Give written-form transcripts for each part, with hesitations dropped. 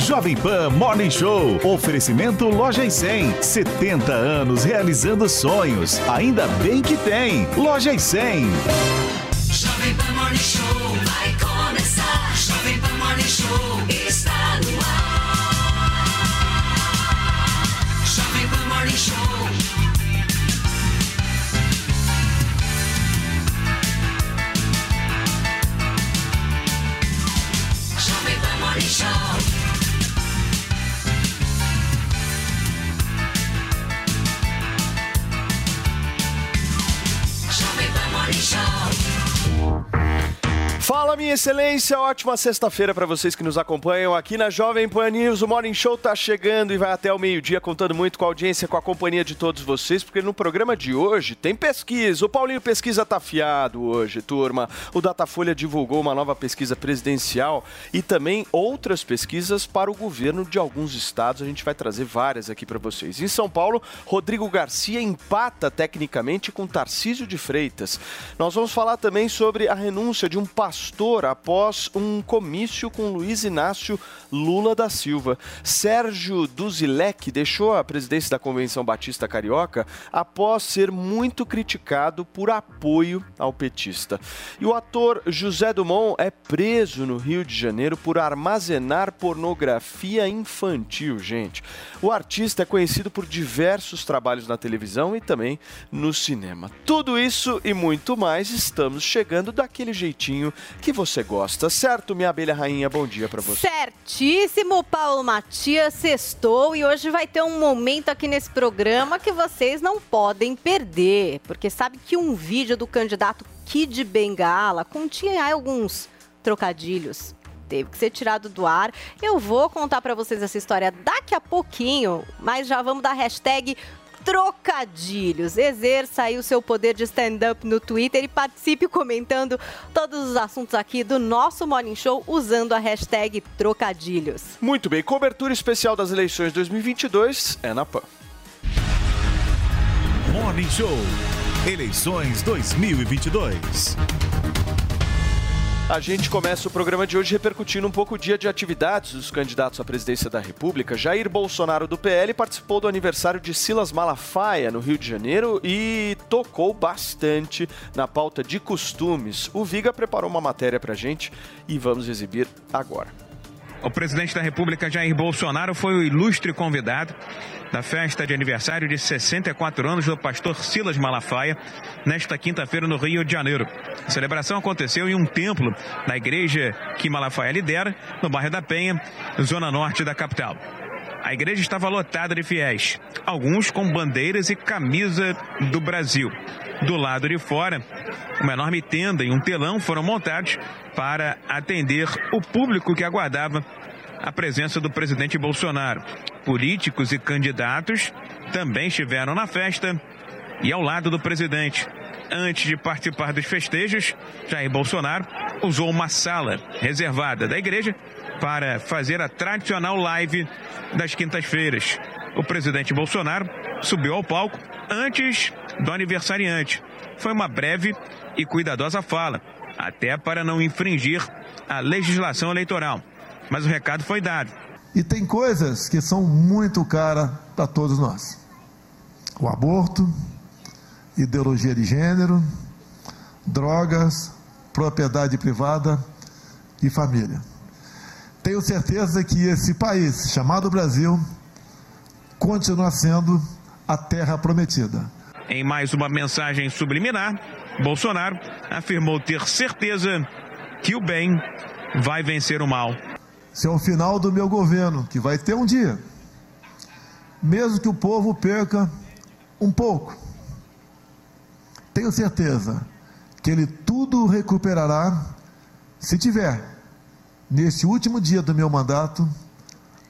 Jovem Pan Morning Show. Oferecimento Loja & 100. 70 anos realizando sonhos. Ainda bem que tem. Loja & 100. Jovem Pan Morning Show vai começar. Jovem Pan Morning Show está no ar. Jovem Pan Morning Show. Jovem Pan Morning Show. Fala, minha excelência, ótima sexta-feira para vocês que nos acompanham aqui na Jovem Pan News. O Morning Show tá chegando e vai até o meio-dia, contando muito com a audiência, com a companhia de todos vocês, porque no programa de hoje tem pesquisa. O Paulinho Pesquisa tá afiado hoje, turma. O Datafolha divulgou uma nova pesquisa presidencial e também outras pesquisas para o governo de alguns estados. A gente vai trazer várias aqui para vocês. Em São Paulo, Rodrigo Garcia empata tecnicamente com Tarcísio de Freitas. Nós vamos falar também sobre a renúncia de um pastor após um comício com Luiz Inácio Lula da Silva. Sérgio Duzilek deixou a presidência da Convenção Batista Carioca após ser muito criticado por apoio ao petista. E o ator José Dumont é preso no Rio de Janeiro por armazenar pornografia infantil, gente. O artista é conhecido por diversos trabalhos na televisão e também no cinema. Tudo isso e muito mais, estamos chegando daquele jeitinho que você gosta, certo, minha abelha rainha? Bom dia pra você. Certíssimo, Paulo Matias, sextou e hoje vai ter um momento aqui nesse programa que vocês não podem perder, porque sabe que um vídeo do candidato Kid Bengala continha alguns trocadilhos. Teve que ser tirado do ar. Eu vou contar pra vocês essa história daqui a pouquinho, mas já vamos dar hashtag trocadilhos. Exerça aí o seu poder de stand-up no Twitter e participe comentando todos os assuntos aqui do nosso Morning Show usando a hashtag trocadilhos. Muito bem, cobertura especial das eleições 2022 é na PAN. Morning Show, eleições 2022. A gente começa o programa de hoje repercutindo um pouco o dia de atividades dos candidatos à presidência da República. Jair Bolsonaro, do PL, participou do aniversário de Silas Malafaia, no Rio de Janeiro, e tocou bastante na pauta de costumes. O Viga preparou uma matéria pra gente e vamos exibir agora. O presidente da República, Jair Bolsonaro, foi o ilustre convidado da festa de aniversário de 64 anos do pastor Silas Malafaia, nesta quinta-feira no Rio de Janeiro. A celebração aconteceu em um templo da igreja que Malafaia lidera, no bairro da Penha, zona norte da capital. A igreja estava lotada de fiéis, alguns com bandeiras e camisa do Brasil. Do lado de fora, uma enorme tenda e um telão foram montados para atender o público que aguardava a presença do presidente Bolsonaro. Políticos e candidatos também estiveram na festa e ao lado do presidente. Antes de participar dos festejos, Jair Bolsonaro usou uma sala reservada da igreja para fazer a tradicional live das quintas-feiras. O presidente Bolsonaro subiu ao palco antes do aniversariante. Foi uma breve e cuidadosa fala, até para não infringir a legislação eleitoral. Mas o recado foi dado. E tem coisas que são muito caras para todos nós. O aborto, ideologia de gênero, drogas, propriedade privada e família. Tenho certeza que esse país, chamado Brasil, continua sendo a terra prometida. Em mais uma mensagem subliminar, Bolsonaro afirmou ter certeza que o bem vai vencer o mal. Esse é o final do meu governo, que vai ter um dia. mesmo que o povo perca um pouco. Tenho certeza que ele tudo recuperará se tiver, neste último dia do meu mandato,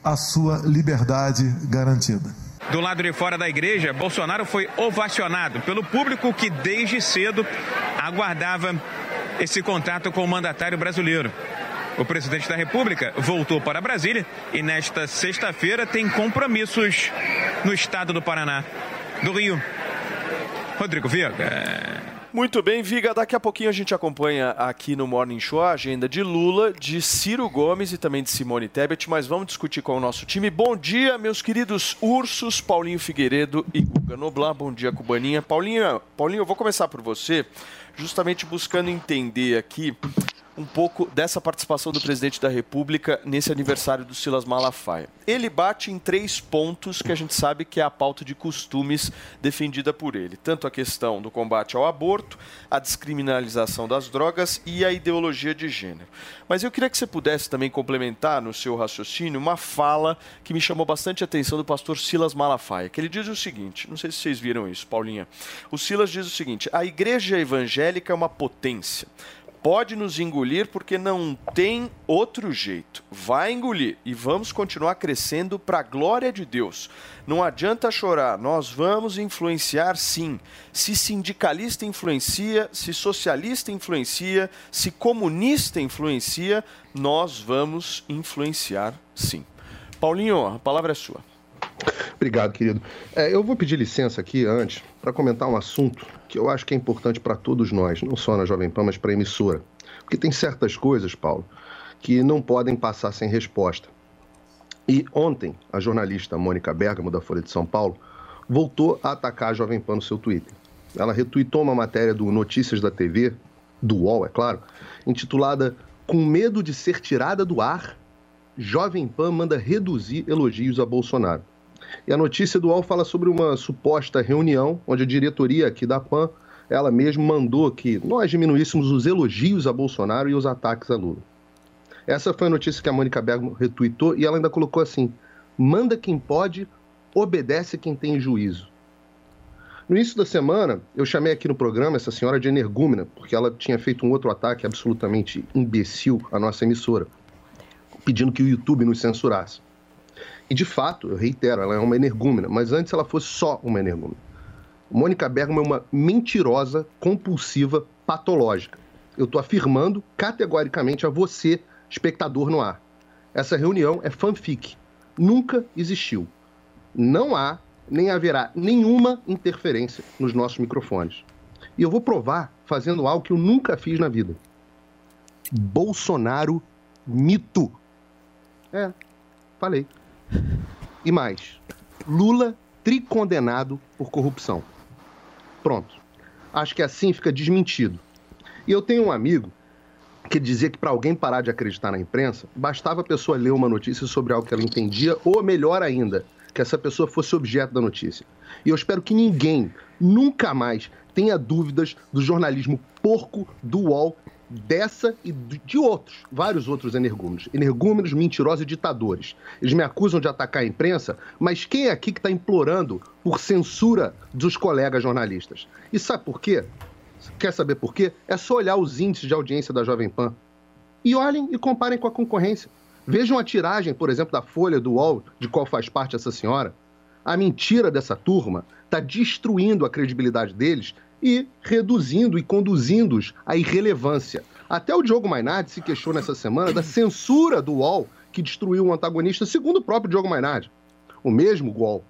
a sua liberdade garantida. Do lado de fora da igreja, Bolsonaro foi ovacionado pelo público que desde cedo aguardava esse contato com o mandatário brasileiro. O presidente da República voltou para Brasília e nesta sexta-feira tem compromissos no estado do Paraná. Do Rio, Rodrigo Viga. Muito bem, Viga. Daqui a pouquinho a gente acompanha aqui no Morning Show a agenda de Lula, de Ciro Gomes e também de Simone Tebet, mas vamos discutir com o nosso time. Bom dia, meus queridos ursos, Paulinho Figueiredo e Guga Noblar. Bom dia, Cubaninha. Paulinho, eu vou começar por você, justamente buscando entender aqui um pouco dessa participação do presidente da República nesse aniversário do Silas Malafaia. Ele bate em três pontos que a gente sabe que é a pauta de costumes defendida por ele. Tanto a questão do combate ao aborto, a descriminalização das drogas e a ideologia de gênero. Mas eu queria que você pudesse também complementar no seu raciocínio uma fala que me chamou bastante a atenção do pastor Silas Malafaia, que ele diz o seguinte, não sei se vocês viram isso, Paulinha. O Silas diz o seguinte, a igreja evangélica é uma potência. Pode nos engolir porque não tem outro jeito. Vai engolir e vamos continuar crescendo para a glória de Deus. Não adianta chorar, nós vamos influenciar sim. Se sindicalista influencia, se socialista influencia, se comunista influencia, nós vamos influenciar sim. Paulinho, a palavra é sua. Obrigado, querido. Eu vou pedir licença aqui antes para comentar um assunto que eu acho que é importante para todos nós, não só na Jovem Pan, mas para a emissora. Porque tem certas coisas, Paulo, que não podem passar sem resposta. E ontem, a jornalista Mônica Bergamo, da Folha de São Paulo, voltou a atacar a Jovem Pan no seu Twitter. Ela retuitou uma matéria do Notícias da TV, do UOL, é claro, intitulada "Com medo de ser tirada do ar, Jovem Pan manda reduzir elogios a Bolsonaro". E a notícia do UOL fala sobre uma suposta reunião onde a diretoria aqui da PAN, ela mesma mandou que nós diminuíssemos os elogios a Bolsonaro e os ataques a Lula. Essa foi a notícia que a Mônica Bergamo retuitou e ela ainda colocou assim, manda quem pode, obedece quem tem juízo. No início da semana, eu chamei aqui no programa essa senhora de energúmena, porque ela tinha feito um outro ataque absolutamente imbecil à nossa emissora, pedindo que o YouTube nos censurasse. E, de fato, eu reitero, ela é uma energúmena, mas antes ela fosse só uma energúmena. Mônica Bergamo é uma mentirosa, compulsiva, patológica. Eu estou afirmando categoricamente a você, espectador no ar. Essa reunião é fanfic. Nunca existiu. Não há, nem haverá nenhuma interferência nos nossos microfones. E eu vou provar fazendo algo que eu nunca fiz na vida. Bolsonaro mito. É, falei. E mais, Lula tricondenado por corrupção. Pronto. Acho que assim fica desmentido. E eu tenho um amigo que dizia que para alguém parar de acreditar na imprensa, bastava a pessoa ler uma notícia sobre algo que ela entendia, ou melhor ainda, que essa pessoa fosse objeto da notícia. E eu espero que ninguém, nunca mais, tenha dúvidas do jornalismo porco do UOL, dessa e de outros, vários outros energúmenos. Energúmenos, mentirosos e ditadores. Eles me acusam de atacar a imprensa, mas quem é aqui que está implorando por censura dos colegas jornalistas? E sabe por quê? Quer saber por quê? É só olhar os índices de audiência da Jovem Pan. E olhem e comparem com a concorrência. Vejam a tiragem, por exemplo, da Folha, do UOL, de qual faz parte essa senhora. A mentira dessa turma está destruindo a credibilidade deles e reduzindo e conduzindo-os à irrelevância. Até o Diogo Mainardi se queixou nessa semana da censura do UOL que destruiu um antagonista, segundo o próprio Diogo Mainardi. O mesmo UOL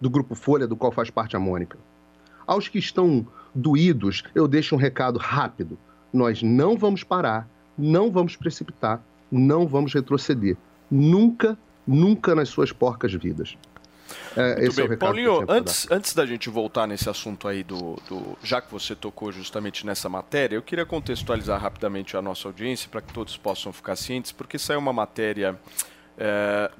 do Grupo Folha, do qual faz parte a Mônica. Aos que estão doídos, eu deixo um recado rápido. Nós não vamos parar, não vamos precipitar, não vamos retroceder. Nunca, nunca nas suas porcas vidas. Esse bem. É o Paulinho, antes da gente voltar nesse assunto aí, já que você tocou justamente nessa matéria, eu queria contextualizar rapidamente a nossa audiência para que todos possam ficar cientes, porque saiu uma matéria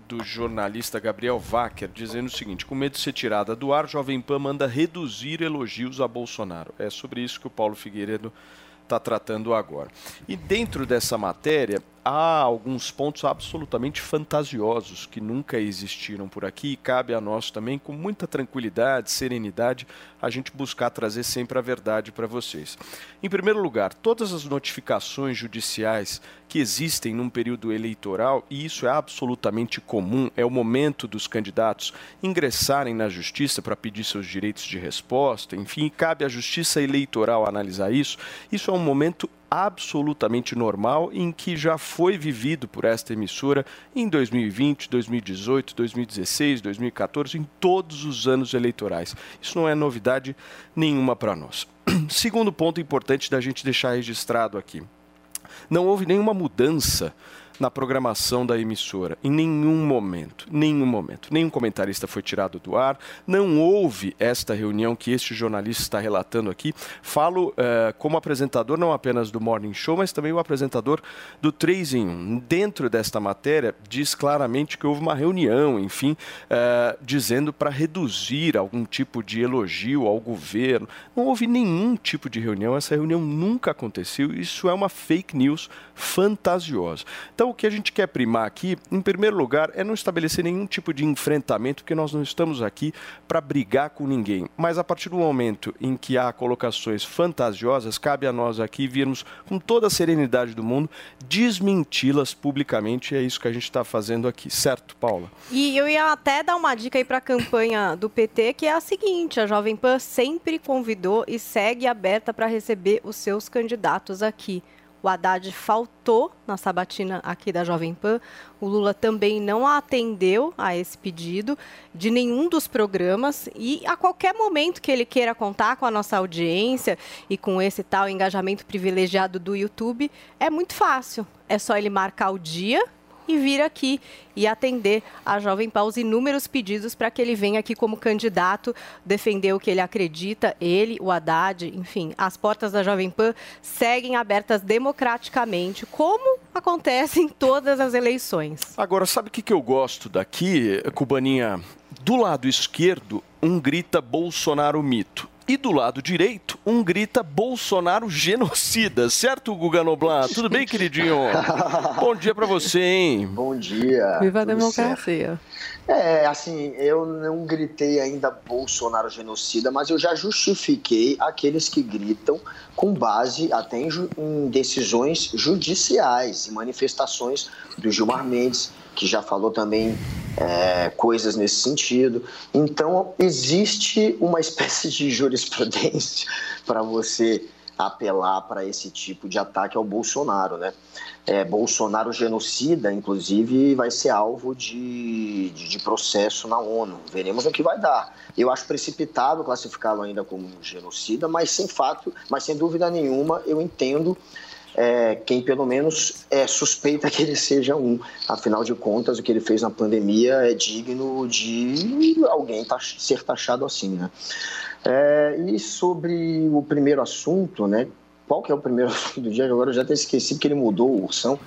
do jornalista Gabriel Wacker dizendo o seguinte, com medo de ser tirada do ar, Jovem Pan manda reduzir elogios a Bolsonaro. É sobre isso que o Paulo Figueiredo está tratando agora. E dentro dessa matéria, há alguns pontos absolutamente fantasiosos que nunca existiram por aqui e cabe a nós também, com muita tranquilidade, serenidade, a gente buscar trazer sempre a verdade para vocês. Em primeiro lugar, todas as notificações judiciais que existem num período eleitoral, e isso é absolutamente comum, é o momento dos candidatos ingressarem na justiça para pedir seus direitos de resposta, enfim, cabe à justiça eleitoral analisar isso. Isso é um momento absolutamente normal em que já foi vivido por esta emissora em 2020, 2018, 2016, 2014, em todos os anos eleitorais. Isso não é novidade nenhuma para nós. Segundo ponto importante da gente deixar registrado aqui, não houve nenhuma mudança na programação da emissora, em nenhum momento. Nenhum comentarista foi tirado do ar, não houve esta reunião que este jornalista está relatando aqui. Falo como apresentador não apenas do Morning Show, mas também o apresentador do 3 em 1. Dentro desta matéria, diz claramente que houve uma reunião, enfim, dizendo para reduzir algum tipo de elogio ao governo. Não houve nenhum tipo de reunião, essa reunião nunca aconteceu, isso é uma fake news fantasiosa. Então, o que a gente quer primar aqui, em primeiro lugar, é não estabelecer nenhum tipo de enfrentamento, porque nós não estamos aqui para brigar com ninguém. Mas a partir do momento em que há colocações fantasiosas, cabe a nós aqui virmos com toda a serenidade do mundo desmenti-las publicamente. E é isso que a gente está fazendo aqui, certo, Paula? E eu ia até dar uma dica aí para a campanha do PT, que é a seguinte: a Jovem Pan sempre convidou e segue aberta para receber os seus candidatos aqui. O Haddad faltou na sabatina aqui da Jovem Pan, o Lula também não atendeu a esse pedido de nenhum dos programas e a qualquer momento que ele queira contar com a nossa audiência e com esse tal engajamento privilegiado do YouTube, é muito fácil, é só ele marcar o dia e vir aqui e atender a Jovem Pan os inúmeros pedidos para que ele venha aqui como candidato, defender o que ele acredita, ele, o Haddad, enfim, as portas da Jovem Pan seguem abertas democraticamente, como acontece em todas as eleições. Agora, sabe o que eu gosto daqui, Cubaninha? Do lado esquerdo, um grita Bolsonaro mito. E do lado direito, um grita Bolsonaro genocida, certo, Guga Noblar? Tudo bem, queridinho? Bom dia pra você, hein? Bom dia. Viva a democracia. Certo. É, assim, eu não gritei ainda Bolsonaro genocida, mas eu já justifiquei aqueles que gritam com base até em decisões judiciais e manifestações do Gilmar Mendes, que já falou também coisas nesse sentido. Então, existe uma espécie de jurisprudência para você apelar para esse tipo de ataque ao Bolsonaro, né? Bolsonaro genocida, inclusive, vai ser alvo de processo na ONU. Veremos o que vai dar. Eu acho precipitado classificá-lo ainda como genocida, mas sem dúvida nenhuma, eu entendo quem pelo menos suspeita que ele seja um. Afinal de contas, o que ele fez na pandemia é digno de alguém ser taxado assim, né? E sobre o primeiro assunto, né? Qual que é o primeiro assunto do dia? Agora eu já até esqueci porque ele mudou o ursão.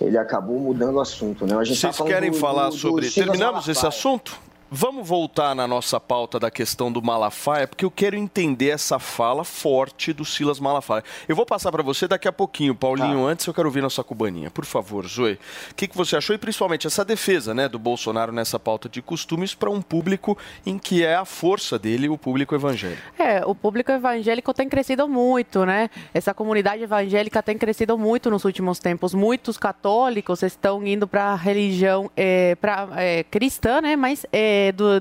Ele acabou mudando o assunto, né? A gente Vocês tá querem falar sobre... Terminamos esse assunto? Vamos voltar na nossa pauta da questão do Malafaia, porque eu quero entender essa fala forte do Silas Malafaia. Eu vou passar para você daqui a pouquinho, Paulinho. Antes eu quero ouvir nossa cubaninha. Por favor, Zoe, o que você achou? E principalmente essa defesa, né, do Bolsonaro nessa pauta de costumes para um público em que é a força dele, o público evangélico. O público evangélico tem crescido muito, né? Essa comunidade evangélica tem crescido muito nos últimos tempos. Muitos católicos estão indo para a religião cristã, né? Mas...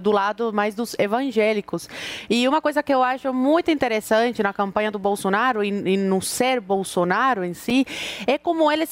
Do lado mais dos evangélicos. E uma coisa que eu acho muito interessante na campanha do Bolsonaro e no ser Bolsonaro em si, é como ele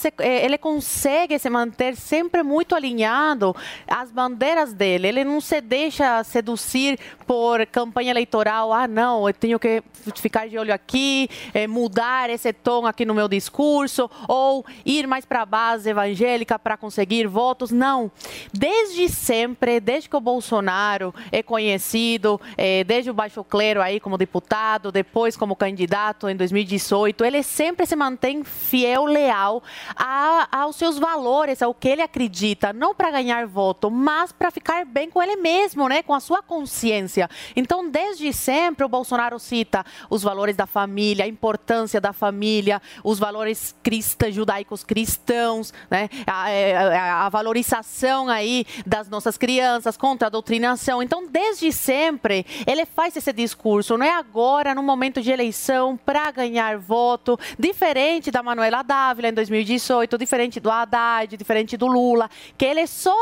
consegue se manter sempre muito alinhado às bandeiras dele. Ele não se deixa seduzir por campanha eleitoral. Não, eu tenho que ficar de olho aqui, mudar esse tom aqui no meu discurso, ou ir mais para a base evangélica para conseguir votos. Não. Desde sempre, desde que o Bolsonaro Bolsonaro é conhecido desde o baixo clero aí como deputado, depois como candidato em 2018. Ele sempre se mantém fiel, leal aos seus valores, ao que ele acredita, não para ganhar voto, mas para ficar bem com ele mesmo, né? Com a sua consciência. Então, desde sempre, o Bolsonaro cita os valores da família, a importância da família, os valores judaicos cristãos, né? A valorização aí das nossas crianças contra a doutrinação. Então, desde sempre, ele faz esse discurso, não é agora, no momento de eleição, para ganhar voto, diferente da Manuela Dávila em 2018, diferente do Haddad, diferente do Lula, que ele só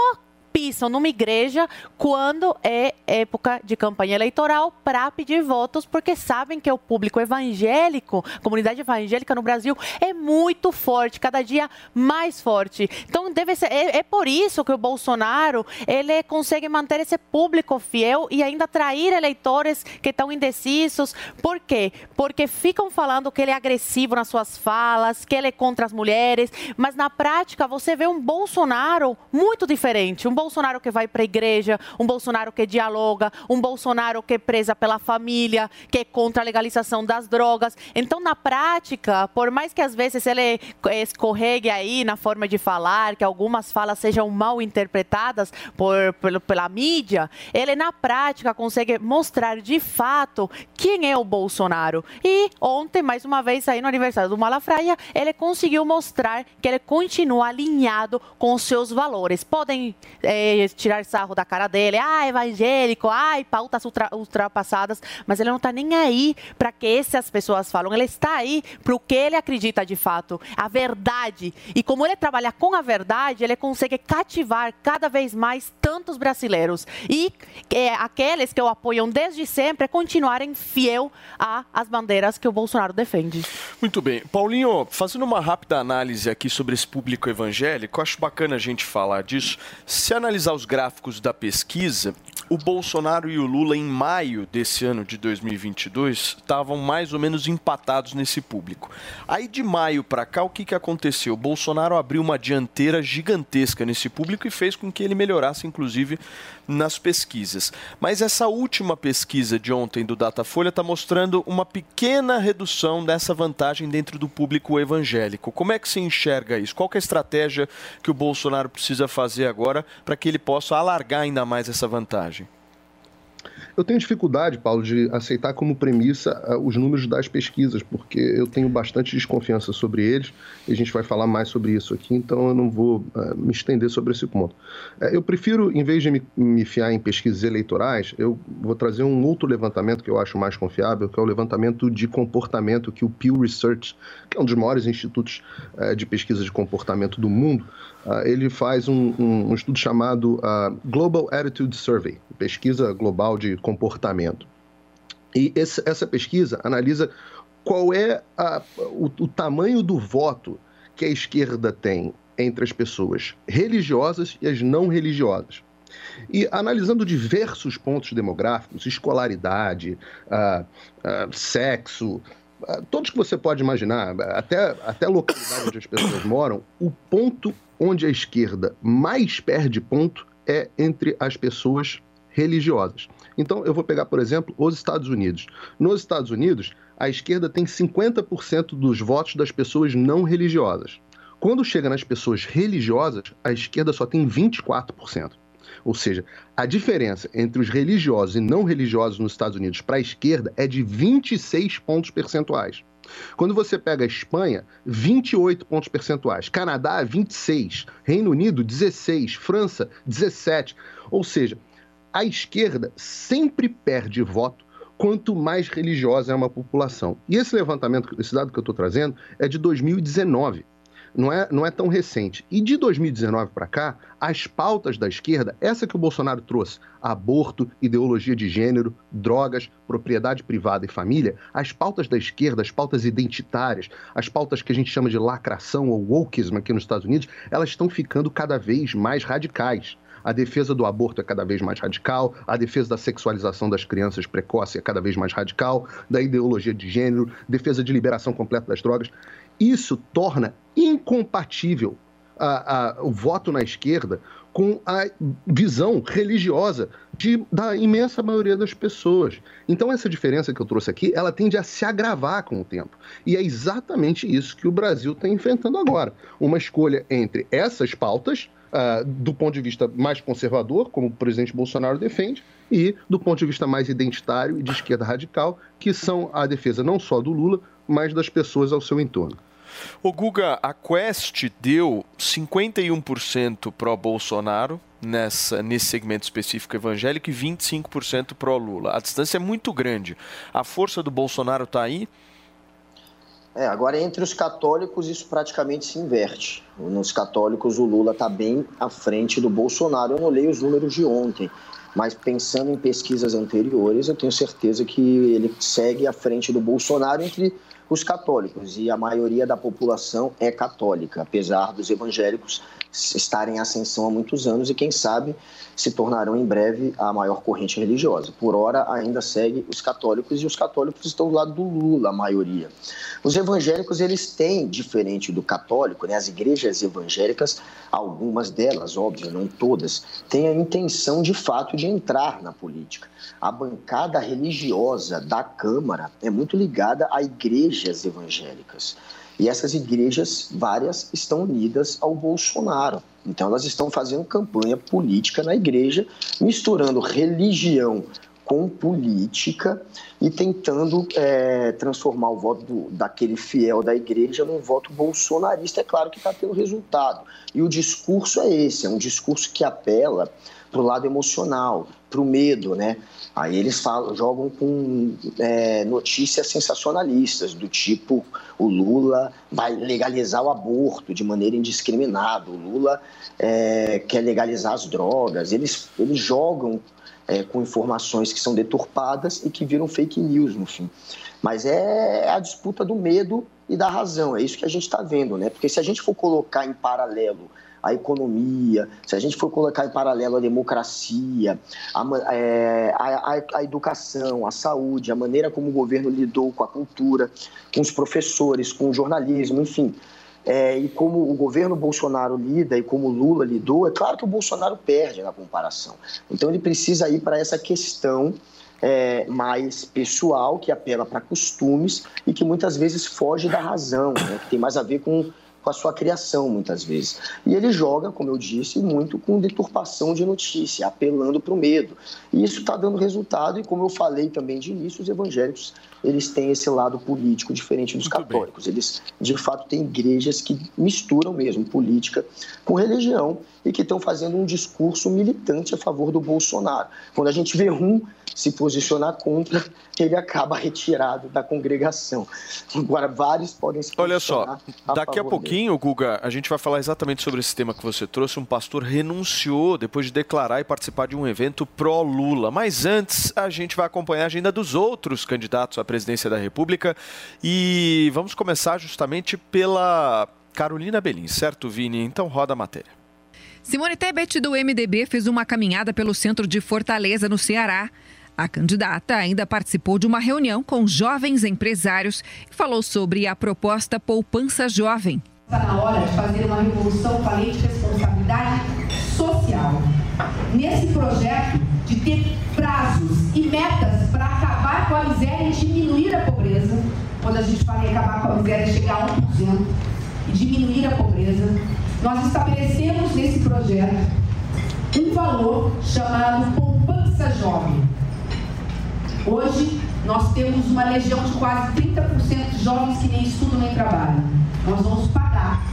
pisam numa igreja quando é época de campanha eleitoral para pedir votos, porque sabem que o público evangélico, a comunidade evangélica no Brasil é muito forte, cada dia mais forte. Então, deve ser, é por isso que o Bolsonaro, ele consegue manter esse público fiel e ainda atrair eleitores que estão indecisos. Por quê? Porque ficam falando que ele é agressivo nas suas falas, que ele é contra as mulheres, mas na prática você vê um Bolsonaro muito diferente, um Bolsonaro que vai para a igreja, um Bolsonaro que dialoga, um Bolsonaro que é preza pela família, que é contra a legalização das drogas. Então, na prática, por mais que às vezes ele escorregue aí na forma de falar, que algumas falas sejam mal interpretadas pela mídia, ele na prática consegue mostrar de fato quem é o Bolsonaro. E ontem, mais uma vez, aí no aniversário do Malafraia, ele conseguiu mostrar que ele continua alinhado com os seus valores. Podem tirar sarro da cara dele, evangélico, pautas ultrapassadas, mas ele não está nem aí para que essas pessoas falam, ele está aí para o que ele acredita de fato, a verdade, e como ele trabalha com a verdade, ele consegue cativar cada vez mais tantos brasileiros, e aqueles que o apoiam desde sempre continuarem fiel às bandeiras que o Bolsonaro defende. Muito bem, Paulinho, fazendo uma rápida análise aqui sobre esse público evangélico, acho bacana a gente falar disso. Se analisar os gráficos da pesquisa, o Bolsonaro e o Lula, em maio desse ano de 2022, estavam mais ou menos empatados nesse público. Aí, de maio para cá, o que aconteceu? O Bolsonaro abriu uma dianteira gigantesca nesse público e fez com que ele melhorasse, inclusive, nas pesquisas. Mas essa última pesquisa de ontem do Datafolha está mostrando uma pequena redução dessa vantagem dentro do público evangélico. Como é que se enxerga isso? Qual que é a estratégia que o Bolsonaro precisa fazer agora para que ele possa alargar ainda mais essa vantagem? Eu tenho dificuldade, Paulo, de aceitar como premissa os números das pesquisas, porque eu tenho bastante desconfiança sobre eles e a gente vai falar mais sobre isso aqui, então eu não vou me estender sobre esse ponto. Eu prefiro, em vez de me fiar em pesquisas eleitorais, eu vou trazer um outro levantamento que eu acho mais confiável, que é o levantamento de comportamento que o Pew Research, que é um dos maiores institutos de pesquisa de comportamento do mundo, ele faz um estudo chamado Global Attitude Survey, pesquisa global de comportamento. E essa pesquisa analisa qual é o tamanho do voto que a esquerda tem entre as pessoas religiosas e as não religiosas. E analisando diversos pontos demográficos, escolaridade, sexo, todos que você pode imaginar, até a localidade onde as pessoas moram, o ponto onde a esquerda mais perde ponto é entre as pessoas religiosas. Então, eu vou pegar, por exemplo, os Estados Unidos. Nos Estados Unidos, a esquerda tem 50% dos votos das pessoas não religiosas. Quando chega nas pessoas religiosas, a esquerda só tem 24%. Ou seja, a diferença entre os religiosos e não religiosos nos Estados Unidos para a esquerda é de 26 pontos percentuais. Quando você pega a Espanha, 28 pontos percentuais. Canadá, 26. Reino Unido, 16. França, 17. Ou seja, a esquerda sempre perde voto quanto mais religiosa é uma população. E esse levantamento, esse dado que eu estou trazendo, é de 2019. Não é tão recente. E de 2019 para cá, as pautas da esquerda, essa que o Bolsonaro trouxe, aborto, ideologia de gênero, drogas, propriedade privada e família, as pautas da esquerda, as pautas identitárias, as pautas que a gente chama de lacração ou wokeism aqui nos Estados Unidos, elas estão ficando cada vez mais radicais. A defesa do aborto é cada vez mais radical, a defesa da sexualização das crianças precoce é cada vez mais radical, da ideologia de gênero, defesa de liberação completa das drogas. Isso torna incompatível o voto na esquerda com a visão religiosa da imensa maioria das pessoas. Então, essa diferença que eu trouxe aqui, ela tende a se agravar com o tempo. E é exatamente isso que o Brasil está enfrentando agora. Uma escolha entre essas pautas, do ponto de vista mais conservador, como o presidente Bolsonaro defende, e do ponto de vista mais identitário e de esquerda radical, que são a defesa não só do Lula, mas das pessoas ao seu entorno. O Guga, a Quest deu 51% pró-Bolsonaro nesse segmento específico evangélico e 25% pró-Lula. A distância é muito grande. A força do Bolsonaro está aí? Agora entre os católicos isso praticamente se inverte. Nos católicos o Lula está bem à frente do Bolsonaro. Eu não leio os números de ontem, mas pensando em pesquisas anteriores, eu tenho certeza que ele segue à frente do Bolsonaro entre os católicos, e a maioria da população é católica, apesar dos evangélicos estarem em ascensão há muitos anos e, quem sabe, se tornarão em breve a maior corrente religiosa. Por ora, ainda segue os católicos, e os católicos estão do lado do Lula, a maioria. Os evangélicos, eles têm, diferente do católico, as igrejas evangélicas, algumas delas, óbvio, não todas, têm a intenção, de fato, de entrar na política. A bancada religiosa da Câmara é muito ligada à igreja evangélicas. E essas igrejas, várias, estão unidas ao Bolsonaro. Então, elas estão fazendo campanha política na igreja, misturando religião com política e tentando transformar o voto daquele fiel da igreja num voto bolsonarista. É claro que está tendo resultado. E o discurso é esse, é um discurso que apela para o lado emocional, para o medo, Aí eles jogam com notícias sensacionalistas, do tipo, o Lula vai legalizar o aborto de maneira indiscriminada, o Lula quer legalizar as drogas. Eles jogam com informações que são deturpadas e que viram fake news, no fim. Mas é a disputa do medo e da razão, é isso que a gente está vendo, Porque se a gente for colocar em paralelo a economia, se a gente for colocar em paralelo a democracia, a educação, a saúde, a maneira como o governo lidou com a cultura, com os professores, com o jornalismo, enfim, e como o governo Bolsonaro lida e como o Lula lidou, é claro que o Bolsonaro perde na comparação. Então ele precisa ir para essa questão mais pessoal, que apela para costumes e que muitas vezes foge da razão, que tem mais a ver com a sua criação, muitas vezes. E ele joga, como eu disse, muito com deturpação de notícia, apelando para o medo. E isso está dando resultado, e como eu falei também de início, os evangélicos, eles têm esse lado político diferente dos católicos. Eles, de fato, têm igrejas que misturam mesmo política com religião e que estão fazendo um discurso militante a favor do Bolsonaro. Quando a gente vê um se posicionar contra, ele acaba retirado da congregação. Agora, vários podem se posicionar. Olha só, daqui a pouquinho, Guga, a gente vai falar exatamente sobre esse tema que você trouxe. Um pastor renunciou depois de declarar e participar de um evento pró-Lula. Mas antes, a gente vai acompanhar a agenda dos outros candidatos à presidência da República. E vamos começar justamente pela Carolina Belim, certo, Vini? Então, roda a matéria. Simone Tebet, do MDB, fez uma caminhada pelo centro de Fortaleza, no Ceará. A candidata ainda participou de uma reunião com jovens empresários e falou sobre a proposta Poupança Jovem. Está na hora de fazer uma revolução com a lei de responsabilidade social. Nesse projeto de ter prazos e metas para acabar com a miséria e diminuir a pobreza, quando a gente fala em acabar com a miséria, chegar a 1% e diminuir a pobreza, nós estabelecemos nesse projeto um valor chamado Poupança Jovem. Hoje, nós temos uma legião de quase 30% de jovens que nem estudam nem trabalham. Nós vamos pagar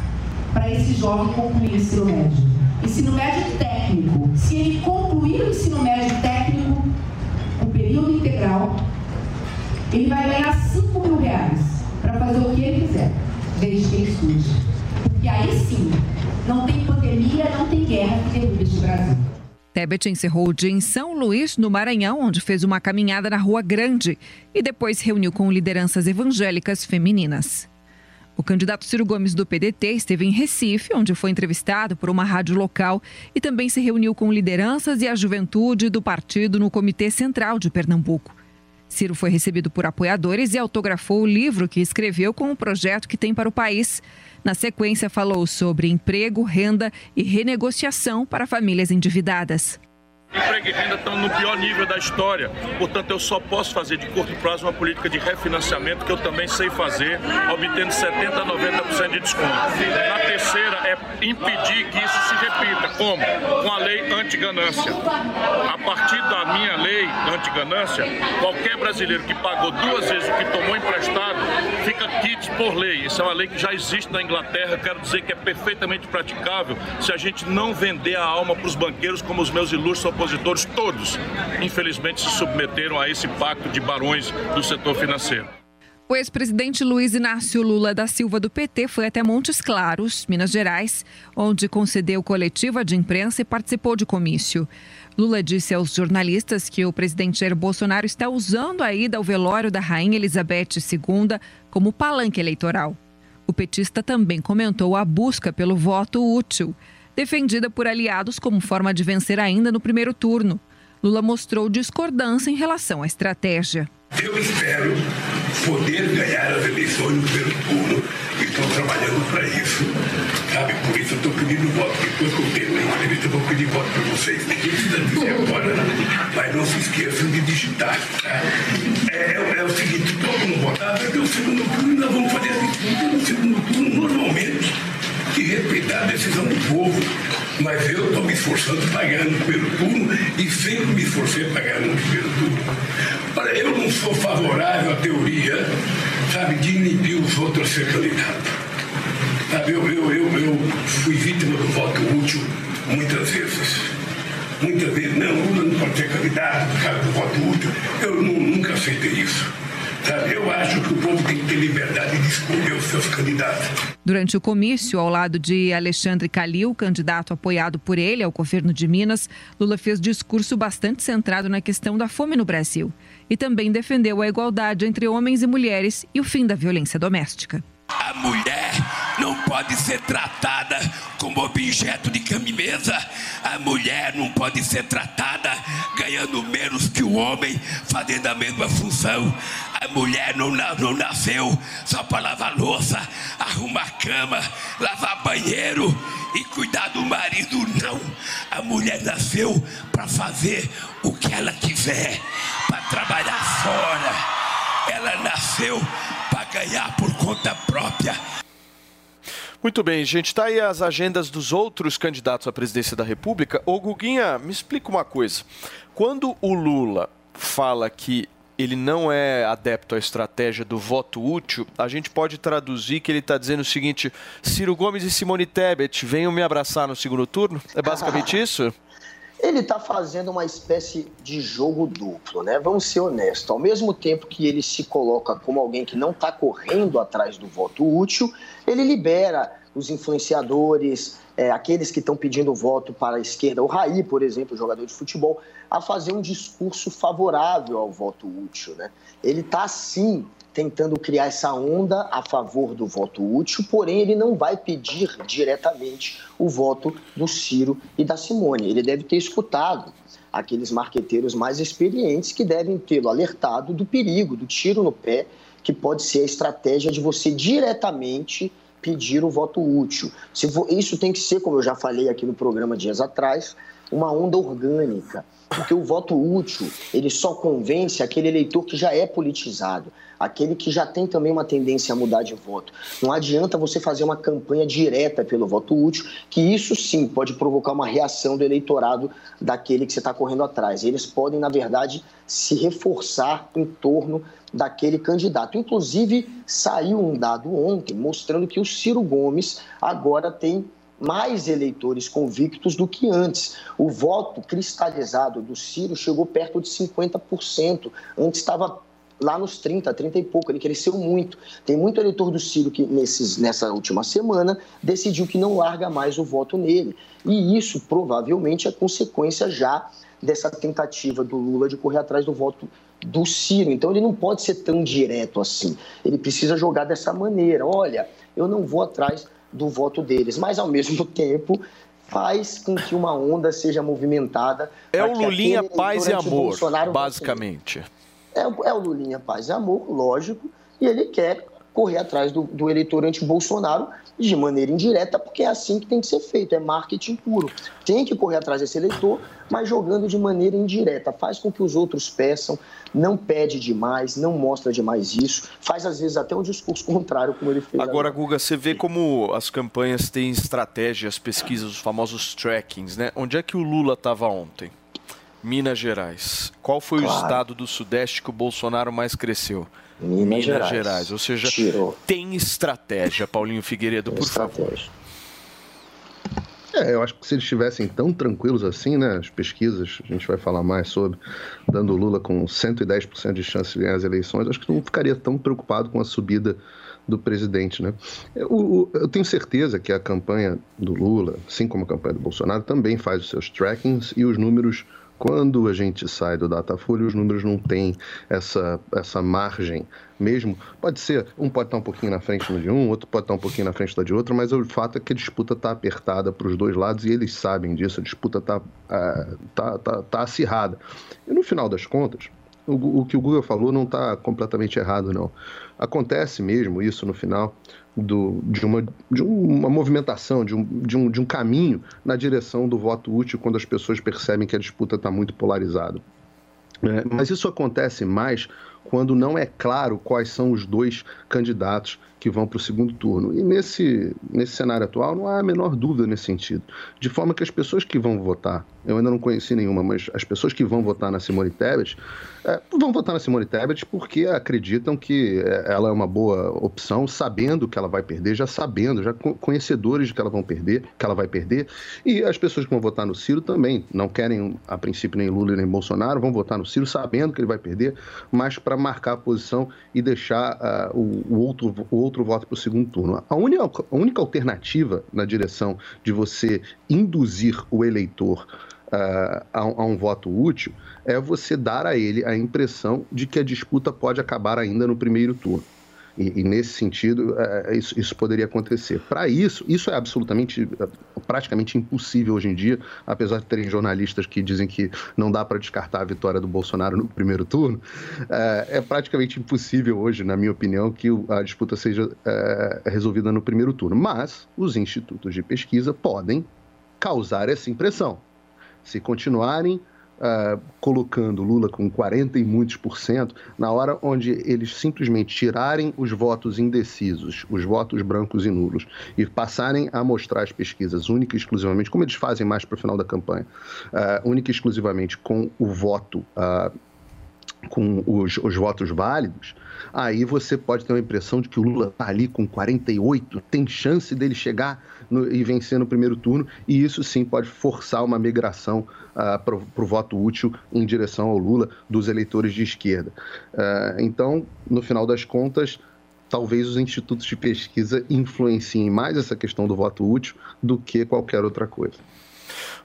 para esse jovem concluir o ensino médio. Ensino médio técnico. Se ele concluir o ensino médio técnico, o período integral, ele vai ganhar R$5.000 para fazer o que ele quiser, desde que ele estude. E aí sim, não tem pandemia, não tem guerra que derruba este Brasil. Tebet encerrou o dia em São Luís, no Maranhão, onde fez uma caminhada na Rua Grande e depois reuniu com lideranças evangélicas femininas. O candidato Ciro Gomes, do PDT, esteve em Recife, onde foi entrevistado por uma rádio local e também se reuniu com lideranças e a juventude do partido no Comitê Central de Pernambuco. Ciro foi recebido por apoiadores e autografou o livro que escreveu com o projeto que tem para o país. Na sequência, falou sobre emprego, renda e renegociação para famílias endividadas. Emprego e renda estão no pior nível da história, portanto eu só posso fazer de curto prazo uma política de refinanciamento que eu também sei fazer, obtendo 70% a 90% de desconto. A terceira é impedir que isso se repita, como? Com a lei antiganância. A partir da minha lei antiganância, qualquer brasileiro que pagou duas vezes o que tomou emprestado fica quite por lei. Isso é uma lei que já existe na Inglaterra, quero dizer que é perfeitamente praticável se a gente não vender a alma para os banqueiros, como os meus ilustres opositores todos, infelizmente, se submeteram a esse pacto de barões do setor financeiro. O ex-presidente Luiz Inácio Lula da Silva do PT foi até Montes Claros, Minas Gerais, onde concedeu coletiva de imprensa e participou de comício. Lula disse aos jornalistas que o presidente Jair Bolsonaro está usando a ida ao velório da rainha Elizabeth II como palanque eleitoral. O petista também comentou a busca pelo voto útil, defendida por aliados como forma de vencer ainda no primeiro turno. Lula mostrou discordância em relação à estratégia. Eu espero poder ganhar as eleições no primeiro turno e estou trabalhando para isso, sabe? Por isso eu estou pedindo voto, depois que eu terminar uma entrevista eu vou pedir voto para vocês. Ninguém precisa dizer agora, mas não se esqueçam de digitar. É o seguinte, todo mundo votar, vai ter o segundo turno e nós vamos fazer assim, no segundo turno normalmente, que respeitar a decisão do povo, mas eu estou me esforçando para ganhar no primeiro turno e sempre me esforcei para ganhar no primeiro turno. Eu não sou favorável à teoria, sabe, de inibir os outros a ser candidato. Sabe, eu fui vítima do voto útil muitas vezes. Muitas vezes, não, Lula não pode ser candidato por causa do voto útil. Eu nunca aceitei isso. Eu acho que o povo tem que ter liberdade de escolher os seus candidatos. Durante o comício, ao lado de Alexandre Calil, candidato apoiado por ele ao governo de Minas, Lula fez discurso bastante centrado na questão da fome no Brasil. E também defendeu a igualdade entre homens e mulheres e o fim da violência doméstica. A mulher não pode ser tratada como objeto de camisa. A mulher não pode ser tratada ganhando menos que o homem, fazendo a mesma função. A mulher não nasceu só para lavar louça, arrumar cama, lavar banheiro e cuidar do marido, não. A mulher nasceu para fazer o que ela quiser, para trabalhar fora. Ela nasceu para ganhar por conta própria. Muito bem, gente. Tá aí as agendas dos outros candidatos à presidência da República. Ô, Guguinha, me explica uma coisa. Quando o Lula fala que ele não é adepto à estratégia do voto útil, a gente pode traduzir que ele está dizendo o seguinte: Ciro Gomes e Simone Tebet, venham me abraçar no segundo turno? É basicamente isso? Ele está fazendo uma espécie de jogo duplo, né? Vamos ser honestos. Ao mesmo tempo que ele se coloca como alguém que não está correndo atrás do voto útil, ele libera os influenciadores, aqueles que estão pedindo voto para a esquerda. O Raí, por exemplo, jogador de futebol, a fazer um discurso favorável ao voto útil, né? Ele está, sim, tentando criar essa onda a favor do voto útil, porém ele não vai pedir diretamente o voto do Ciro e da Simone. Ele deve ter escutado aqueles marqueteiros mais experientes que devem tê-lo alertado do perigo, do tiro no pé, que pode ser a estratégia de você diretamente pedir o voto útil. Isso tem que ser, como eu já falei aqui no programa dias atrás, uma onda orgânica, porque o voto útil ele só convence aquele eleitor que já é politizado, aquele que já tem também uma tendência a mudar de voto. Não adianta você fazer uma campanha direta pelo voto útil, que isso sim pode provocar uma reação do eleitorado daquele que você está correndo atrás. Eles podem, na verdade, se reforçar em torno daquele candidato. Inclusive, saiu um dado ontem mostrando que o Ciro Gomes agora tem mais eleitores convictos do que antes. O voto cristalizado do Ciro chegou perto de 50%. Antes estava lá nos 30, 30 e pouco. Ele cresceu muito. Tem muito eleitor do Ciro que nessa última semana decidiu que não larga mais o voto nele. E isso provavelmente é consequência já dessa tentativa do Lula de correr atrás do voto do Ciro. Então ele não pode ser tão direto assim. Ele precisa jogar dessa maneira. Olha, eu não vou atrás do voto deles, mas ao mesmo tempo faz com que uma onda seja movimentada. É o Lulinha paz e amor, basicamente. É o Lulinha paz e amor, lógico, e ele quer correr atrás do eleitor anti-Bolsonaro de maneira indireta, porque é assim que tem que ser feito, é marketing puro. Tem que correr atrás desse eleitor, mas jogando de maneira indireta. Faz com que os outros peçam, não pede demais, não mostra demais isso, faz às vezes até um discurso contrário, como ele fez. Agora, Guga, você vê como as campanhas têm estratégias, pesquisas, os famosos trackings, né? Onde é que o Lula estava ontem? Minas Gerais. Qual foi o estado do Sudeste que o Bolsonaro mais cresceu? Minas Gerais. Ou seja, tem estratégia, Paulinho Figueiredo, por favor. Eu acho que se eles estivessem tão tranquilos assim, né, as pesquisas, a gente vai falar mais sobre, dando o Lula com 110% de chance de ganhar as eleições, acho que não ficaria tão preocupado com a subida do presidente, né? Eu tenho certeza que a campanha do Lula, assim como a campanha do Bolsonaro, também faz os seus trackings e os números. Quando a gente sai do Datafolha, os números não têm essa margem mesmo. Pode ser, um pode estar um pouquinho na frente de um, outro pode estar um pouquinho na frente da de outro, mas o fato é que a disputa está apertada para os dois lados e eles sabem disso, a disputa está acirrada. E no final das contas, o que o Guga falou não está completamente errado, não. Acontece mesmo isso no final de uma movimentação, de um caminho na direção do voto útil quando as pessoas percebem que a disputa está muito polarizada. Mas isso acontece mais quando não é claro quais são os dois candidatos que vão para o segundo turno. E nesse cenário atual não há a menor dúvida nesse sentido. De forma que as pessoas que vão votar, eu ainda não conheci nenhuma, mas as pessoas que vão votar na Simone Tebet, vão votar na Simone Tebet porque acreditam que ela é uma boa opção, sabendo que ela vai perder, já conhecedores de que ela vai perder. E as pessoas que vão votar no Ciro também, não querem a princípio nem Lula nem Bolsonaro, vão votar no Ciro sabendo que ele vai perder, mas para marcar a posição e deixar o outro voto para o segundo turno. A única alternativa na direção de você induzir o eleitor a um voto útil é você dar a ele a impressão de que a disputa pode acabar ainda no primeiro turno. E nesse sentido, isso poderia acontecer. Para isso é absolutamente, praticamente impossível hoje em dia, apesar de terem jornalistas que dizem que não dá para descartar a vitória do Bolsonaro no primeiro turno, é praticamente impossível hoje, na minha opinião, que a disputa seja resolvida no primeiro turno. Mas os institutos de pesquisa podem causar essa impressão. Se continuarem colocando Lula com 40 e muitos por cento, na hora onde eles simplesmente tirarem os votos indecisos, os votos brancos e nulos, e passarem a mostrar as pesquisas única e exclusivamente, como eles fazem mais para o final da campanha, única e exclusivamente com o voto, com os votos válidos, aí você pode ter uma impressão de que o Lula está ali com 48, tem chance dele chegar e vencer no primeiro turno, e isso sim pode forçar uma migração para o voto útil em direção ao Lula dos eleitores de esquerda. Então, no final das contas, talvez os institutos de pesquisa influenciem mais essa questão do voto útil do que qualquer outra coisa.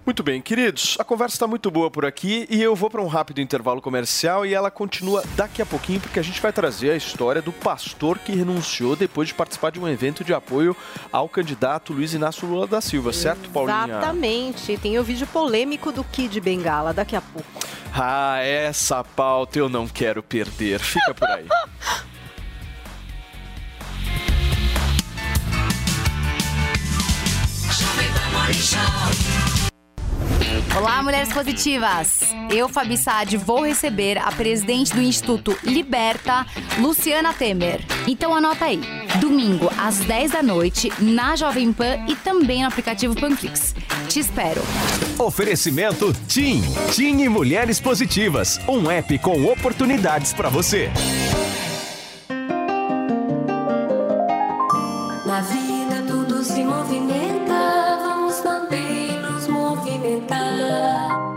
Muito bem, queridos, a conversa está muito boa por aqui e eu vou para um rápido intervalo comercial e ela continua daqui a pouquinho porque a gente vai trazer a história do pastor que renunciou depois de participar de um evento de apoio ao candidato Luiz Inácio Lula da Silva, certo, Paulinha? Exatamente, tem o vídeo polêmico do Kid Bengala daqui a pouco. Ah, essa pauta eu não quero perder, fica por aí. Olá, mulheres positivas! Eu, Fabi Saad, vou receber a presidente do Instituto Liberta, Luciana Temer. Então anota aí, domingo às 10 da noite, na Jovem Pan e também no aplicativo Panflix. Te espero! Oferecimento TIM. TIM e Mulheres Positivas, um app com oportunidades para você. Na vida tudo se movimenta, vamos também nos movimentar.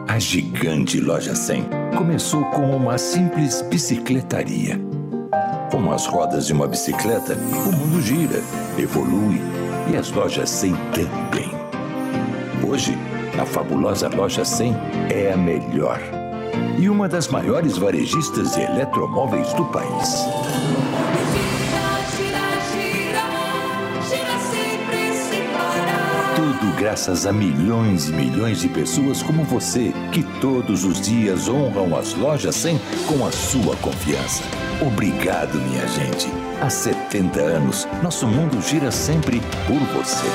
A gigante Loja 100 começou com uma simples bicicletaria. Com as rodas de uma bicicleta, o mundo gira, evolui e as Lojas 100 também. Hoje, a fabulosa Loja 100 é a melhor e uma das maiores varejistas de eletromóveis do país. Graças a milhões e milhões de pessoas como você, que todos os dias honram as Lojas 100 com a sua confiança. Obrigado, minha gente. Há 70 anos, nosso mundo gira sempre por você.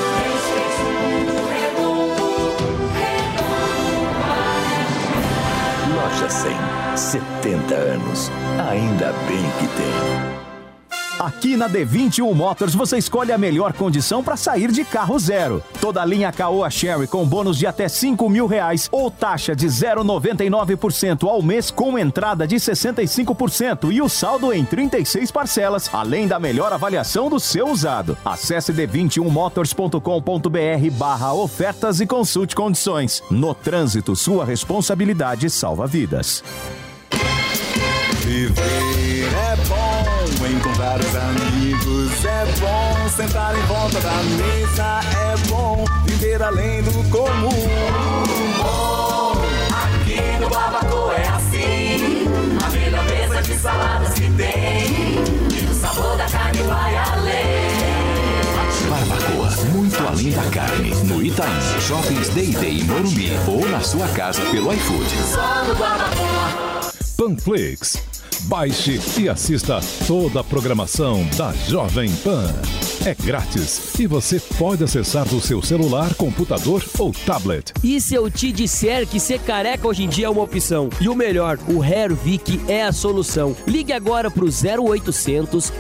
Loja 100, 70 anos. Ainda bem que tem. Aqui na D21 Motors você escolhe a melhor condição para sair de carro zero. Toda a linha Caoa Chery com bônus de até R$5.000 ou taxa de 0,99% ao mês com entrada de 65% e o saldo em 36 parcelas, além da melhor avaliação do seu usado. Acesse d21motors.com.br/ofertas e consulte condições. No trânsito, sua responsabilidade salva vidas. Viver é bom, encontrar os amigos é bom, sentar em volta da mesa é bom, viver além do comum. Bom, aqui no Babacô é assim, a melhor mesa de saladas que tem, e o sabor da carne vai além. Barbacoa, muito além da carne. No Itaim, Shoppings D&D e Morumbi, ou na sua casa pelo iFood. Só no Barbacoa. Panflix. Baixe e assista toda a programação da Jovem Pan. É grátis e você pode acessar do seu celular, computador ou tablet. E se eu te disser que ser careca hoje em dia é uma opção? E o melhor, o Hervik é a solução. Ligue agora pro 0800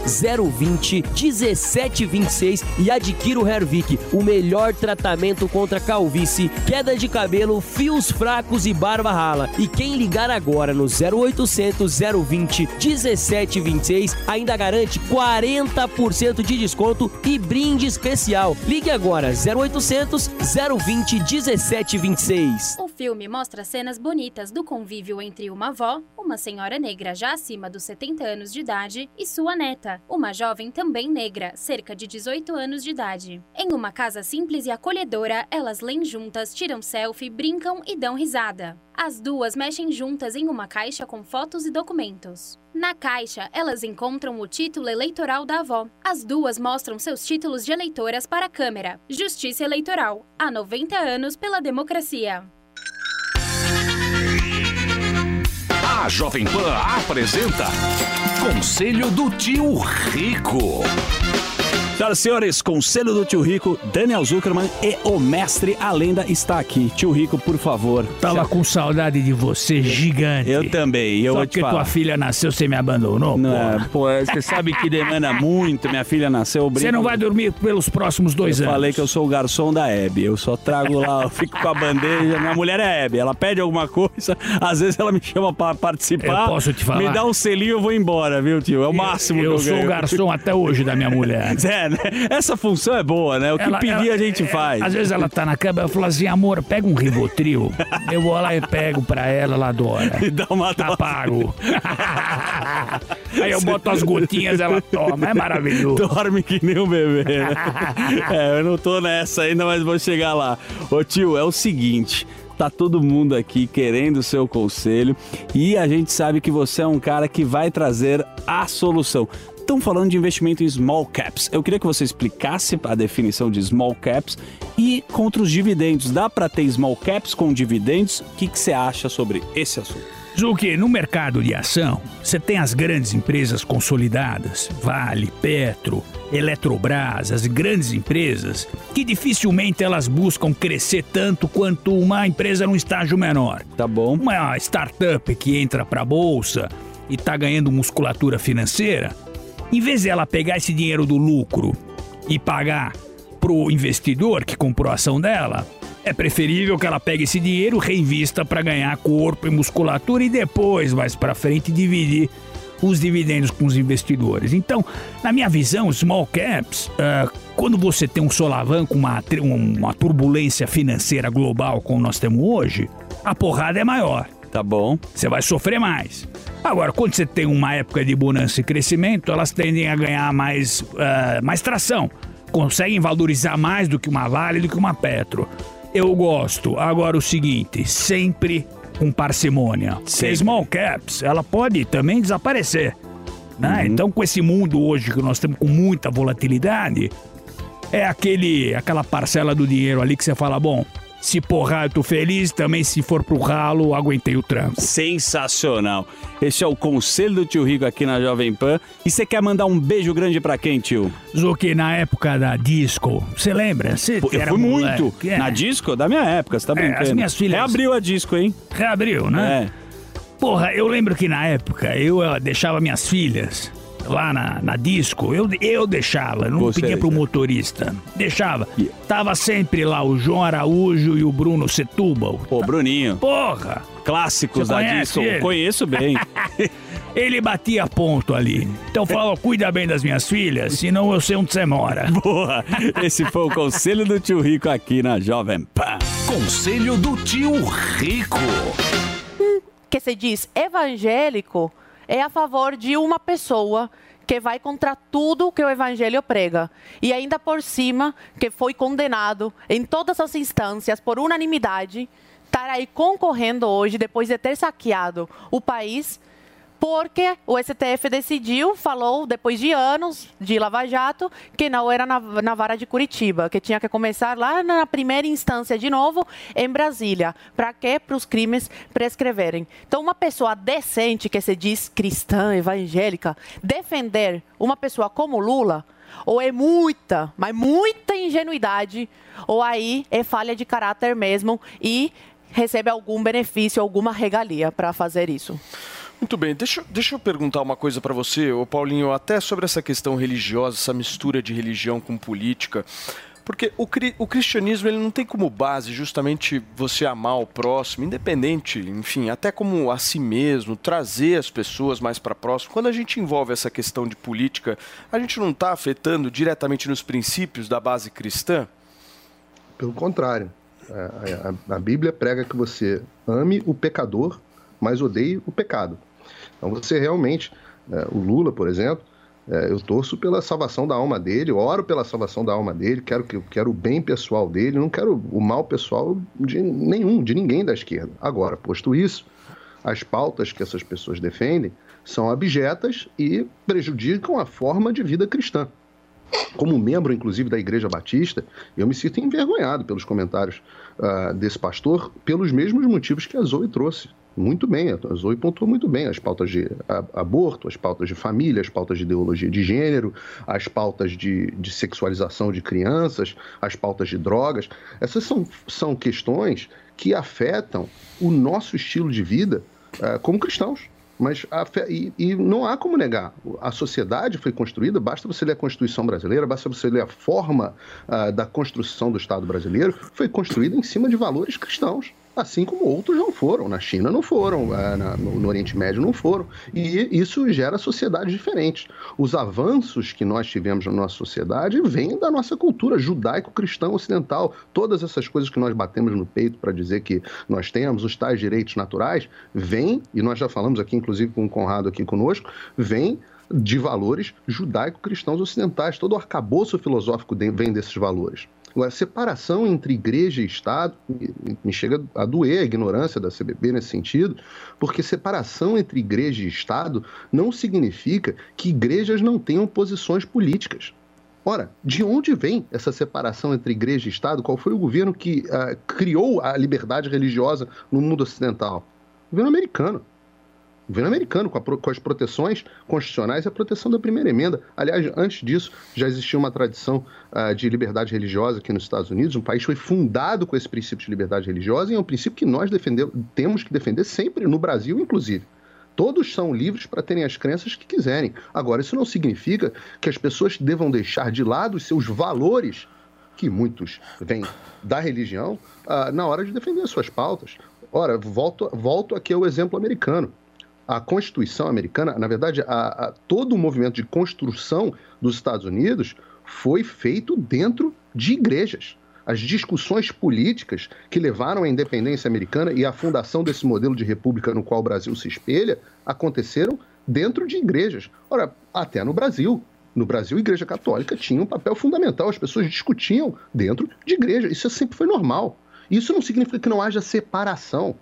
020 1726 e adquira o Hervik, o melhor tratamento contra calvície, queda de cabelo, fios fracos e barba rala. E quem ligar agora no 0800 020 1726 ainda garante 40% de desconto e brinde especial. Ligue agora 0800 020 1726. O filme mostra cenas bonitas do convívio entre uma avó, uma senhora negra já acima dos 70 anos de idade e sua neta, uma jovem também negra, cerca de 18 anos de idade. Em uma casa simples e acolhedora, elas leem juntas, tiram selfie, brincam e dão risada. As duas mexem juntas em uma caixa com fotos e documentos. Na caixa, elas encontram o título eleitoral da avó. As duas mostram seus títulos de eleitoras para a câmera. Justiça Eleitoral. Há 90 anos pela democracia. A Jovem Pan apresenta Conselho do Tio Rico. Senhoras e senhores, Conselho do Tio Rico, Daniel Zuckerman e o mestre, a lenda está aqui. Tio Rico, por favor. Tava com saudade de você, gigante. Eu também, eu vou te falar. Só porque tua filha nasceu, você me abandonou, pô. Você sabe que demanda muito, minha filha nasceu. Você não vai dormir pelos próximos 2 anos. Eu falei que eu sou o garçom da Hebe, eu só trago lá, eu fico com a bandeja. Minha mulher é Hebe, ela pede alguma coisa, às vezes ela me chama pra participar. Eu posso te falar. Me dá um selinho, eu vou embora, viu, tio? É o máximo que eu ganho. Eu sou o garçom até hoje da minha mulher. Essa função é boa, né? O que pedir a gente faz. Às vezes ela tá na cama, eu falo assim, amor, pega um Rivotril. Eu vou lá e pego pra ela, ela adora. E dá uma dose. Apago. Aí eu boto as gotinhas, ela toma, é maravilhoso. Dorme que nem um bebê, né? Eu não tô nessa ainda, mas vou chegar lá. Ô tio, é o seguinte... Tá todo mundo aqui querendo o seu conselho e a gente sabe que você é um cara que vai trazer a solução. Estão falando de investimento em small caps. Eu queria que você explicasse a definição de small caps e contra os dividendos. Dá para ter small caps com dividendos? O que você acha sobre esse assunto? Zucchi, no mercado de ação, você tem as grandes empresas consolidadas, Vale, Petro, Eletrobras, as grandes empresas, que dificilmente elas buscam crescer tanto quanto uma empresa num estágio menor. Tá bom. Uma startup que entra para a bolsa e está ganhando musculatura financeira, em vez de ela pegar esse dinheiro do lucro e pagar para o investidor que comprou a ação dela... É preferível que ela pegue esse dinheiro, reinvista para ganhar corpo e musculatura e depois, mais para frente, dividir os dividendos com os investidores. Então, na minha visão, small caps, quando você tem um solavanco, uma turbulência financeira global como nós temos hoje, a porrada é maior. Tá bom. Você vai sofrer mais. Agora, quando você tem uma época de bonança e crescimento, elas tendem a ganhar mais tração. Conseguem valorizar mais do que uma Vale, do que uma Petro. Eu gosto. Agora o seguinte, sempre com parcimônia. Sempre. Small caps, ela pode também desaparecer, né? Uhum. Então com esse mundo hoje que nós temos com muita volatilidade, é aquela parcela do dinheiro ali que você fala, bom, Se porrar, eu tô feliz. Também se for pro ralo, aguentei o tranco. Sensacional. Esse é o Conselho do Tio Rico aqui na Jovem Pan. E você quer mandar um beijo grande pra quem, tio? Zuki, na época da disco, você lembra? Cê eu era fui moleque. Muito. É. Na disco da minha época, você tá brincando. As minhas filhas... Reabriu a disco, hein? Reabriu, né? É. Porra, eu lembro que na época eu deixava minhas filhas lá na disco, eu deixava, não você pedia pro motorista, deixava. Yeah. Tava sempre lá o João Araújo e o Bruno Setúbal. Pô, Bruninho. Porra! Clássicos da disco, ele? Conheço bem. Ele batia ponto ali. Então falou, cuida bem das minhas filhas, senão eu sei onde você mora. Boa! Esse foi o Conselho do Tio Rico aqui na Jovem Pan. Conselho do Tio Rico. Que se diz evangélico é a favor de uma pessoa que vai contra tudo que o evangelho prega. E ainda por cima, que foi condenado em todas as instâncias por unanimidade, estar aí concorrendo hoje, depois de ter saqueado o país, porque o STF decidiu, falou, depois de anos de Lava Jato, que não era na vara de Curitiba, que tinha que começar lá na primeira instância de novo, em Brasília. Para quê? Para os crimes prescreverem. Então, uma pessoa decente, que se diz cristã, evangélica, defender uma pessoa como Lula, ou é muita, mas muita ingenuidade, ou aí é falha de caráter mesmo e recebe algum benefício, alguma regalia para fazer isso. Muito bem, deixa eu perguntar uma coisa para você, ô Paulinho, até sobre essa questão religiosa, essa mistura de religião com política, porque o cristianismo ele não tem como base justamente você amar o próximo, independente, enfim, até como a si mesmo, trazer as pessoas mais para próximo. Quando a gente envolve essa questão de política, a gente não está afetando diretamente nos princípios da base cristã? Pelo contrário, a Bíblia prega que você ame o pecador, mas odeie o pecado. Então você realmente, o Lula, por exemplo, eu torço pela salvação da alma dele, oro pela salvação da alma dele, quero o bem pessoal dele, não quero o mal pessoal de ninguém da esquerda. Agora, posto isso, as pautas que essas pessoas defendem são abjetas e prejudicam a forma de vida cristã. Como membro, inclusive, da Igreja Batista, eu me sinto envergonhado pelos comentários desse pastor, pelos mesmos motivos que a Zoe trouxe. Muito bem, a Zoe pontuou muito bem as pautas de aborto, as pautas de família, as pautas de ideologia de gênero, as pautas de sexualização de crianças, as pautas de drogas. Essas são questões que afetam o nosso estilo de vida como cristãos. Mas e não há como negar, a sociedade foi construída, basta você ler a Constituição brasileira, basta você ler a forma da construção do Estado brasileiro, foi construída em cima de valores cristãos, assim como outros não foram, na China não foram, no Oriente Médio não foram, e isso gera sociedades diferentes. Os avanços que nós tivemos na nossa sociedade vêm da nossa cultura judaico-cristã ocidental, todas essas coisas que nós batemos no peito para dizer que nós temos, os tais direitos naturais, vêm, e nós já falamos aqui, inclusive com o Conrado aqui conosco, vêm de valores judaico-cristãos ocidentais, todo o arcabouço filosófico vem desses valores. A separação entre igreja e Estado, me chega a doer a ignorância da CBB nesse sentido, porque separação entre igreja e Estado não significa que igrejas não tenham posições políticas. Ora, de onde vem essa separação entre igreja e Estado? Qual foi o governo que criou a liberdade religiosa no mundo ocidental? O governo americano, com as proteções constitucionais e a proteção da primeira emenda. Aliás, antes disso, já existia uma tradição de liberdade religiosa aqui nos Estados Unidos. O país foi fundado com esse princípio de liberdade religiosa e é um princípio que nós temos que defender sempre, no Brasil, inclusive. Todos são livres para terem as crenças que quiserem. Agora, isso não significa que as pessoas devam deixar de lado os seus valores, que muitos vêm da religião, na hora de defender as suas pautas. Ora, volto aqui ao exemplo americano. A Constituição americana, na verdade, todo o movimento de construção dos Estados Unidos foi feito dentro de igrejas. As discussões políticas que levaram à independência americana e à fundação desse modelo de república no qual o Brasil se espelha aconteceram dentro de igrejas. Ora, até no Brasil. No Brasil, a Igreja Católica tinha um papel fundamental. As pessoas discutiam dentro de igreja. Isso sempre foi normal. Isso não significa que não haja separação.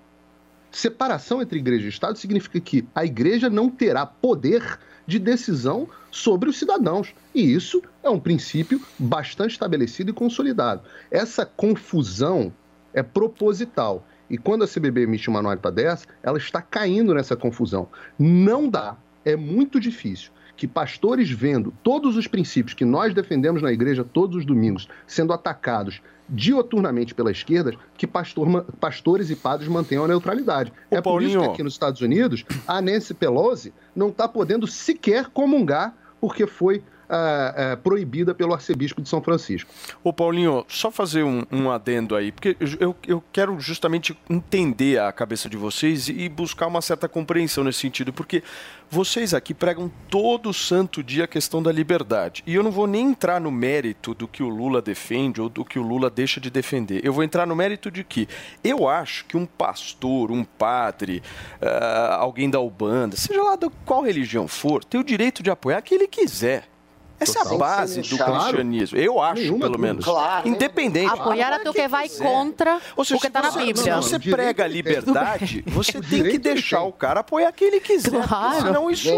Separação entre igreja e Estado significa que a igreja não terá poder de decisão sobre os cidadãos. E isso é um princípio bastante estabelecido e consolidado. Essa confusão é proposital. E quando a CBB emite uma nota 10, ela está caindo nessa confusão. Não dá, é muito difícil que pastores, vendo todos os princípios que nós defendemos na igreja todos os domingos, sendo atacados dioturnamente pela esquerda, que pastores e padres mantenham a neutralidade. Ô, é Paulinho, por isso que aqui nos Estados Unidos, a Nancy Pelosi não está podendo sequer comungar porque foi proibida pelo arcebispo de São Francisco. Ô Paulinho, só fazer um adendo aí, porque eu quero justamente entender a cabeça de vocês e buscar uma certa compreensão nesse sentido, porque vocês aqui pregam todo santo dia a questão da liberdade, e eu não vou nem entrar no mérito do que o Lula defende ou do que o Lula deixa de defender. Eu vou entrar no mérito de que eu acho que um pastor, um padre, alguém da Umbanda, seja lá de qual religião for, tem o direito de apoiar quem ele quiser. Essa é a base do cristianismo, eu acho, pelo menos. Claro, independente. Apoiar até o que vai contra o que está na Bíblia. Se você prega a liberdade, você tem que deixar o cara apoiar quem ele quiser. Claro. Senão isso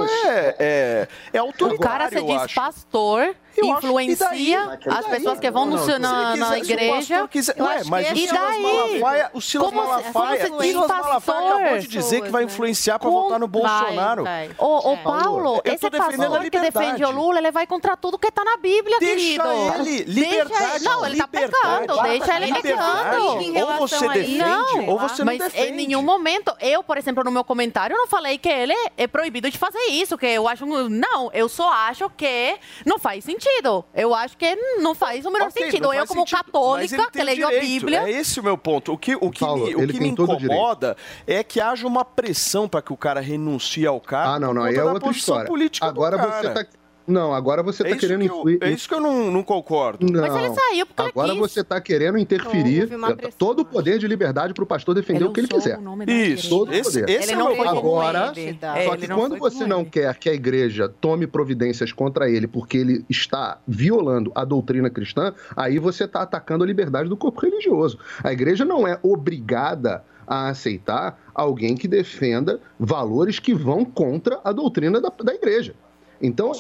é autoritário. O cara se diz pastor, influencia as pessoas que vão na igreja. E daí? O Silas Malafaia acabou de dizer que vai influenciar para votar no Bolsonaro. Ô, Paulo, esse pastor que defende o Lula, ele vai contra tudo que está na Bíblia, querido. Deixa ele, liberdade. Não, ele está pecando, deixa ele pecando. Ou você defende, ou você não defende. Mas em nenhum momento, eu, por exemplo, no meu comentário, não falei que ele é proibido de fazer isso, que eu acho, não, eu só acho que não faz sentido. Eu acho que não faz o menor sentido. Eu, como católica, que leio a Bíblia... É esse o meu ponto. O que me incomoda é que haja uma pressão para que o cara renuncie ao cargo. Ah, não, aí é outra história. Agora você está... Não, agora você está querendo influir. É isso que eu não concordo. Não. Mas ele saiu porque agora você está querendo interferir todo o poder de liberdade para o pastor defender o que ele quiser. Isso. Todo o poder. Esse não foi agora. Só que quando você não quer que a igreja tome providências contra ele porque ele está violando a doutrina cristã, aí você está atacando a liberdade do corpo religioso. A igreja não é obrigada a aceitar alguém que defenda valores que vão contra a doutrina da igreja. Então,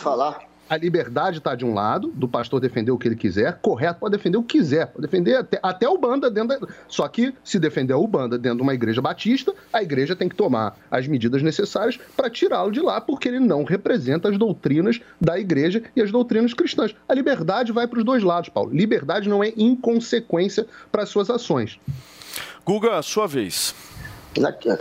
a liberdade está de um lado, do pastor defender o que ele quiser, correto, pode defender o que quiser, pode defender até a Umbanda. Só que, se defender a Umbanda dentro de uma igreja batista, a igreja tem que tomar as medidas necessárias para tirá-lo de lá, porque ele não representa as doutrinas da igreja e as doutrinas cristãs. A liberdade vai para os dois lados, Paulo. Liberdade não é inconsequência para as suas ações. Guga, sua vez.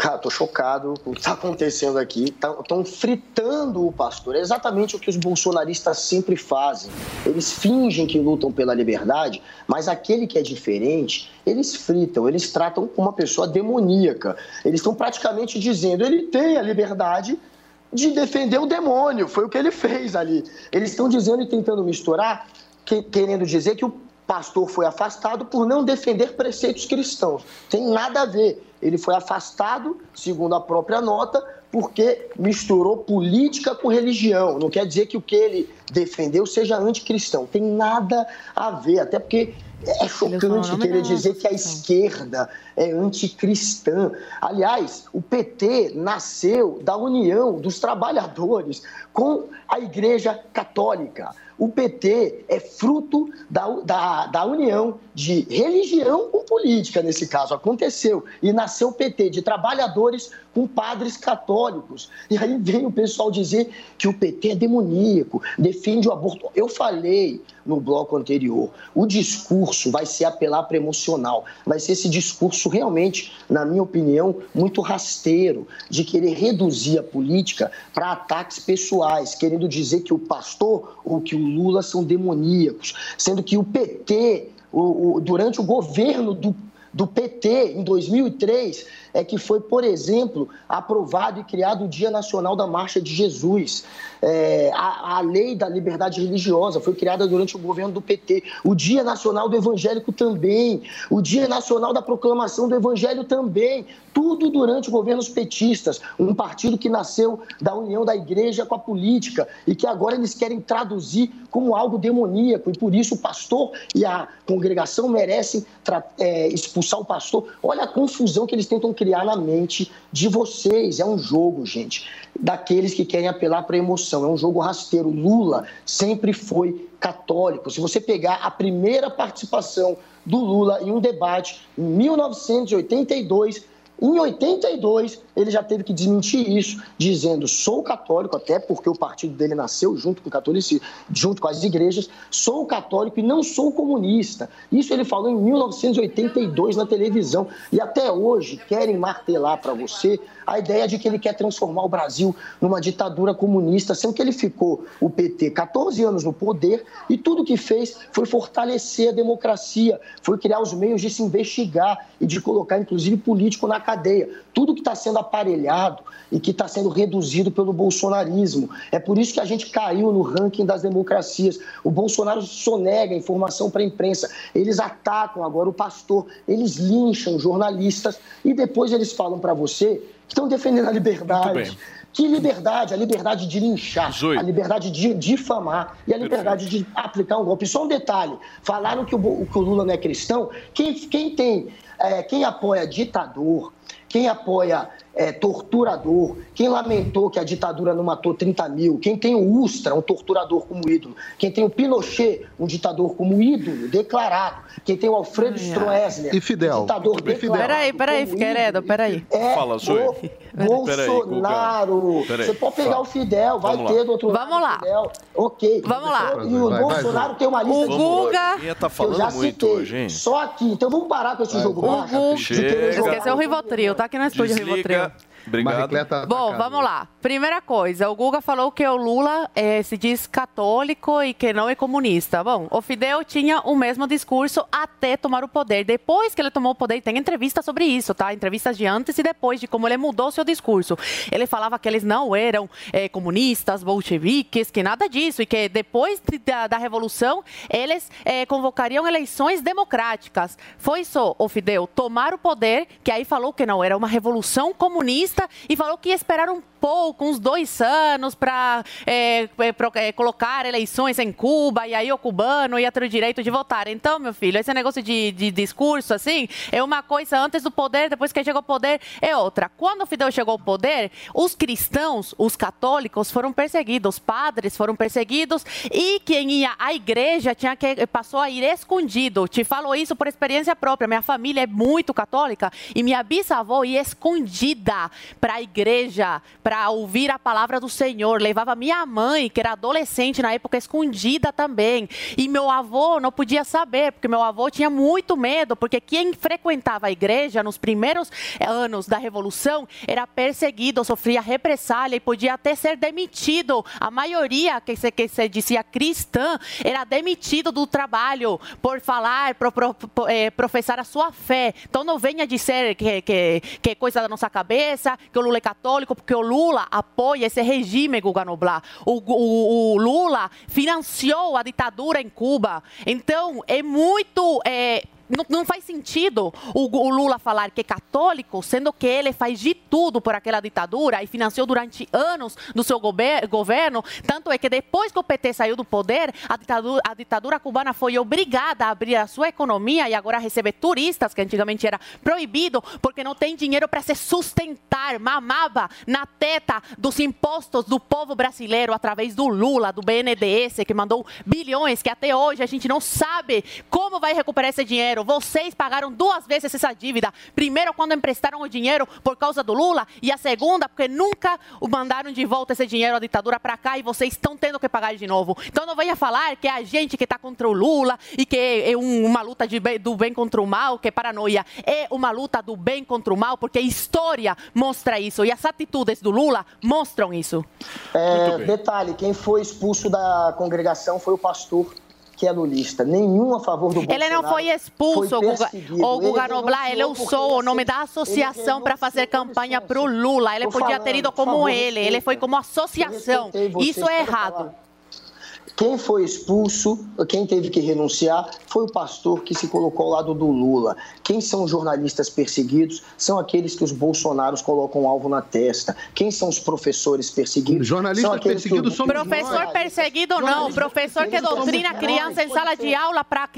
Cara, tô chocado com o que está acontecendo aqui. Estão fritando o pastor. É exatamente o que os bolsonaristas sempre fazem. Eles fingem que lutam pela liberdade, mas aquele que é diferente, eles fritam, eles tratam como uma pessoa demoníaca. Eles estão praticamente dizendo, ele tem a liberdade de defender o demônio. Foi o que ele fez ali. Eles estão dizendo e tentando misturar, querendo dizer que o pastor foi afastado por não defender preceitos cristãos. Tem nada a ver. Ele foi afastado, segundo a própria nota, porque misturou política com religião. Não quer dizer que o que ele defendeu seja anticristão. Tem nada a ver, até porque é chocante querer dizer que a esquerda é anticristã. Aliás, o PT nasceu da união dos trabalhadores com a Igreja Católica. O PT é fruto da união de religião com política, nesse caso, aconteceu. E nasceu o PT de trabalhadores com padres católicos. E aí vem o pessoal dizer que o PT é demoníaco, defende o aborto. Eu falei no bloco anterior, o discurso vai ser apelar para emocional, vai ser esse discurso realmente, na minha opinião, muito rasteiro, de querer reduzir a política para ataques pessoais, querendo dizer que o pastor ou que o Lula são demoníacos, sendo que o PT, durante o governo do PT, em 2003, é que foi, por exemplo, aprovado e criado o Dia Nacional da Marcha de Jesus. A Lei da Liberdade Religiosa foi criada durante o governo do PT. O Dia Nacional do Evangélico também. O Dia Nacional da Proclamação do Evangelho também. Tudo durante governos petistas, um partido que nasceu da união da igreja com a política e que agora eles querem traduzir como algo demoníaco. E por isso o pastor e a congregação merecem expulsar o pastor. Olha a confusão que eles tentam criar na mente de vocês. É um jogo, gente, daqueles que querem apelar para a emoção. É um jogo rasteiro. Lula sempre foi católico. Se você pegar a primeira participação do Lula em um debate em 1982... Em 82, ele já teve que desmentir isso, dizendo, sou católico, até porque o partido dele nasceu junto com o catolicismo, junto com as igrejas, sou católico e não sou comunista. Isso ele falou em 1982 na televisão. E até hoje querem martelar para você a ideia de que ele quer transformar o Brasil numa ditadura comunista, sendo que ele ficou, o PT, 14 anos no poder e tudo que fez foi fortalecer a democracia, foi criar os meios de se investigar e de colocar, inclusive, político na cadeia. Tudo que está sendo aparelhado e que está sendo reduzido pelo bolsonarismo. É por isso que a gente caiu no ranking das democracias. O Bolsonaro sonega informação para a imprensa. Eles atacam agora o pastor, eles lincham jornalistas e depois eles falam para você que estão defendendo a liberdade. Que liberdade? A liberdade de linchar, a liberdade de difamar e a liberdade de aplicar um golpe. Só um detalhe, falaram que o Lula não é cristão. Quem apoia ditador, quem apoia torturador, quem lamentou que a ditadura não matou 30 mil, quem tem o Ustra, um torturador como ídolo, quem tem o Pinochet, um ditador como ídolo, declarado, quem tem o Alfredo Stroessner, um ditador declarado. Peraí, Figueiredo, peraí. Fala, Zoe. Bolsonaro. Você pode pegar o Fidel, vai ter do outro lado. Vamos lá. Ok. Vamos lá. E o Bolsonaro tem uma lista de... O Guga... Tá falando muito hoje, hein? Só aqui. Então vamos parar com esse jogo. Esqueceu o Rivotril. Tá aqui no estúdio Rivotril. Obrigado. Bom, vamos lá. Primeira coisa, o Guga falou que o Lula se diz católico e que não é comunista. Bom, o Fidel tinha o mesmo discurso até tomar o poder. Depois que ele tomou o poder, tem entrevistas sobre isso, tá? Entrevistas de antes e depois, de como ele mudou seu discurso. Ele falava que eles não eram comunistas, bolcheviques, que nada disso. E que depois da Revolução, eles convocariam eleições democráticas. Foi só o Fidel tomar o poder, que aí falou que não era uma revolução comunista, e falou que ia esperar um pouco, uns 2 anos, para colocar eleições em Cuba, e aí o cubano ia ter o direito de votar. Então, meu filho, esse negócio de discurso, assim, é uma coisa antes do poder, depois que chegou ao poder, é outra. Quando o Fidel chegou ao poder, os cristãos, os católicos foram perseguidos, os padres foram perseguidos, e quem ia à igreja passou a ir escondido. Te falo isso por experiência própria, minha família é muito católica, e minha bisavó ia escondida para a igreja, para ouvir a palavra do Senhor. Levava minha mãe, que era adolescente na época, escondida também. E meu avô não podia saber, porque meu avô tinha muito medo, porque quem frequentava a igreja nos primeiros anos da Revolução era perseguido, sofria represália e podia até ser demitido. A maioria que se dizia cristã era demitido do trabalho por falar, professar a sua fé. Então não venha dizer que é coisa da nossa cabeça, que o Lula é católico, porque o Lula apoia esse regime, Guga Noblar. O Lula financiou a ditadura em Cuba. Então, é muito... Não faz sentido o Lula falar que é católico, sendo que ele faz de tudo por aquela ditadura e financiou durante anos do seu governo. Tanto é que depois que o PT saiu do poder, a ditadura cubana foi obrigada a abrir a sua economia e agora receber turistas, que antigamente era proibido, porque não tem dinheiro para se sustentar. Mamava na teta dos impostos do povo brasileiro através do Lula, do BNDES, que mandou bilhões, que até hoje a gente não sabe como vai recuperar esse dinheiro. Vocês pagaram 2 vezes essa dívida. Primeiro, quando emprestaram o dinheiro por causa do Lula, e a segunda, porque nunca mandaram de volta esse dinheiro à ditadura para cá e vocês estão tendo que pagar de novo. Então não venha falar que é a gente que está contra o Lula e que é uma luta do bem contra o mal, que é paranoia. É uma luta do bem contra o mal, porque a história mostra isso e as atitudes do Lula mostram isso. Detalhe, quem foi expulso da congregação foi o pastor, que é lulista, nenhum a favor do Bolsonaro. Ele não foi expulso, o Guga Noblar, ele usou o nome da associação para fazer campanha para o Lula. Ele podia ter ido como ele foi como associação. Isso é errado. Quem foi expulso, quem teve que renunciar, foi o pastor que se colocou ao lado do Lula. Quem são os jornalistas perseguidos são aqueles que os bolsonaros colocam um alvo na testa. Quem são os professores perseguidos? Jornalistas perseguidos são professor perseguido não, professor que doutrina a criança em sala de aula para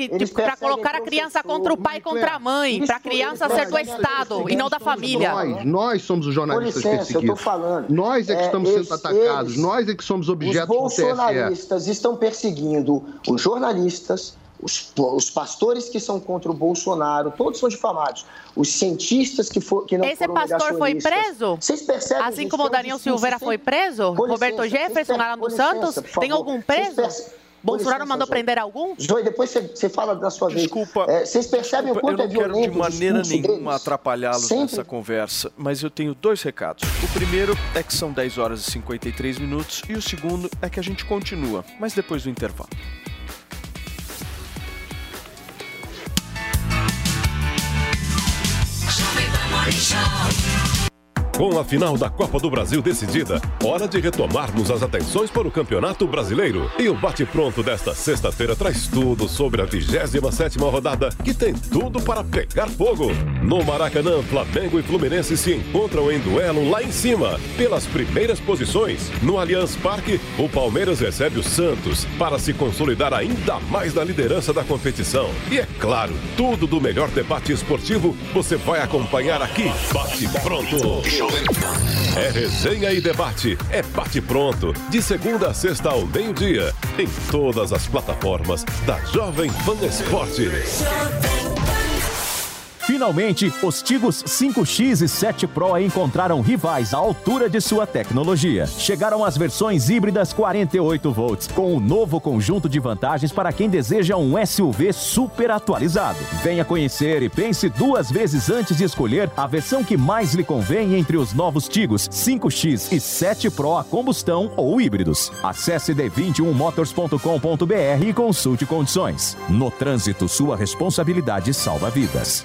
colocar a criança contra o pai e contra a mãe, para a criança ser do Estado e não da família. Nós somos os jornalistas perseguidos. Nós é que estamos sendo atacados, nós é que somos objeto do TSE. Os bolsonaristas estão perseguindo os jornalistas, os pastores que são contra o Bolsonaro, todos são difamados. Os cientistas que não foram negacionistas. Esse pastor foi preso? Vocês percebem, assim como o Daniel Silveira foi preso? Roberto Jefferson, Alan dos Santos? Tem algum preso? Bolsonaro mandou prender algum? Joey, depois você fala da sua vez. Desculpa. Vocês percebem o quanto é violento? Eu não quero de maneira nenhuma atrapalhá-los nessa conversa, mas eu tenho dois recados. O primeiro é que são 10 horas e 53 minutos e o segundo é que a gente continua, mas depois do intervalo. Com a final da Copa do Brasil decidida, hora de retomarmos as atenções para o Campeonato Brasileiro. E o bate-pronto desta sexta-feira traz tudo sobre a 27ª rodada, que tem tudo para pegar fogo. No Maracanã, Flamengo e Fluminense se encontram em duelo lá em cima, pelas primeiras posições. No Allianz Parque, o Palmeiras recebe o Santos para se consolidar ainda mais na liderança da competição. E é claro, tudo do melhor debate esportivo você vai acompanhar aqui. Bate-pronto! É resenha e debate, é bate-pronto, de segunda a sexta ao meio-dia, em todas as plataformas da Jovem Pan Esportes. Finalmente, os Tigos 5X e 7 Pro encontraram rivais à altura de sua tecnologia. Chegaram as versões híbridas 48 volts, com um novo conjunto de vantagens para quem deseja um SUV super atualizado. Venha conhecer e pense duas vezes antes de escolher a versão que mais lhe convém entre os novos Tigos 5X e 7 Pro a combustão ou híbridos. Acesse d21motors.com.br e consulte condições. No trânsito, sua responsabilidade salva vidas.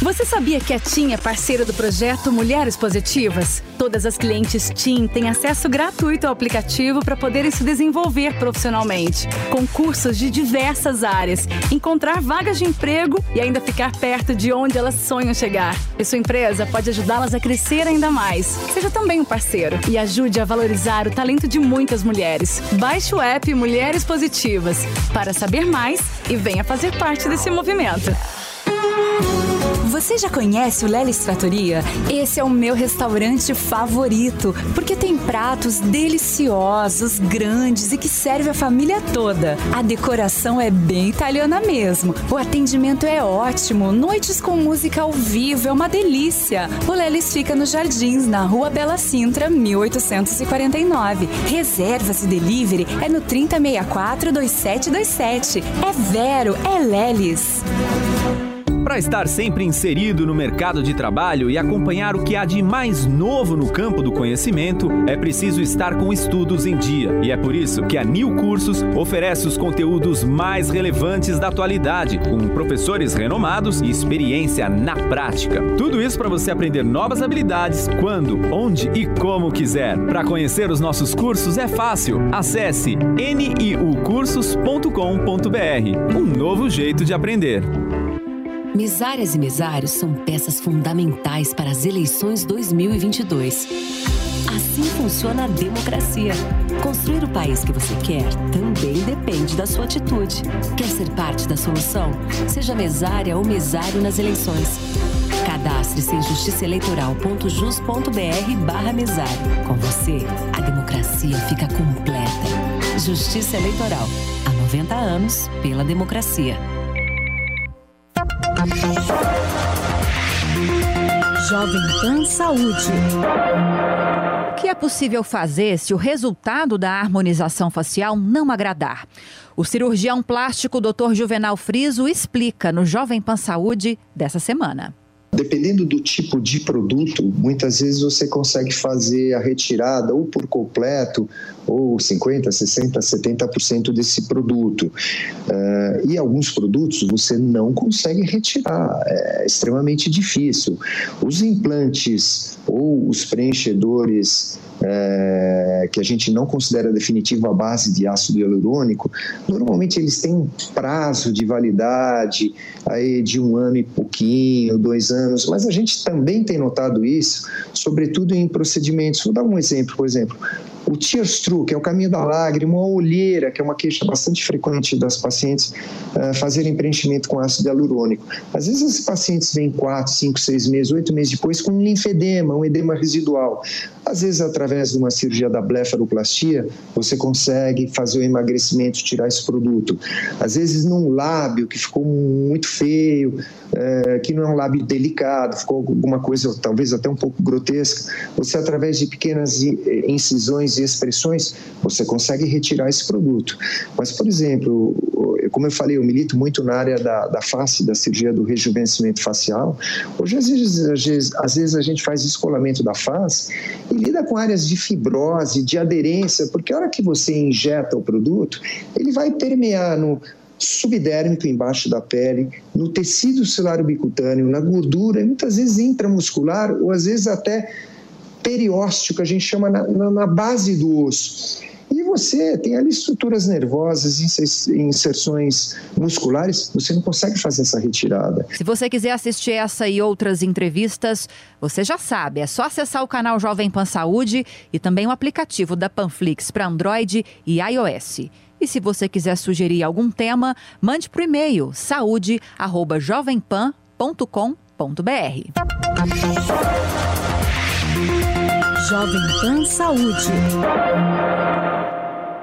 Você sabia que a TIM é parceira do projeto Mulheres Positivas? Todas as clientes TIM têm acesso gratuito ao aplicativo para poderem se desenvolver profissionalmente, com cursos de diversas áreas, encontrar vagas de emprego e ainda ficar perto de onde elas sonham chegar. E sua empresa pode ajudá-las a crescer ainda mais. Seja também um parceiro e ajude a valorizar o talento de muitas mulheres. Baixe o app Mulheres Positivas para saber mais e venha fazer parte desse movimento. Você já conhece o Lelis Trattoria? Esse é o meu restaurante favorito, porque tem pratos deliciosos, grandes e que serve a família toda. A decoração é bem italiana mesmo. O atendimento é ótimo, noites com música ao vivo, é uma delícia. O Lelis fica nos Jardins, na Rua Bela Sintra, 1849. Reservas e delivery é no 3064-2727. É Vero, é Lelis. Para estar sempre inserido no mercado de trabalho e acompanhar o que há de mais novo no campo do conhecimento, é preciso estar com estudos em dia. E é por isso que a New Cursos oferece os conteúdos mais relevantes da atualidade, com professores renomados e experiência na prática. Tudo isso para você aprender novas habilidades quando, onde e como quiser. Para conhecer os nossos cursos é fácil. Acesse niucursos.com.br. Um novo jeito de aprender. Mesárias e mesários são peças fundamentais para as eleições 2022. Assim funciona a democracia. Construir o país que você quer também depende da sua atitude. Quer ser parte da solução? Seja mesária ou mesário nas eleições. Cadastre-se em justiçaeleitoral.jus.br/mesário. Com você, a democracia fica completa. Justiça Eleitoral. Há 90 anos pela democracia. Jovem Pan Saúde. que é possível fazer se o resultado da harmonização facial não agradar? O cirurgião plástico Dr. Juvenal Friso explica no Jovem Pan Saúde dessa semana. Dependendo do tipo de produto, muitas vezes você consegue fazer a retirada ou por completo, ou 50%, 60%, 70% desse produto. E alguns produtos você não consegue retirar, é extremamente difícil. Os implantes ou os preenchedores que a gente não considera definitivo à base de ácido hialurônico, normalmente eles têm um prazo de validade aí de 1 ano e pouquinho, 2 anos, mas a gente também tem notado isso, sobretudo em procedimentos. Vou dar um exemplo, por exemplo, o tears through, que é o caminho da lágrima, a olheira, que é uma queixa bastante frequente das pacientes fazerem preenchimento com ácido hialurônico. Às vezes esses pacientes vêm 4, 5, 6 meses, 8 meses depois com um linfedema, um edema residual. Às vezes, através de uma cirurgia da blefaroplastia, você consegue fazer o emagrecimento, tirar esse produto. Às vezes, num lábio que ficou muito feio, que não é um lábio delicado, ficou alguma coisa talvez até um pouco grotesca, você, através de pequenas incisões e expressões, você consegue retirar esse produto. Mas, por exemplo, como eu falei, eu milito muito na área da face, da cirurgia do rejuvenescimento facial. Hoje, às vezes a gente faz descolamento da face e lida com áreas de fibrose, de aderência, porque a hora que você injeta o produto, ele vai permear no subdérmico, embaixo da pele, no tecido celular bicutâneo, na gordura, muitas vezes intramuscular ou às vezes até periósteo, que a gente chama na base do osso. E você tem ali estruturas nervosas, inserções musculares, você não consegue fazer essa retirada. Se você quiser assistir essa e outras entrevistas, você já sabe, é só acessar o canal Jovem Pan Saúde e também o aplicativo da Panflix para Android e iOS. E se você quiser sugerir algum tema, mande por e-mail saúde@jovempan.com.br. Jovem Pan Saúde.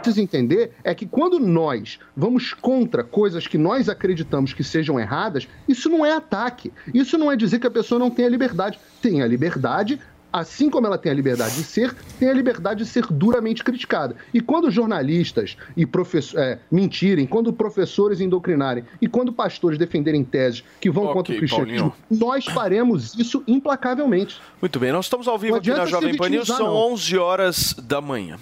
Precisa entender é que quando nós vamos contra coisas que nós acreditamos que sejam erradas, isso não é ataque. Isso não é dizer que a pessoa não tem a liberdade. Tem a liberdade, assim como ela tem a liberdade de ser, tem a liberdade de ser duramente criticada. E quando jornalistas e mentirem, quando professores endocrinarem e quando pastores defenderem teses que vão contra o cristianismo, Paulinho, nós faremos isso implacavelmente. Muito bem, nós estamos ao vivo aqui na Jovem Pan News, são 11 horas da manhã.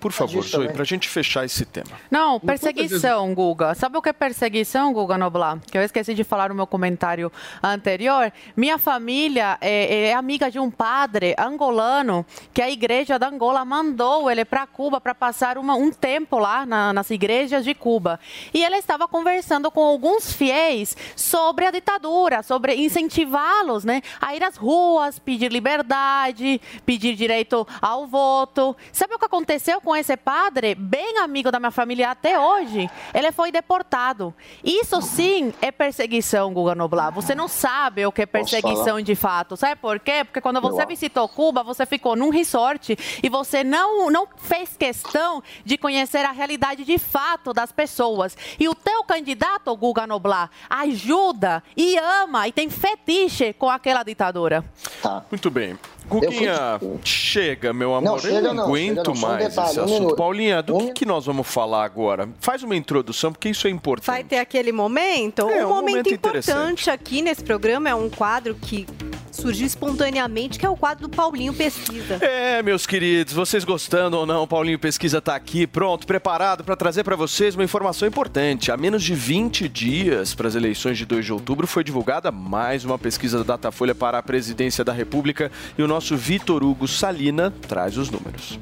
Por favor, Zoe, para a gente fechar esse tema. Não, perseguição, Guga. Sabe o que é perseguição, Guga Noblar? Que eu esqueci de falar no meu comentário anterior. Minha família é amiga de um padre angolano que a igreja da Angola mandou ele para Cuba para passar um tempo lá nas igrejas de Cuba. E ele estava conversando com alguns fiéis sobre a ditadura, sobre incentivá-los, né, a ir às ruas, pedir liberdade, pedir direito ao voto. Sabe o que aconteceu com esse padre, bem amigo da minha família até hoje? Ele foi deportado. Isso sim é perseguição, Guga Noblar. Você não sabe o que é perseguição de fato. Sabe por quê? Porque quando você visitou Cuba, você ficou num resort e você não fez questão de conhecer a realidade de fato das pessoas. E o teu candidato, Guga Noblar, ajuda e ama e tem fetiche com aquela ditadura. Tá. Muito bem. Guguinha, chega, meu amor, eu não aguento mais esse assunto. Paulinha, do que nós vamos falar agora? Faz uma introdução, porque isso é importante. Vai ter aquele momento? Um momento importante aqui nesse programa é um quadro que surgiu espontaneamente, que é o quadro do Paulinho Pesquisa. É, meus queridos, vocês gostando ou não, Paulinho Pesquisa está aqui, pronto, preparado para trazer para vocês uma informação importante. Há menos de 20 dias para as eleições de 2 de outubro foi divulgada mais uma pesquisa da Datafolha para a presidência da República e o nosso Vitor Hugo Salina traz os números.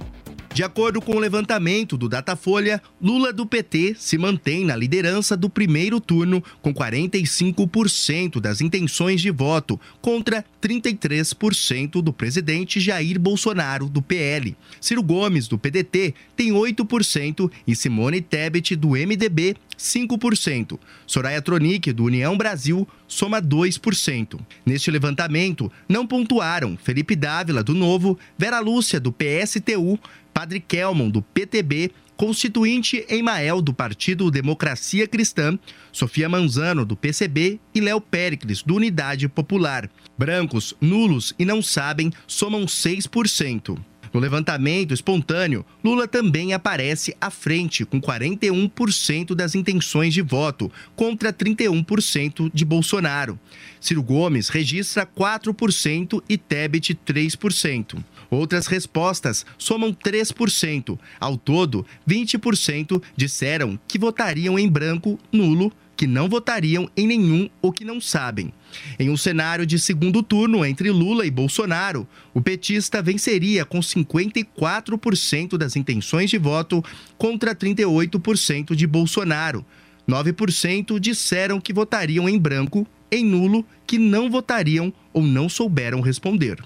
De acordo com o levantamento do Datafolha, Lula do PT se mantém na liderança do primeiro turno com 45% das intenções de voto contra 33% do presidente Jair Bolsonaro, do PL. Ciro Gomes, do PDT, tem 8% e Simone Tebet, do MDB, 5%. Soraya Tronic, do União Brasil, soma 2%. Neste levantamento, não pontuaram Felipe Dávila, do Novo, Vera Lúcia, do PSTU, Padre Kelmon, do PTB, Constituinte Emael, do Partido Democracia Cristã, Sofia Manzano, do PCB e Léo Péricles, do Unidade Popular. Brancos, nulos e não sabem somam 6%. No levantamento espontâneo, Lula também aparece à frente, com 41% das intenções de voto, contra 31% de Bolsonaro. Ciro Gomes registra 4% e Tebet 3%. Outras respostas somam 3%. Ao todo, 20% disseram que votariam em branco, nulo, que não votariam em nenhum ou que não sabem. Em um cenário de segundo turno entre Lula e Bolsonaro, o petista venceria com 54% das intenções de voto contra 38% de Bolsonaro. 9% disseram que votariam em branco, em nulo, que não votariam ou não souberam responder.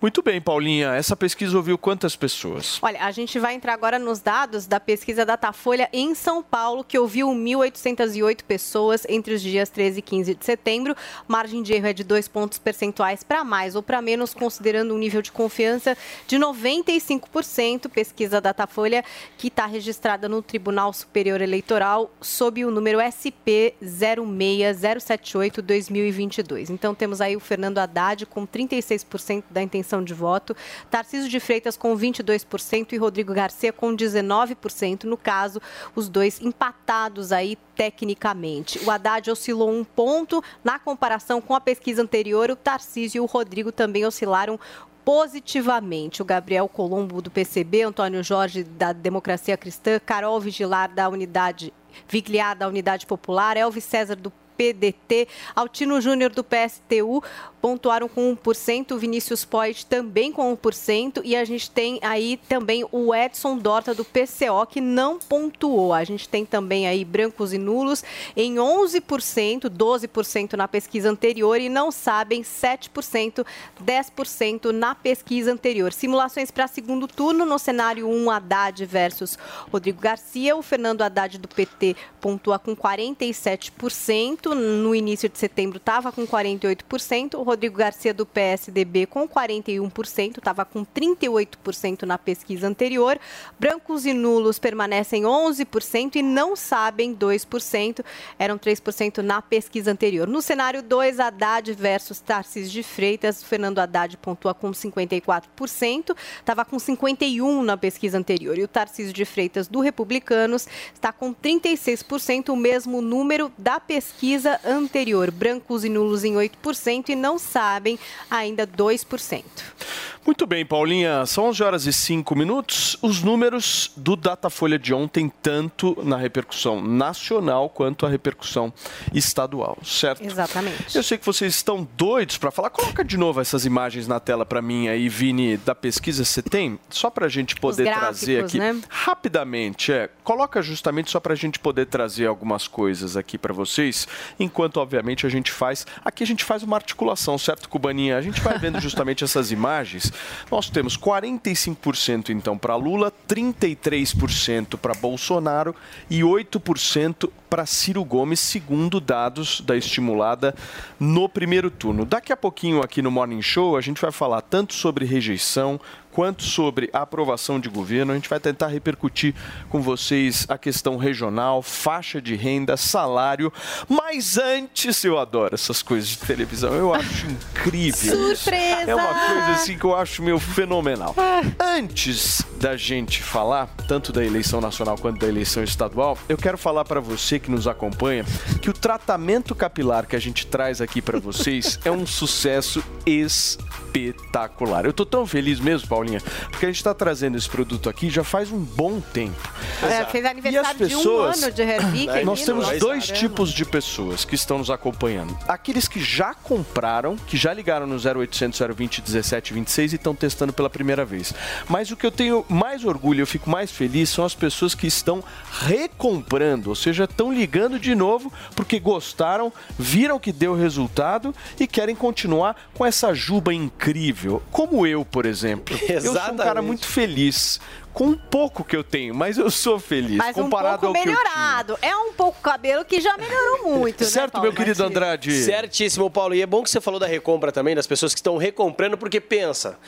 Muito bem, Paulinha. Essa pesquisa ouviu quantas pessoas? Olha, a gente vai entrar agora nos dados da pesquisa Datafolha em São Paulo, que ouviu 1.808 pessoas entre os dias 13 e 15 de setembro. Margem de erro é de 2 pontos percentuais para mais ou para menos, considerando um nível de confiança de 95%. Pesquisa Datafolha, que está registrada no Tribunal Superior Eleitoral sob o número SP 06078-2022. Então, temos aí o Fernando Haddad com 36% da intenção de voto, Tarcísio de Freitas com 22% e Rodrigo Garcia com 19%, no caso, os dois empatados aí tecnicamente. O Haddad oscilou 1 ponto, na comparação com a pesquisa anterior, o Tarcísio e o Rodrigo também oscilaram positivamente. O Gabriel Colombo, do PCB, Antônio Jorge, da Democracia Cristã, Carol Vigilar, da Unidade Popular, Elvis César, do PDT, Altino Júnior, do PSTU, pontuaram com 1%, Vinícius Poit também com 1%, e a gente tem aí também o Edson Dorta, do PCO, que não pontuou. A gente tem também aí brancos e nulos em 11%, 12% na pesquisa anterior, e não sabem 7%, 10% na pesquisa anterior. Simulações para segundo turno, no cenário 1, Haddad versus Rodrigo Garcia, o Fernando Haddad, do PT, pontua com 47%, no início de setembro estava com 48%, o Rodrigo Garcia, do PSDB, com 41%, estava com 38% na pesquisa anterior, brancos e nulos permanecem 11% e não sabem 2%, eram 3% na pesquisa anterior. No cenário 2, Haddad versus Tarcísio de Freitas, Fernando Haddad pontua com 54%, estava com 51% na pesquisa anterior, e o Tarcísio de Freitas, do Republicanos, está com 36%, o mesmo número da pesquisa anterior, brancos e nulos em 8% e não sabem ainda 2%. Muito bem, Paulinha, são 11h05. Os números do Datafolha de ontem, tanto na repercussão nacional quanto a repercussão estadual, certo? Exatamente. Eu sei que vocês estão doidos para falar. Coloca de novo essas imagens na tela para mim aí, Vini, da pesquisa você tem? Só para a gente poder gráficos, trazer aqui, né? Rapidamente, coloca justamente só para a gente poder trazer algumas coisas aqui para vocês, enquanto, obviamente, a gente faz uma articulação, certo, Cubaninha? A gente vai vendo justamente essas imagens. Nós temos 45% então para Lula, 33% para Bolsonaro e 8% para Ciro Gomes, segundo dados da estimulada no primeiro turno. Daqui a pouquinho aqui no Morning Show a gente vai falar tanto sobre rejeição quanto sobre a aprovação de governo. A gente vai tentar repercutir com vocês a questão regional, faixa de renda, salário. Mas antes, eu adoro essas coisas de televisão, eu acho incrível. Surpresa! É uma coisa assim que eu acho meio fenomenal. Antes da gente falar, tanto da eleição nacional quanto da eleição estadual, eu quero falar para você que nos acompanha que o tratamento capilar que a gente traz aqui para vocês é um sucesso espetacular. Eu tô tão feliz mesmo, Paulinha, porque a gente está trazendo esse produto aqui já faz um bom tempo. Fez aniversário pessoas, de 1 ano de Herbic. Nós temos dois tipos de pessoas que estão nos acompanhando. Aqueles que já compraram, que já ligaram no 0800 020 1726 e estão testando pela primeira vez. Mas o que eu tenho mais orgulho, eu fico mais feliz, são as pessoas que estão recomprando, ou seja, estão ligando de novo porque gostaram, viram que deu resultado e querem continuar com essa juba incrível. Como eu, por exemplo. Exatamente. Eu sou um cara muito feliz. Com um pouco que eu tenho, mas eu sou feliz. Mas comparado um pouco ao melhorado. É um pouco cabelo que já melhorou muito, certo, né, Paulo? Meu querido Andrade? Certíssimo, Paulo. E é bom que você falou da recompra também, das pessoas que estão recomprando, porque pensa...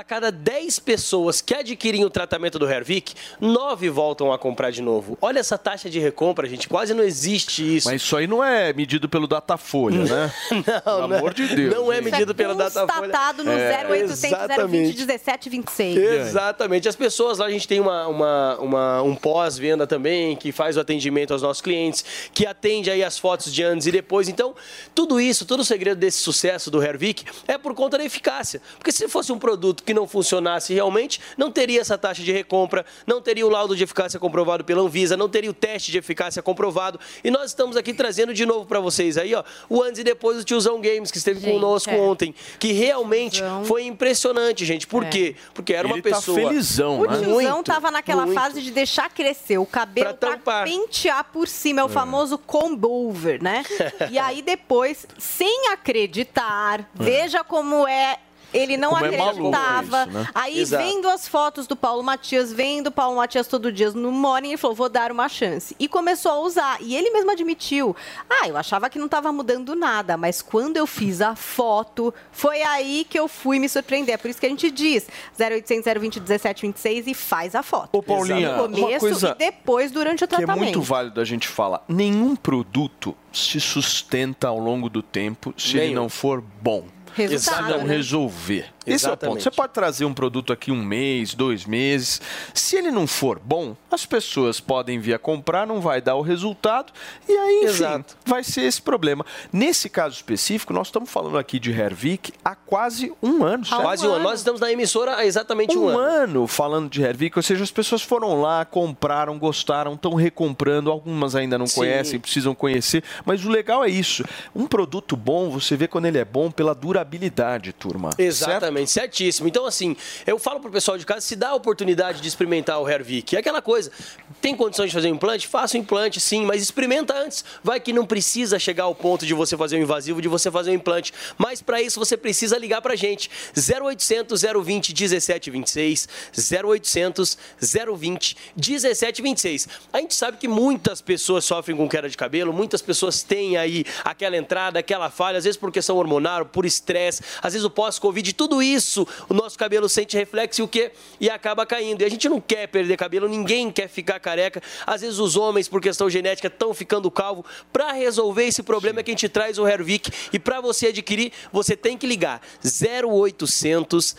A cada 10 pessoas que adquirem o tratamento do Hervik, 9 voltam a comprar de novo. Olha essa taxa de recompra, gente. Quase não existe isso. Mas isso aí não é medido pelo Datafolha, né? Não, pelo amor de Deus. Não é medido pelo Datafolha. Constatado no 0800 020 1726. Exatamente. As pessoas lá, a gente tem um pós-venda também, que faz o atendimento aos nossos clientes, que atende aí as fotos de antes e depois. Então, tudo isso, todo o segredo desse sucesso do Hervik é por conta da eficácia. Porque se fosse um produto que não funcionasse realmente, não teria essa taxa de recompra, não teria o laudo de eficácia comprovado pela Anvisa, não teria o teste de eficácia comprovado. E nós estamos aqui trazendo de novo para vocês aí, ó, o antes e depois do Tiozão Games, que esteve conosco ontem, que realmente foi impressionante, gente. Por quê? Porque era uma pessoa... Ele tá felizão, né? O Tiozão tava naquela fase de deixar crescer o cabelo pra pentear por cima, é o famoso comb over, né? E aí depois, sem acreditar, veja como é... Ele não acreditava. Isso, né? Aí, vendo as fotos do Paulo Matias, vendo o Paulo Matias todo dia no morning, ele falou, vou dar uma chance. E começou a usar. E ele mesmo admitiu. Ah, eu achava que não estava mudando nada, mas quando eu fiz a foto, foi aí que eu fui me surpreender. É por isso que a gente diz 0800 020 1726 e faz a foto. Ô, Paulinha, no começo e depois, durante o tratamento. Que é muito válido a gente falar. Nenhum produto se sustenta ao longo do tempo se ele não for bom. Resultado, não resolver. Esse é o ponto. Você pode trazer um produto aqui um mês, 2 meses. Se ele não for bom, as pessoas podem vir a comprar, não vai dar o resultado. E aí, enfim, vai ser esse problema. Nesse caso específico, nós estamos falando aqui de Hervik há quase um ano. Quase um ano. Nós estamos na emissora há exatamente um ano. Um ano falando de Hervik, ou seja, as pessoas foram lá, compraram, gostaram, estão recomprando. Algumas ainda não conhecem, precisam conhecer. Mas o legal é isso. Um produto bom, você vê quando ele é bom pela durabilidade, turma. Exatamente. Certíssimo. Então, assim, eu falo pro pessoal de casa, se dá a oportunidade de experimentar o Hervik. É aquela coisa, tem condições de fazer um implante? Faça um implante, sim, mas experimenta antes. Vai que não precisa chegar ao ponto de você fazer um invasivo, de você fazer um implante. Mas, para isso, você precisa ligar pra gente. 0800 020 1726, 0800 020 1726. A gente sabe que muitas pessoas sofrem com queda de cabelo, muitas pessoas têm aí aquela entrada, aquela falha, às vezes por questão hormonal, por estresse, às vezes o pós-Covid, tudo isso, o nosso cabelo sente reflexo e o quê? E acaba caindo. E a gente não quer perder cabelo, ninguém quer ficar careca. Às vezes os homens, por questão genética, estão ficando calvo. Para resolver esse problema é que a gente traz o Hervik. E para você adquirir, você tem que ligar 0800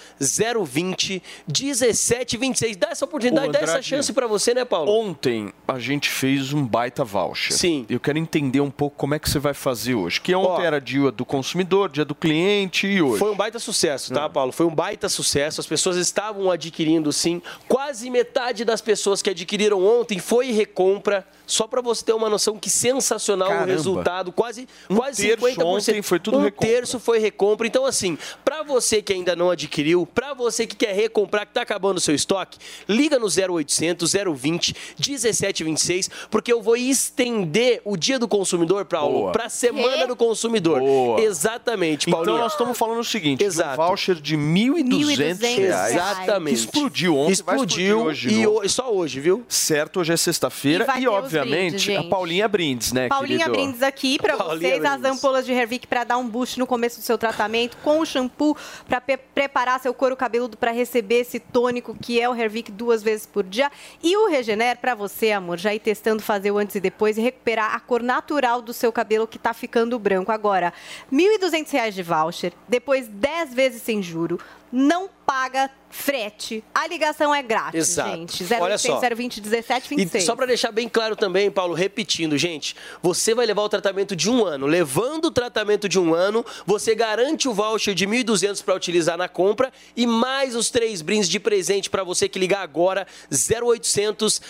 020 1726. Dá essa oportunidade, Andrade, dá essa chance para você, né, Paulo? Ontem a gente fez um baita voucher. Sim. Eu quero entender um pouco como é que você vai fazer hoje. Que ontem era dia do consumidor, dia do cliente e hoje. Foi um baita sucesso, tá, Paulo? Foi um baita sucesso, as pessoas estavam adquirindo, sim. Quase metade das pessoas que adquiriram ontem foi recompra, só para você ter uma noção que sensacional o resultado, quase 50%. Ontem foi tudo recompra. 1/3 foi recompra. Então, assim, para você que ainda não adquiriu, para você que quer recomprar, que está acabando o seu estoque, liga no 0800 020 1726, porque eu vou estender o dia do consumidor para a semana do consumidor. Boa. Exatamente, Paulinho. Então, nós estamos falando o seguinte, um voucher de R$ 1.200. Exatamente. Que explodiu ontem, explodiu hoje. E só hoje, viu? Certo, hoje é sexta-feira e obviamente, brindes, a Paulinha Brindes, né, Paulinha querido? Brindes aqui para vocês, as ampolas de Hervik para dar um boost no começo do seu tratamento, com o shampoo para preparar seu couro cabeludo para receber esse tônico que é o Hervik 2 vezes por dia, e o Regener para você, amor, já ir testando, fazer o antes e depois e recuperar a cor natural do seu cabelo que tá ficando branco. Agora, R$ 1.200 de voucher, depois 10 vezes sem juro, não paga frete. A ligação é grátis, gente. 0800 020 1726. E só para deixar bem claro também, Paulo, repetindo, gente, você vai levar o tratamento de um ano. Levando o tratamento de um ano, você garante o voucher de R$ 1.200 para utilizar na compra e mais os 3 brindes de presente para você que ligar agora, 0800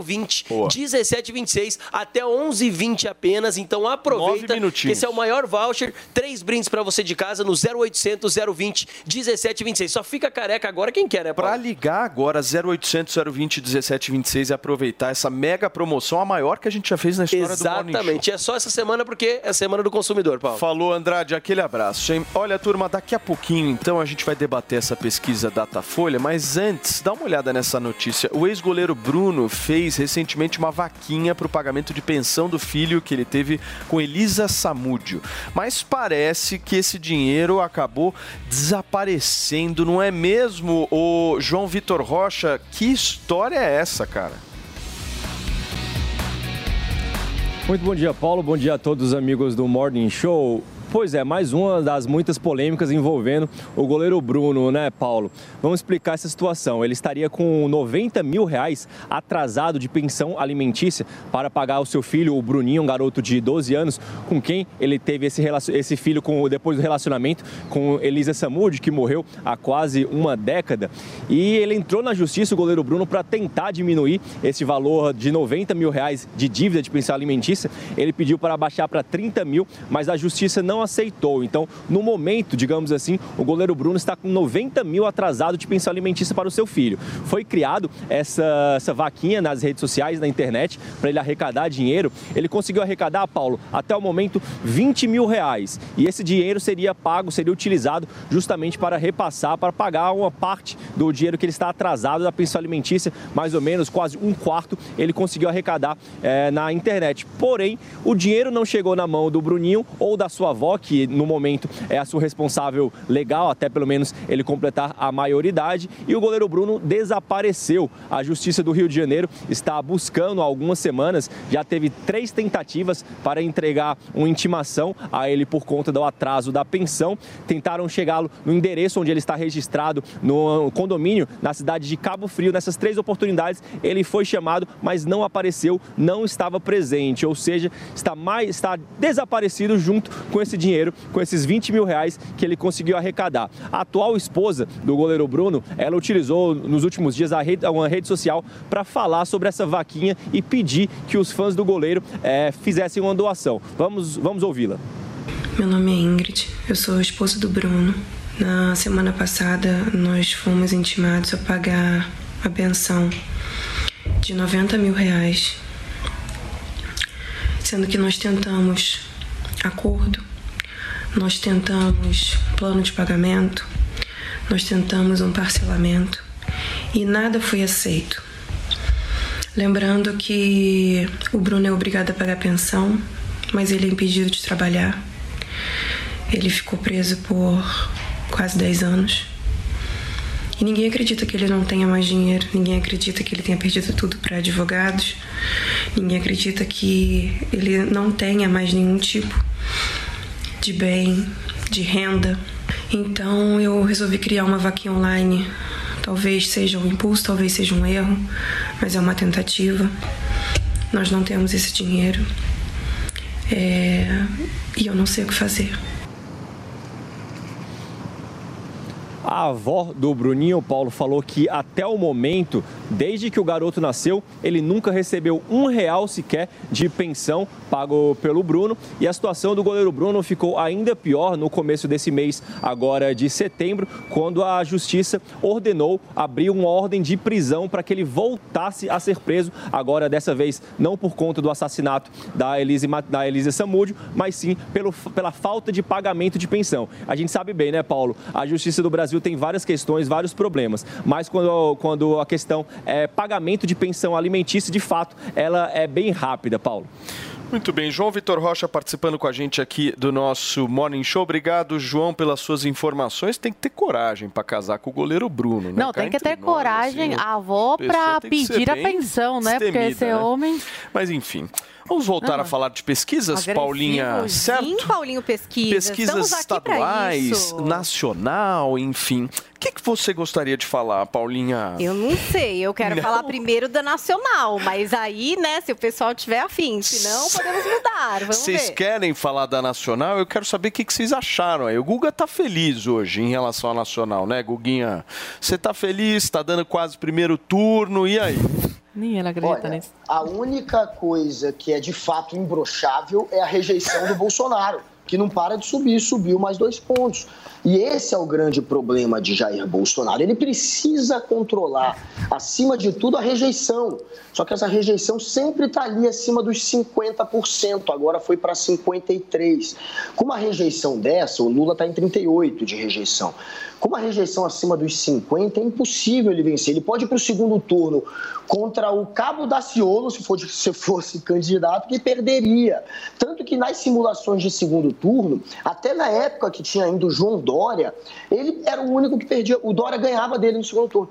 020 1726 até 11h20 apenas. Então aproveita, que esse é o maior voucher, 3 brindes para você de casa no 0800 020 1726. Só fica careca agora quem quer, né, Paulo? Pra ligar agora, 0800 020 1726 e aproveitar essa mega promoção, a maior que a gente já fez na história do Morning Show. Exatamente, é só essa semana porque é a semana do consumidor, Paulo. Falou, Andrade, aquele abraço, hein? Olha, turma, daqui a pouquinho, então, a gente vai debater essa pesquisa Datafolha, mas antes, dá uma olhada nessa notícia. O ex-goleiro Bruno fez recentemente uma vaquinha pro pagamento de pensão do filho que ele teve com Elisa Samúdio, mas parece que esse dinheiro acabou desaparecendo, não é mesmo? mesmo, o João Vitor Rocha, que história é essa, cara? Muito bom dia, Paulo. Bom dia a todos os amigos do Morning Show. Pois é, mais uma das muitas polêmicas envolvendo o goleiro Bruno, né, Paulo? Vamos explicar essa situação. Ele estaria com R$90 mil atrasado de pensão alimentícia para pagar ao seu filho, o Bruninho, um garoto de 12 anos, com quem ele teve esse filho depois do relacionamento com Elisa Samud, que morreu há quase uma década. E ele entrou na justiça, o goleiro Bruno, para tentar diminuir esse valor de R$90 mil de dívida de pensão alimentícia. Ele pediu para baixar para 30 mil, mas a justiça não aceitou. Então, no momento, digamos assim, o goleiro Bruno está com 90 mil atrasado de pensão alimentícia para o seu filho. Foi criado essa vaquinha nas redes sociais, na internet, para ele arrecadar dinheiro. Ele conseguiu arrecadar, Paulo, até o momento, 20 mil reais. E esse dinheiro seria pago, seria utilizado justamente para repassar, para pagar uma parte do dinheiro que ele está atrasado da pensão alimentícia, mais ou menos, quase um quarto, ele conseguiu arrecadar na internet. Porém, o dinheiro não chegou na mão do Bruninho ou da sua avó, que no momento é a sua responsável legal, até pelo menos ele completar a maioridade, e o goleiro Bruno desapareceu. A Justiça do Rio de Janeiro está buscando há algumas semanas, já teve 3 tentativas para entregar uma intimação a ele por conta do atraso da pensão. Tentaram chegá-lo no endereço onde ele está registrado, no condomínio, na cidade de Cabo Frio. Nessas 3 oportunidades ele foi chamado, mas não apareceu, não estava presente, ou seja, está desaparecido junto com esse dinheiro, com esses 20 mil reais que ele conseguiu arrecadar. A atual esposa do goleiro Bruno, ela utilizou nos últimos dias uma rede social para falar sobre essa vaquinha e pedir que os fãs do goleiro fizessem uma doação. Vamos ouvi-la. Meu nome é Ingrid, eu sou a esposa do Bruno. Na semana passada, nós fomos intimados a pagar a pensão de 90 mil reais, sendo que nós tentamos acordo, nós tentamos plano de pagamento, nós tentamos um parcelamento e nada foi aceito. Lembrando que o Bruno é obrigado a pagar pensão, mas ele é impedido de trabalhar. Ele ficou preso por quase 10 anos. E ninguém acredita que ele não tenha mais dinheiro, ninguém acredita que ele tenha perdido tudo para advogados, ninguém acredita que ele não tenha mais nenhum tipo de bem, de renda. Então eu resolvi criar uma vaquinha online. Talvez seja um impulso, talvez seja um erro, mas é uma tentativa. Nós não temos esse dinheiro e eu não sei o que fazer. A avó do Bruninho, Paulo, falou que até o momento, desde que o garoto nasceu, ele nunca recebeu R$1 sequer de pensão pago pelo Bruno. E a situação do goleiro Bruno ficou ainda pior no começo desse mês, agora de setembro, quando a justiça ordenou abrir uma ordem de prisão para que ele voltasse a ser preso, agora dessa vez não por conta do assassinato da Elisa Samud, mas sim pela falta de pagamento de pensão. A gente sabe bem, né, Paulo? A Justiça do Brasil tem várias questões, vários problemas, mas quando a questão é pagamento de pensão alimentícia, de fato, ela é bem rápida, Paulo. Muito bem, João Vitor Rocha participando com a gente aqui do nosso Morning Show. Obrigado, João, pelas suas informações. Tem que ter coragem para casar com o goleiro Bruno, né? Não, tem que ter coragem, a avó, para pedir a pensão, né? Porque esse homem... Mas, enfim... Vamos voltar a falar de pesquisas, Paulinha, certo? Sim, Paulinho Pesquisa. Pesquisas estaduais, nacional, enfim. O que você gostaria de falar, Paulinha? Eu não sei, eu quero falar primeiro da nacional, mas aí, né, se o pessoal tiver afim, senão podemos mudar, vamos ver. Vocês querem falar da nacional? Eu quero saber o que vocês acharam aí. O Guga tá feliz hoje em relação à nacional, né, Guguinha? Você tá feliz, tá dando quase primeiro turno, e aí? Nem ela acredita nisso. A única coisa que é de fato imbrochável é a rejeição do Bolsonaro, que não para de subir, subiu mais 2 pontos. E esse é o grande problema de Jair Bolsonaro. Ele precisa controlar, acima de tudo, a rejeição. Só que essa rejeição sempre está ali acima dos 50%, agora foi para 53%. Com uma rejeição dessa, o Lula está em 38% de rejeição. com uma rejeição acima dos 50%, é impossível ele vencer. Ele pode ir para o segundo turno contra o Cabo Daciolo, se fosse candidato, que perderia. Tanto que nas simulações de segundo turno, até na época que tinha ainda o João Dória, ele era o único que perdia. O Dória ganhava dele no segundo turno.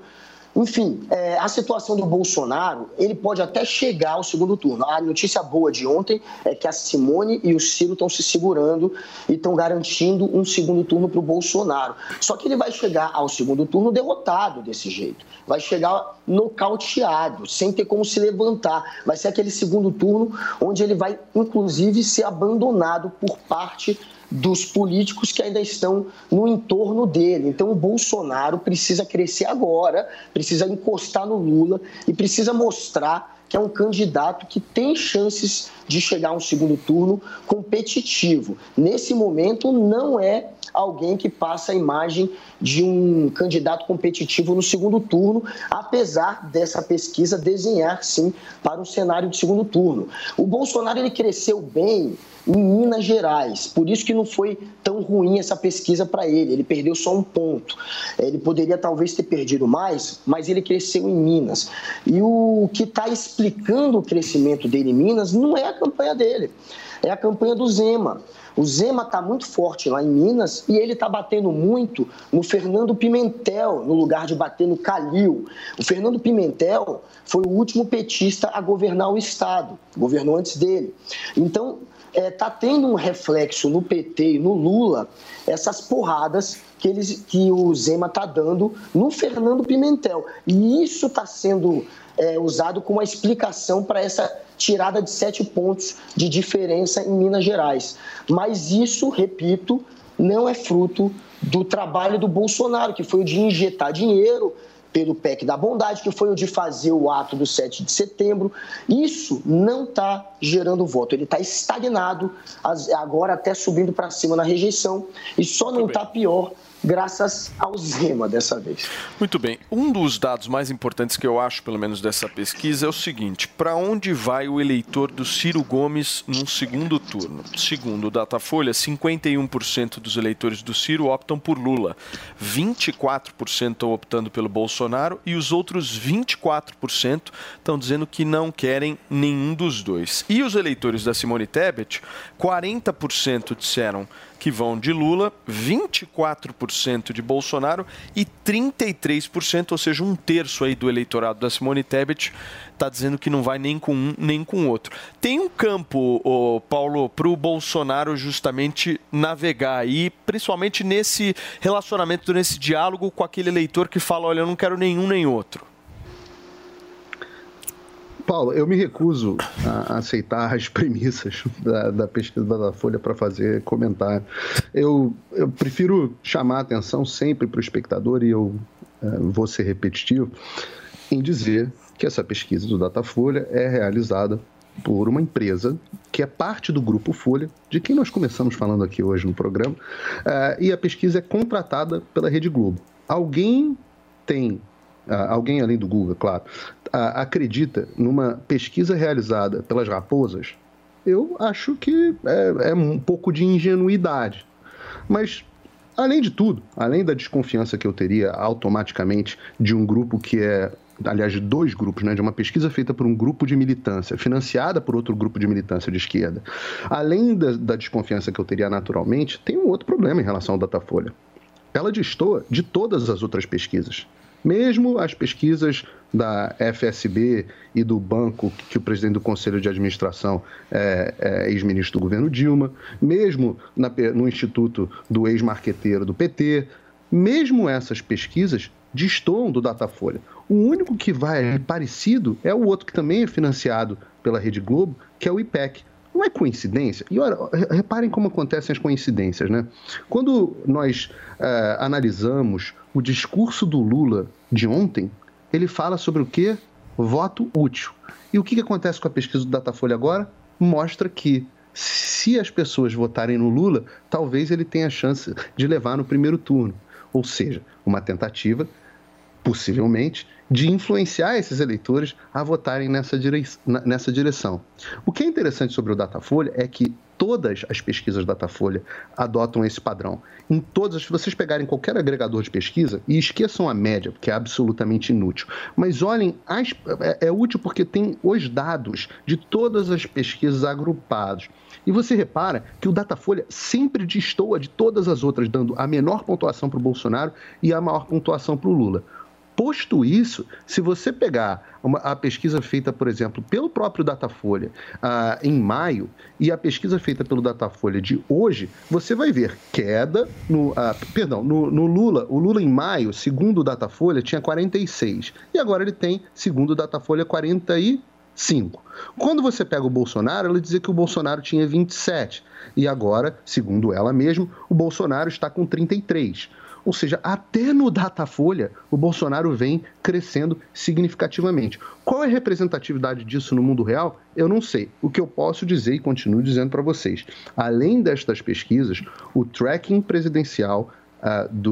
Enfim, a situação do Bolsonaro, ele pode até chegar ao segundo turno. A notícia boa de ontem é que a Simone e o Ciro estão se segurando e estão garantindo um segundo turno para o Bolsonaro. Só que ele vai chegar ao segundo turno derrotado desse jeito. Vai chegar nocauteado, sem ter como se levantar. Vai ser aquele segundo turno onde ele vai, inclusive, ser abandonado por parte dos políticos que ainda estão no entorno dele. Então, o Bolsonaro precisa crescer agora, precisa encostar no Lula e precisa mostrar que é um candidato que tem chances de chegar a um segundo turno competitivo. Nesse momento, não é alguém que passa a imagem de um candidato competitivo no segundo turno, apesar dessa pesquisa desenhar, sim, para um cenário de segundo turno. O Bolsonaro, ele cresceu bem em Minas Gerais, por isso que não foi tão ruim essa pesquisa para ele. Ele perdeu só um ponto. Ele poderia talvez ter perdido mais, mas ele cresceu em Minas. E o que está explicando o crescimento dele em Minas não é a campanha dele, é a campanha do Zema. O Zema está muito forte lá em Minas e ele está batendo muito no Fernando Pimentel, no lugar de bater no Calil. O Fernando Pimentel foi o último petista a governar o estado, governou antes dele. Então, está tendo um reflexo no PT e no Lula, essas porradas que o Zema está dando no Fernando Pimentel. E isso está sendo usado como uma explicação para essa tirada de 7 pontos de diferença em Minas Gerais. Mas isso, repito, não é fruto do trabalho do Bolsonaro, que foi o de injetar dinheiro pelo PEC da Bondade, que foi o de fazer o ato do 7 de setembro. Isso não está gerando voto, ele está estagnado, agora até subindo para cima na rejeição, e só não está pior graças ao Zema dessa vez. Muito bem. Um dos dados mais importantes que eu acho, pelo menos dessa pesquisa, é o seguinte: para onde vai o eleitor do Ciro Gomes num segundo turno? Segundo o Datafolha, 51% dos eleitores do Ciro optam por Lula, 24% estão optando pelo Bolsonaro e os outros 24% estão dizendo que não querem nenhum dos dois. E os eleitores da Simone Tebet, 40% disseram que vão de Lula, 24% de Bolsonaro e 33%, ou seja, um terço aí do eleitorado da Simone Tebet está dizendo que não vai nem com um nem com o outro. Tem um campo, Paulo, para o Bolsonaro justamente navegar aí, principalmente nesse relacionamento, nesse diálogo com aquele eleitor que fala: olha, eu não quero nenhum nem outro. Paulo, eu me recuso a aceitar as premissas da pesquisa da Folha para fazer comentário. Eu prefiro chamar a atenção sempre para o espectador, e eu vou ser repetitivo em dizer que essa pesquisa do Datafolha é realizada por uma empresa que é parte do Grupo Folha, de quem nós começamos falando aqui hoje no programa, e a pesquisa é contratada pela Rede Globo. Alguém além do Google, claro, acredita numa pesquisa realizada pelas raposas? Eu acho que é um pouco de ingenuidade. Mas, além de tudo, além da desconfiança que eu teria automaticamente de um grupo que é, aliás, de dois grupos, né, de uma pesquisa feita por um grupo de militância, financiada por outro grupo de militância de esquerda, além da desconfiança que eu teria naturalmente, tem um outro problema em relação ao Datafolha. Ela destoa de todas as outras pesquisas. Mesmo as pesquisas da FSB e do banco que o presidente do Conselho de Administração é ex-ministro do governo Dilma, mesmo no instituto do ex-marqueteiro do PT, mesmo essas pesquisas destoam do Datafolha. O único que vai parecido é o outro que também é financiado pela Rede Globo, que é o IPEC. Não é coincidência? E olha, reparem como acontecem as coincidências, né? Quando nós analisamos o discurso do Lula de ontem, ele fala sobre o quê? Voto útil. E o que acontece com a pesquisa do Datafolha agora? Mostra que, se as pessoas votarem no Lula, talvez ele tenha a chance de levar no primeiro turno. Ou seja, uma tentativa possivelmente, de influenciar esses eleitores a votarem nessa direção. O que é interessante sobre o Datafolha é que todas as pesquisas Datafolha adotam esse padrão. Em todas, se vocês pegarem qualquer agregador de pesquisa, e esqueçam a média, porque é absolutamente inútil, mas olhem, é útil porque tem os dados de todas as pesquisas agrupados. E você repara que o Datafolha sempre destoa de todas as outras, dando a menor pontuação para o Bolsonaro e a maior pontuação para o Lula. Posto isso, se você pegar a pesquisa feita, por exemplo, pelo próprio Datafolha em maio e a pesquisa feita pelo Datafolha de hoje, você vai ver queda no Lula. O Lula em maio, segundo o Datafolha, tinha 46 e agora ele tem, segundo o Datafolha, 45. Quando você pega o Bolsonaro, ela dizia que o Bolsonaro tinha 27 e agora, segundo ela mesma, o Bolsonaro está com 33. Ou seja, até no Datafolha, o Bolsonaro vem crescendo significativamente. Qual é a representatividade disso no mundo real? Eu não sei. O que eu posso dizer e continuo dizendo para vocês, além destas pesquisas, o tracking presidencial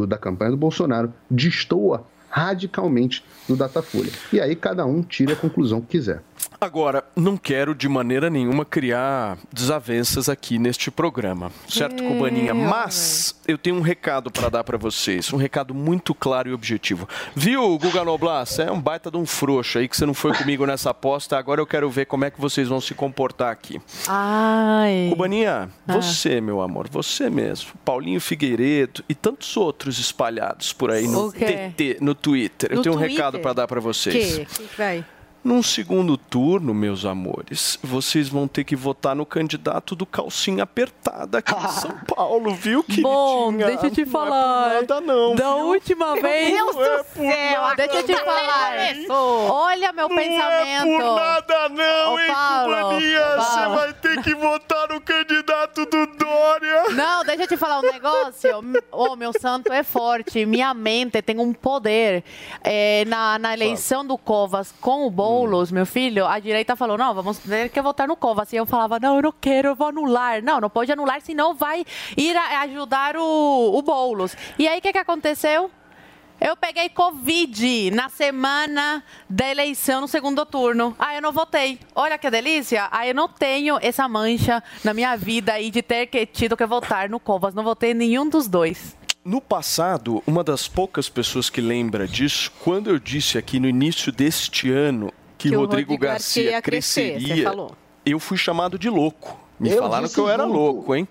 da campanha do Bolsonaro destoa radicalmente do Datafolha. E aí cada um tira a conclusão que quiser. Agora, não quero de maneira nenhuma criar desavenças aqui neste programa, certo, Cubaninha? Mas eu tenho um recado para dar para vocês, um recado muito claro e objetivo. Viu, Guga Noblar? Você é um baita de um frouxo aí que você não foi comigo nessa aposta, agora eu quero ver como é que vocês vão se comportar aqui. Ai. Cubaninha, você, meu amor, você mesmo, Paulinho Figueiredo e tantos outros espalhados por aí no TT, no Twitter. Eu tenho um recado para dar para vocês. Que vai? Num segundo turno, meus amores, vocês vão ter que votar no candidato do calcinha apertada aqui em São Paulo, viu, queridinha? Bom, deixa eu te falar. Não é por nada, não. Da viu? Última vez... Meu Deus do céu, deixa eu te falar. Olha meu pensamento. Não é por nada, não, hein, Cubaninha? Você vai ter que votar no candidato do Dória. Não, deixa eu te falar um negócio. Oh, meu santo é forte. Minha mente tem um poder. Na eleição do Covas com o Bolsonaro, meu filho, a direita falou, não, vamos ter que votar no Covas. E eu falava, não, eu não quero, eu vou anular. Não, não pode anular, senão vai ir ajudar o Boulos. E aí, o que aconteceu? Eu peguei Covid na semana da eleição, no segundo turno. Aí eu não votei. Olha que delícia. Aí eu não tenho essa mancha na minha vida aí de ter tido que votar no Covas. Não votei em nenhum dos dois. No passado, uma das poucas pessoas que lembra disso, quando eu disse aqui no início deste ano que o Rodrigo Garcia cresceria, falou. Eu fui chamado de louco. Falaram que eu era louco, hein?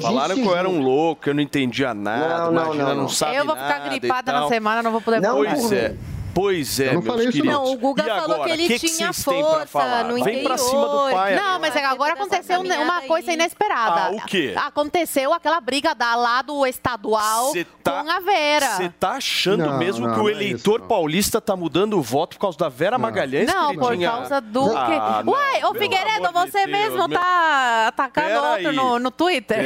Falaram que eu era um louco, eu não entendia nada, não sabia nada. Eu vou ficar gripada na semana, não vou poder falar. Pois é. Pois é, meus queridos. Não, o Guga falou que ele tinha força no interior. Vem pra cima do pai. Não, mas agora aconteceu uma coisa inesperada. Ah, o quê? Aconteceu aquela briga lá do estadual com a Vera. Você tá achando mesmo que o eleitor paulista tá mudando o voto por causa da Vera Magalhães? Não, por causa do... Uai, ô Figueiredo, você mesmo tá atacando outro no Twitter?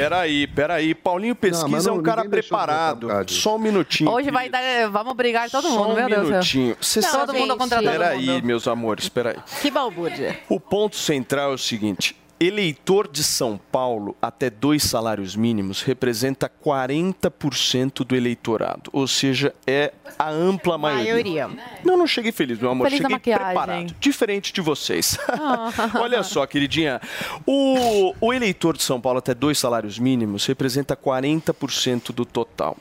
Peraí. Paulinho Pesquisa é um cara preparado. Só um minutinho. Hoje vai dar... Vamos brigar todo mundo, meu Deus do céu. Você não, sabe... Espera aí, meus amores, espera aí. Que balbúrdia. O ponto central é o seguinte, eleitor de São Paulo até 2 salários mínimos representa 40% do eleitorado, ou seja, é a ampla maioria. Não cheguei feliz, meu amor, cheguei preparado, diferente de vocês. Olha só, queridinha, o eleitor de São Paulo até 2 salários mínimos representa 40% do total.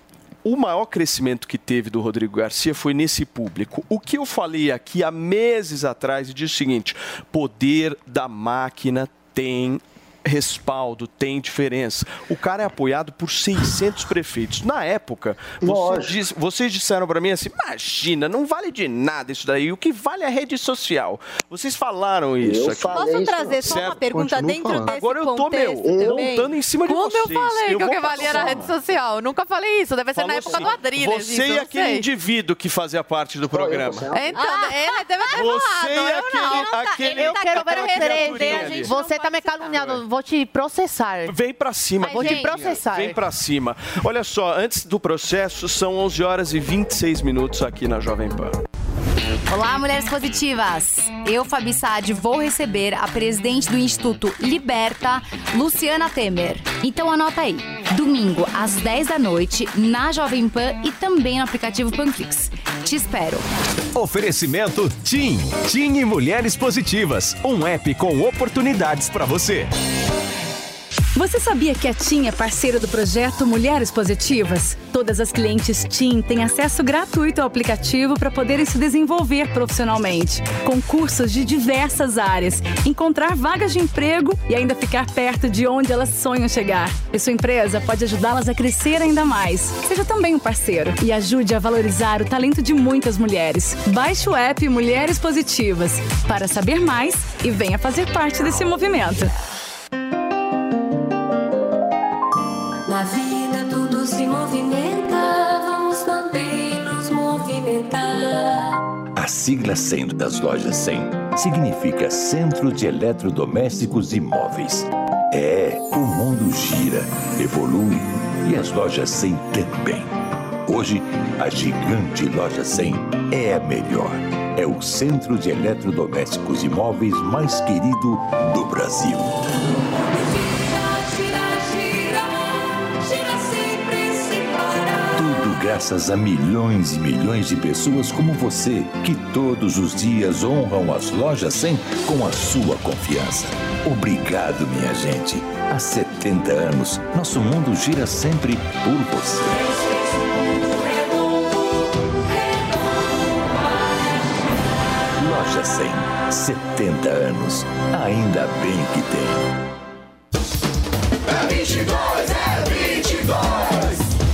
O maior crescimento que teve do Rodrigo Garcia foi nesse público. O que eu falei aqui há meses atrás e disse o seguinte, poder da máquina tem respaldo, tem diferença. O cara é apoiado por 600 prefeitos. Na época, vocês disseram para mim assim, imagina, não vale de nada isso daí, o que vale é a rede social. Vocês falaram isso aqui. Posso trazer só uma pergunta dentro desse agora eu tô, montando em cima de vocês. Como eu falei que o que valia era a rede social? Eu nunca falei isso, deve ser na época do Adriles. Você e aquele indivíduo que fazia parte do programa. Então, ele deve ter falado. Eu quero ver o você tá me caluniando. Vou te processar. Vem pra cima. Vem pra cima. Olha só, antes do processo, são 11h26 aqui na Jovem Pan. Olá, mulheres positivas. Eu, Fabi Saad, vou receber a presidente do Instituto Liberta, Luciana Temer. Então anota aí. Domingo, às 10 da noite, na Jovem Pan e também no aplicativo Panflix. Te espero. Oferecimento TIM. TIM e Mulheres Positivas. Um app com oportunidades para você. Você sabia que a TIM é parceira do projeto Mulheres Positivas? Todas as clientes TIM têm acesso gratuito ao aplicativo para poderem se desenvolver profissionalmente, com cursos de diversas áreas, encontrar vagas de emprego e ainda ficar perto de onde elas sonham chegar. E sua empresa pode ajudá-las a crescer ainda mais. Seja também um parceiro e ajude a valorizar o talento de muitas mulheres. Baixe o app Mulheres Positivas para saber mais e venha fazer parte desse movimento. Na vida tudo se movimenta, vamos manter nos movimentar. A sigla 100 das lojas 100 significa Centro de Eletrodomésticos e Móveis. É, o mundo gira, evolui e as lojas 100 também. Hoje, a gigante loja 100 é a melhor. É o centro de eletrodomésticos e móveis mais querido do Brasil. Graças a milhões e milhões de pessoas como você, que todos os dias honram as lojas 100 com a sua confiança. Obrigado, minha gente. Há 70 anos, nosso mundo gira sempre por você. Loja 100, 70 anos. Ainda bem que tem. É 22, é 22.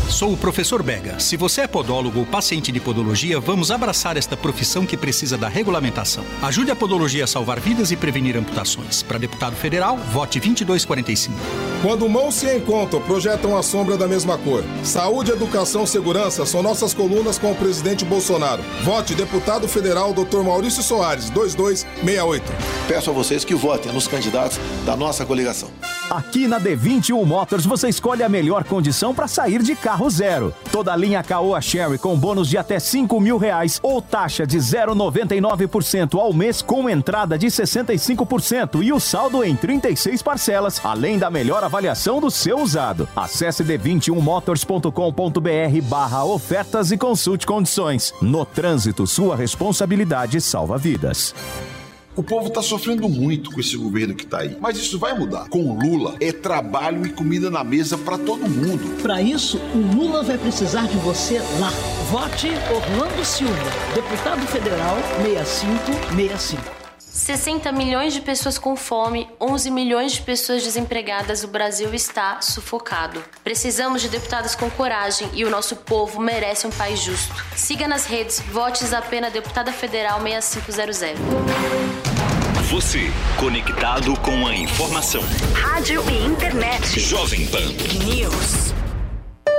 Sou o professor Bega. Se você é podólogo ou paciente de podologia, vamos abraçar esta profissão que precisa da regulamentação. Ajude a podologia a salvar vidas e prevenir amputações. Para deputado federal, vote 2245. Quando mãos se encontram, projetam a sombra da mesma cor. Saúde, educação, segurança são nossas colunas com o presidente Bolsonaro. Vote deputado federal Dr. Maurício Soares, 2268. Peço a vocês que votem nos candidatos da nossa coligação. Aqui na D21 Motors você escolhe a melhor condição para sair de carro zero. Toda a linha Caoa Chery com bônus de até R$5.000 ou taxa de 0,99% ao mês com entrada de 65% e o saldo em 36 parcelas, além da melhor avaliação do seu usado. Acesse d21motors.com.br/ofertas e consulte condições. No trânsito, sua responsabilidade salva vidas. O povo está sofrendo muito com esse governo que está aí. Mas isso vai mudar. Com o Lula, é trabalho e comida na mesa para todo mundo. Para isso, o Lula vai precisar de você lá. Vote Orlando Silva, deputado federal 6565. 60 milhões de pessoas com fome, 11 milhões de pessoas desempregadas, o Brasil está sufocado. Precisamos de deputados com coragem e o nosso povo merece um país justo. Siga nas redes, vote Zapena deputada federal 6500. Você, conectado com a informação. Rádio e internet. Jovem Pan News.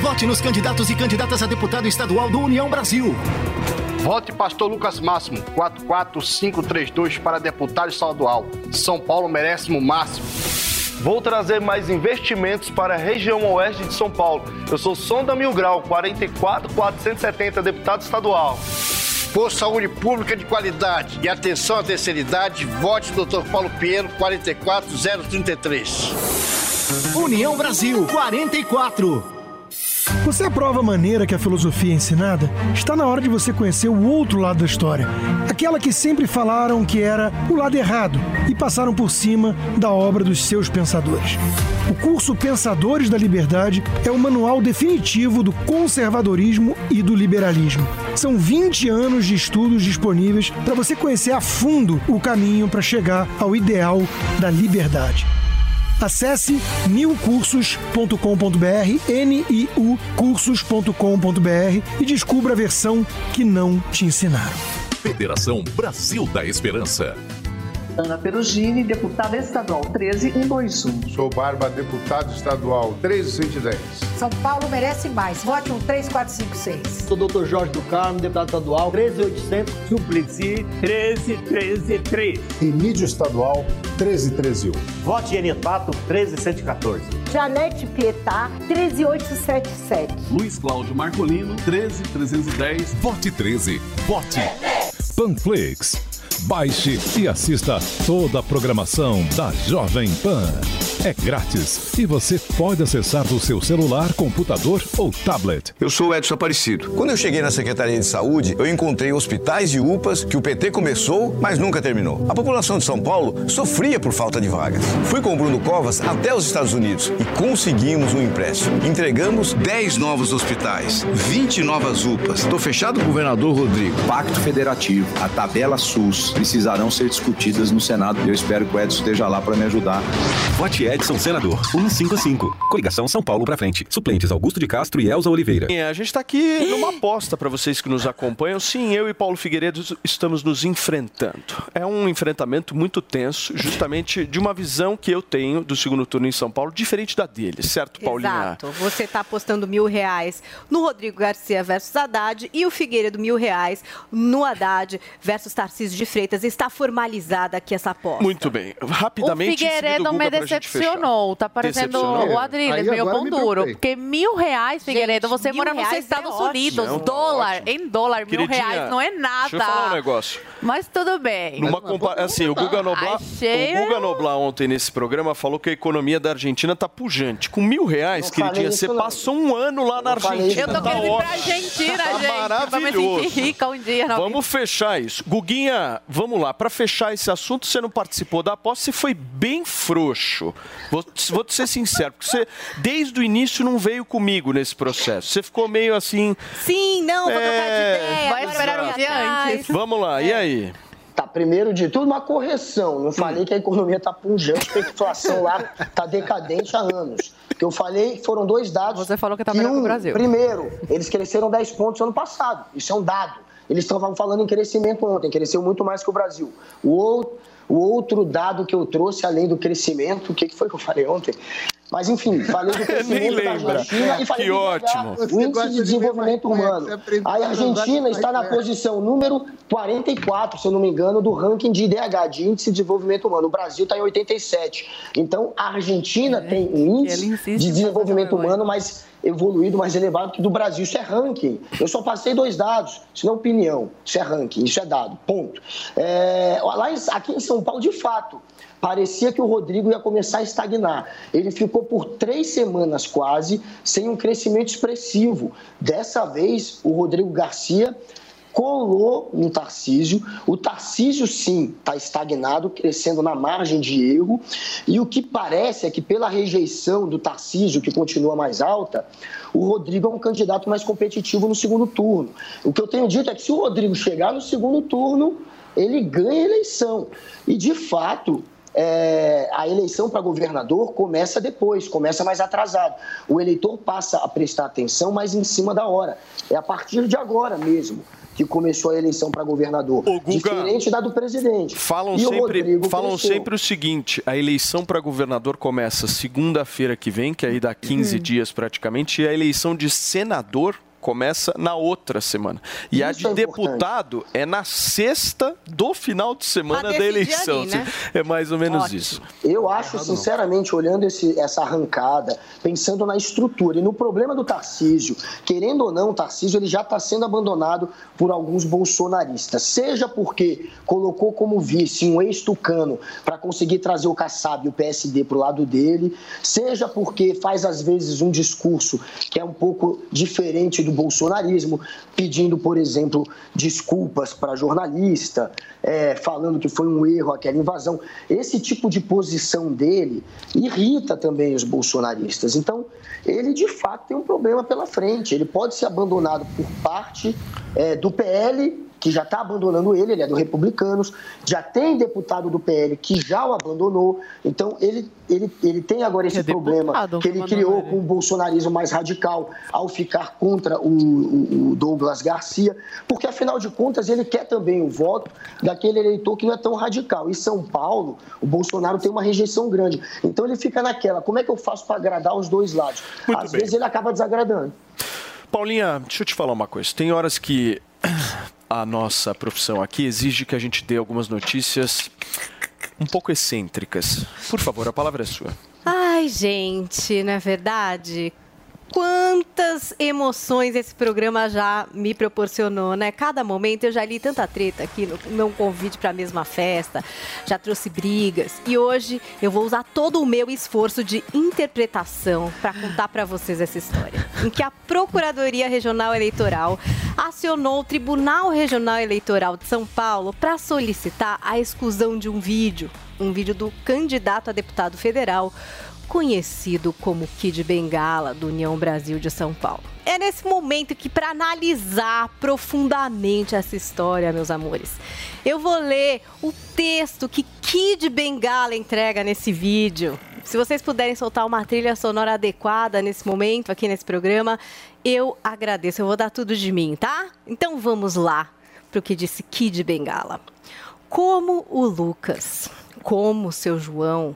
Vote nos candidatos e candidatas a deputado estadual do União Brasil. Vote Pastor Lucas Máximo, 44532 para deputado estadual. São Paulo merece o máximo. Vou trazer mais investimentos para a região oeste de São Paulo. Eu sou Sonda Mil Grau, 44470, deputado estadual. Por saúde pública de qualidade e atenção à terceira idade, vote Dr. Paulo Pinheiro, 44033. União Brasil, 44. Você aprova a maneira que a filosofia é ensinada? Está na hora de você conhecer o outro lado da história. Aquela que sempre falaram que era o lado errado e passaram por cima da obra dos seus pensadores. O curso Pensadores da Liberdade é o manual definitivo do conservadorismo e do liberalismo. São 20 anos de estudos disponíveis para você conhecer a fundo o caminho para chegar ao ideal da liberdade. Acesse niucursos.com.br, niucursos.com.br e descubra a versão que não te ensinaram. Federação Brasil da Esperança. Ana Perugini, deputada estadual 13-121. Sou Barba, deputado estadual 13-110. São Paulo merece mais. Vote 13456. Sou Dr. Jorge do Carmo, deputado estadual 13-800. Suplicy 13-13-3. Emílio estadual 13-13-1. Vote Enipato 13-114. Janete Pietá 13-877. Luiz Cláudio Marcolino 13-310. Vote 13. Vote Panflix. Baixe e assista toda a programação da Jovem Pan. É grátis e você pode acessar do seu celular, computador ou tablet. Eu sou o Edson Aparecido. Quando eu cheguei na Secretaria de Saúde, eu encontrei hospitais e UPAs que o PT começou, mas nunca terminou. A população de São Paulo sofria por falta de vagas. Fui com o Bruno Covas até os Estados Unidos e conseguimos um empréstimo. Entregamos 10 novos hospitais, 20 novas UPAs. Estou fechado com o governador Rodrigo. Pacto Federativo, a tabela SUS precisarão ser discutidas no Senado e eu espero que o Edson esteja lá para me ajudar. Vote Edson Senador, 155. Coligação São Paulo pra frente. Suplentes Augusto de Castro e Elza Oliveira. É, a gente tá aqui numa aposta pra vocês que nos acompanham. Sim, eu e Paulo Figueiredo estamos nos enfrentando. É um enfrentamento muito tenso, justamente de uma visão que eu tenho do segundo turno em São Paulo, diferente da dele, certo, Paulinha? Exato. Você tá apostando R$1.000 no Rodrigo Garcia versus Haddad e o Figueiredo R$1.000 no Haddad versus Tarcísio de Freitas. Está formalizada aqui essa aposta. Muito bem. Rapidamente, o Figueiredo me decepcionou. Tá parecendo o Adriles, meio pão duro. Porque R$1.000, Figueiredo, gente, você mora nos Estados Unidos, ótimo. Dólar, não, em dólar, R$1.000 não é nada. Deixa eu falar um negócio. Mas tudo bem. Numa assim, o Guga Noblar ontem nesse programa falou que a economia da Argentina tá pujante. Com R$1.000, queridinha, você passou um ano lá na Argentina. Eu tô querendo ir pra Argentina, gente. Pra me sentir rica um dia. Vamos fechar isso. Guguinha, vamos lá. Pra fechar esse assunto, você não participou da aposta, você foi bem frouxo. Vou te ser sincero, porque você, desde o início, não veio comigo nesse processo. Você ficou meio assim... Sim, não, vou trocar de ideia. Vai esperar um dia antes. Vamos lá, e aí? Tá, primeiro de tudo, uma correção. Não falei que a economia tá pujante, porque a inflação lá tá decadente há anos. O que eu falei foram dois dados. Você falou que tá melhor que o Brasil. Primeiro, eles cresceram 10 pontos ano passado. Isso é um dado. Eles estavam falando em crescimento ontem, cresceu muito mais que o Brasil. O outro dado que eu trouxe, além do crescimento, o que foi que eu falei ontem? Mas, enfim, falei do crescimento da Argentina e falei que ótimo. O índice de desenvolvimento humano. Aí a Argentina está na posição número 44, se eu não me engano, do ranking de IDH, de índice de desenvolvimento humano. O Brasil está em 87. Então, a Argentina tem um índice de desenvolvimento humano mais evoluído, mais elevado que do Brasil. Isso é ranking. Eu só passei dois dados. Isso não é opinião. Isso é ranking. Isso é dado. Ponto. Aqui em São Paulo, de fato, parecia que o Rodrigo ia começar a estagnar. Ele ficou por 3 semanas quase sem um crescimento expressivo. Dessa vez, o Rodrigo Garcia colou no Tarcísio. O Tarcísio, sim, está estagnado, crescendo na margem de erro. E o que parece é que, pela rejeição do Tarcísio, que continua mais alta, o Rodrigo é um candidato mais competitivo no segundo turno. O que eu tenho dito é que, se o Rodrigo chegar no segundo turno, ele ganha a eleição. E, de fato, a eleição para governador começa depois, começa mais atrasado. O eleitor passa a prestar atenção mais em cima da hora. É a partir de agora mesmo que começou a eleição para governador. Guga, diferente da do presidente. Falam sempre o seguinte, a eleição para governador começa segunda-feira que vem, que aí dá 15 dias praticamente, e a eleição de senador começa na outra semana. E a de deputado é na sexta do final de semana da eleição. Ali, né? É mais ou menos isso. Eu acho, sinceramente, olhando essa arrancada, pensando na estrutura e no problema do Tarcísio, querendo ou não, o Tarcísio ele já está sendo abandonado por alguns bolsonaristas. Seja porque colocou como vice um ex-tucano para conseguir trazer o Kassab e o PSD para o lado dele, seja porque faz, às vezes, um discurso que é um pouco diferente do bolsonarismo, pedindo, por exemplo, desculpas para jornalista, falando que foi um erro aquela invasão. Esse tipo de posição dele irrita também os bolsonaristas. Então, ele de fato tem um problema pela frente. Ele pode ser abandonado por parte do PL que já está abandonando ele, ele é do Republicanos, já tem deputado do PL que já o abandonou, então ele tem agora esse problema que ele criou com o bolsonarismo mais radical ao ficar contra o Douglas Garcia, porque afinal de contas ele quer também o voto daquele eleitor que não é tão radical. Em São Paulo, o Bolsonaro tem uma rejeição grande, então ele fica naquela, como é que eu faço para agradar os dois lados? Às vezes ele acaba desagradando. Paulinha, deixa eu te falar uma coisa, tem horas que a nossa profissão aqui exige que a gente dê algumas notícias um pouco excêntricas. Por favor, a palavra é sua. Ai, gente, não é verdade? Quantas emoções esse programa já me proporcionou, né? Cada momento eu já li tanta treta aqui no meu convite para a mesma festa, já trouxe brigas. E hoje eu vou usar todo o meu esforço de interpretação para contar para vocês essa história, em que a Procuradoria Regional Eleitoral acionou o Tribunal Regional Eleitoral de São Paulo para solicitar a exclusão de um vídeo do candidato a deputado federal, conhecido como Kid Bengala, do União Brasil de São Paulo. É nesse momento que, para analisar profundamente essa história, meus amores, eu vou ler o texto que Kid Bengala entrega nesse vídeo. Se vocês puderem soltar uma trilha sonora adequada nesse momento, aqui nesse programa, eu agradeço. Eu vou dar tudo de mim, tá? Então vamos lá para o que disse Kid Bengala. Como o Lucas, como o seu João,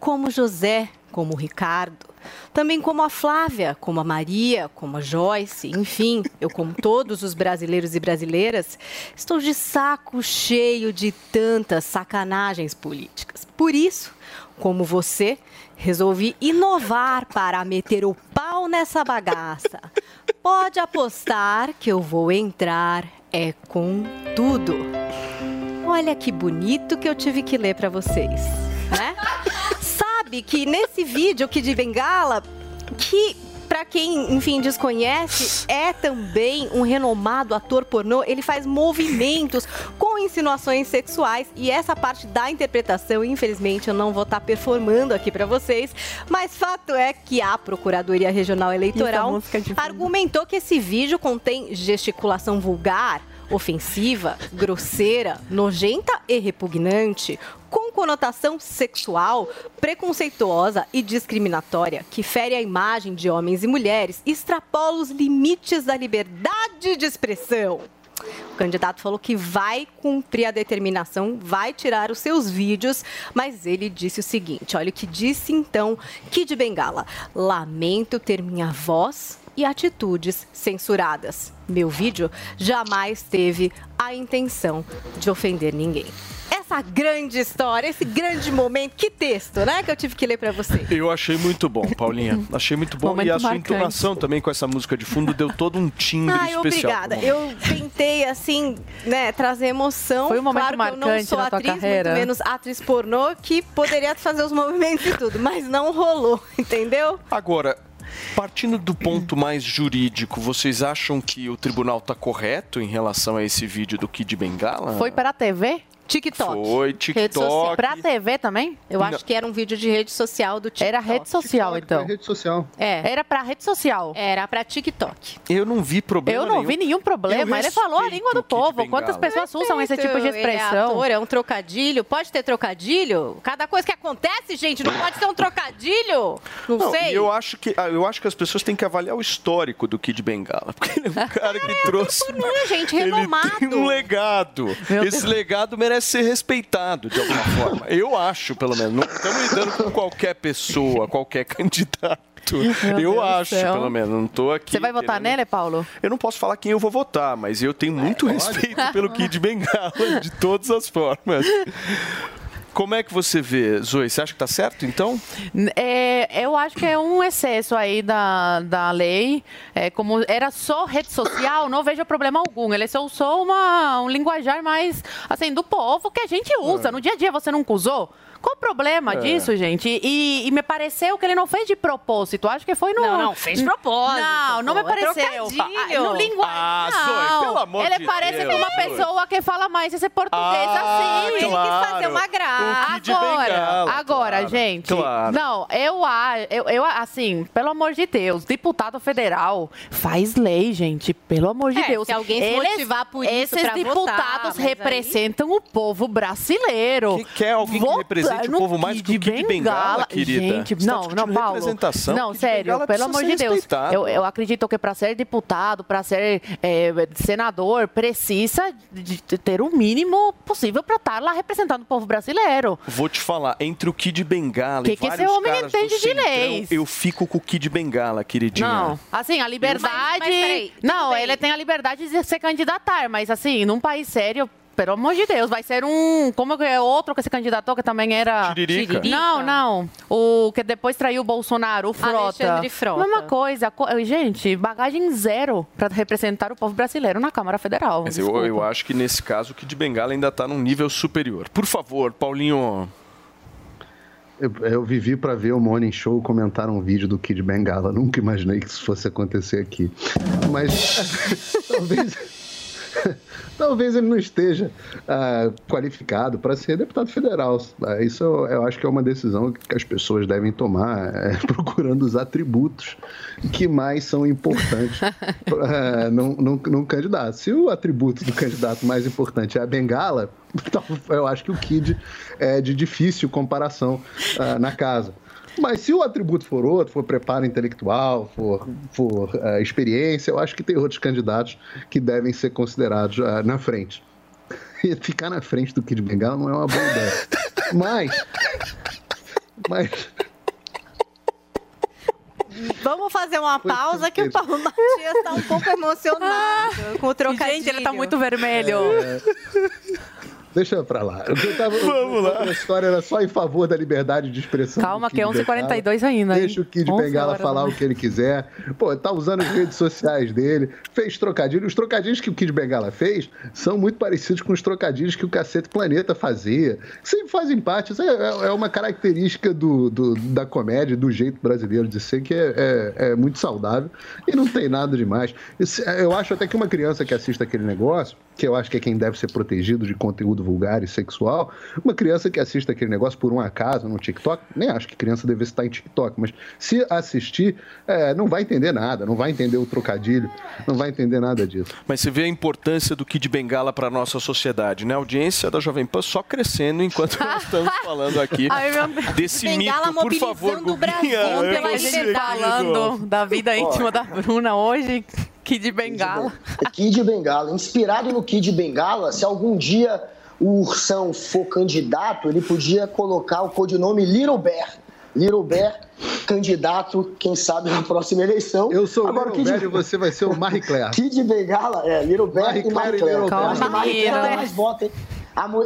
como José, como o Ricardo, também como a Flávia, como a Maria, como a Joyce, enfim, eu como todos os brasileiros e brasileiras, estou de saco cheio de tantas sacanagens políticas. Por isso, como você, resolvi inovar para meter o pau nessa bagaça. Pode apostar que eu vou entrar, é com tudo. Olha que bonito que eu tive que ler para vocês, né? Que nesse vídeo aqui de Bengala, que para quem, enfim, desconhece, é também um renomado ator pornô, ele faz movimentos com insinuações sexuais e essa parte da interpretação, infelizmente, eu não vou estar performando aqui para vocês, mas fato é que a Procuradoria Regional Eleitoral argumentou que esse vídeo contém gesticulação vulgar, ofensiva, grosseira, nojenta e repugnante, com conotação sexual, preconceituosa e discriminatória, que fere a imagem de homens e mulheres, extrapola os limites da liberdade de expressão. O candidato falou que vai cumprir a determinação, vai tirar os seus vídeos, mas ele disse o seguinte, olha o que disse então Kid Bengala: lamento ter minha voz e atitudes censuradas. Meu vídeo jamais teve a intenção de ofender ninguém. Essa grande história, esse grande momento, que texto, né, que eu tive que ler para você. Eu achei muito bom, Paulinha. Achei muito bom momento e a sua marcante entonação também com essa música de fundo deu todo um timbre especial. Obrigada. Eu tentei, assim, né, trazer emoção. Foi um momento marcante na tua carreira. Claro que eu não sou atriz, muito menos atriz pornô, que poderia fazer os movimentos e tudo, mas não rolou, entendeu? Agora, partindo do ponto mais jurídico, vocês acham que o tribunal está correto em relação a esse vídeo do Kid Bengala? Foi para a TV? TikTok. Foi, TikTok. Para a TV também? Eu acho que era um vídeo de rede social do TikTok. Era rede social, TikTok, então. Era rede social. É. Era para rede social. Era para TikTok. Eu não vi problema nenhum. Eu não vi nenhum problema. Ele falou a língua do povo. Quantas pessoas usam esse tipo de expressão? É ator, é um trocadilho. Pode ter trocadilho? Cada coisa que acontece, gente, não pode ser um trocadilho. Não sei. Eu acho que as pessoas têm que avaliar o histórico do Kid Bengala. Porque ele é um cara que trouxe... gente, renomado. Ele tem um legado. Esse legado merece ser respeitado de alguma forma. Eu acho, pelo menos. Não estamos lidando com qualquer pessoa, qualquer candidato. Eu acho, pelo menos. Não tô aqui. Você vai votar nele, Paulo? Eu não posso falar quem eu vou votar, mas eu tenho muito respeito pelo Kid Bengala, de todas as formas. Como é que você vê, Zoe? Você acha que está certo, então? Eu acho que é um excesso aí da lei. Como era só rede social, não vejo problema algum. Ele só usou um linguajar mais, assim, do povo que a gente usa. No dia a dia você nunca usou? Qual o problema disso, gente? E me pareceu que ele não fez de propósito. Acho que foi no... Não fez de propósito. Não me pareceu. Trocadilho. No linguagem, Zoe, pelo amor de Deus. Ele parece que é uma pessoa que fala mais esse português assim. Claro. Ele quis fazer uma graça. de bengala. Agora, gente. Claro. Não, eu assim, pelo amor de Deus, deputado federal faz lei, gente. Pelo amor de Deus. Se alguém se motivar por isso pra votar. Esses deputados representam o povo brasileiro. Que quer alguém que represente o povo mais do que de bengala, querida. Gente, não, Paulo. Não, sério, pelo amor de Deus. Eu acredito que para ser deputado, para ser senador, precisa de ter o mínimo possível para estar lá representando o povo brasileiro. Vou te falar, entre o Kid Bengala e vários caras do Centrão, eu fico com o Kid Bengala, queridinha. Não, assim, a liberdade... Mas peraí, não, ele tem a liberdade de se candidatar, mas assim, num país sério... Pelo amor de Deus, vai ser um... Como é outro que se candidatou, que também era... Tiririca. Não. O que depois traiu o Bolsonaro, o Frota. Alexandre Frota. Mesma coisa. Gente, bagagem zero para representar o povo brasileiro na Câmara Federal. Mas eu acho que, nesse caso, o Kid Bengala ainda está num nível superior. Por favor, Paulinho... Eu vivi para ver o Morning Show comentar um vídeo do Kid Bengala. Nunca imaginei que isso fosse acontecer aqui. Mas talvez ele não esteja qualificado para ser deputado federal. Isso eu acho que é uma decisão que as pessoas devem tomar, procurando os atributos que mais são importantes num candidato. Se o atributo do candidato mais importante é a bengala, então eu acho que o Kid é de difícil comparação na casa. Mas se o atributo for outro, for preparo intelectual, for experiência, eu acho que tem outros candidatos que devem ser considerados na frente. E ficar na frente do Kid Bengala não é uma boa ideia. Mas... Vamos fazer uma pausa que o Paulo Matias está um pouco emocionado com o trocadilho. Gente, ele está muito vermelho. Deixa pra lá. Vamos lá. A história era só em favor da liberdade de expressão. Calma, que é 11h42 ainda. Deixa o Kid Bengala falar o que ele quiser. Pô, tá usando as redes sociais dele, fez trocadilho. Os trocadilhos que o Kid Bengala fez são muito parecidos com os trocadilhos que o Cacete Planeta fazia. Sempre fazem parte. Isso é uma característica da comédia, do jeito brasileiro de ser, que é muito saudável e não tem nada demais. Eu acho até que uma criança que assiste aquele negócio, que eu acho que é quem deve ser protegido de conteúdo vulgar e sexual, uma criança que assiste aquele negócio por um acaso no TikTok, nem acho que criança deve estar em TikTok, mas se assistir, não vai entender nada, não vai entender o trocadilho, não vai entender nada disso. Mas você vê a importância do Kid Bengala para a nossa sociedade, né? A audiência da Jovem Pan só crescendo enquanto nós estamos falando aqui desse mito, por favor, Guguinha, falando da vida íntima da Bruna hoje... Kid Bengala. Kid Bengala. Inspirado no Kid Bengala, se algum dia o Ursão for candidato, ele podia colocar o codinome Little Bear. Little Bear, candidato, quem sabe, na próxima eleição. Eu sou agora, o Little Bear e você vai ser o Marie Claire. Kid Bengala, Little Bear e Marie Claire. Calma, Marie Claire tem mais voto, hein?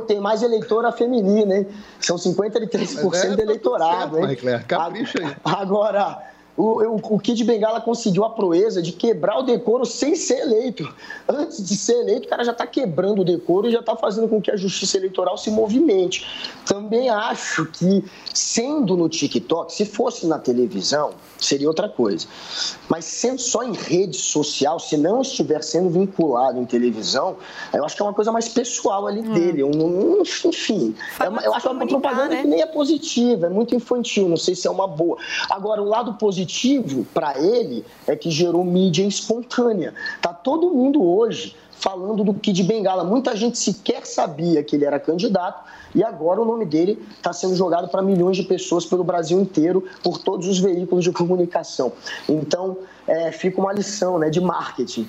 Tem mais eleitora feminina, hein? São 53% do eleitorado, certo, hein? Marie Claire, capricha aí. Agora... O Kid Bengala conseguiu a proeza de quebrar o decoro sem ser eleito. Antes de ser eleito, o cara já está quebrando o decoro e já está fazendo com que a justiça eleitoral se movimente. Também acho que, sendo no TikTok, se fosse na televisão, seria outra coisa. Mas sendo só em rede social, se não estiver sendo vinculado em televisão, eu acho que é uma coisa mais pessoal ali dele. Enfim, eu acho uma propaganda, né, que nem é positiva, é muito infantil, não sei se é uma boa. Agora, o lado positivo para ele é que gerou mídia espontânea. Tá todo mundo hoje falando do Kid Bengala. Muita gente sequer sabia que ele era candidato e agora o nome dele está sendo jogado para milhões de pessoas pelo Brasil inteiro, por todos os veículos de comunicação. Então, fica uma lição, né, de marketing.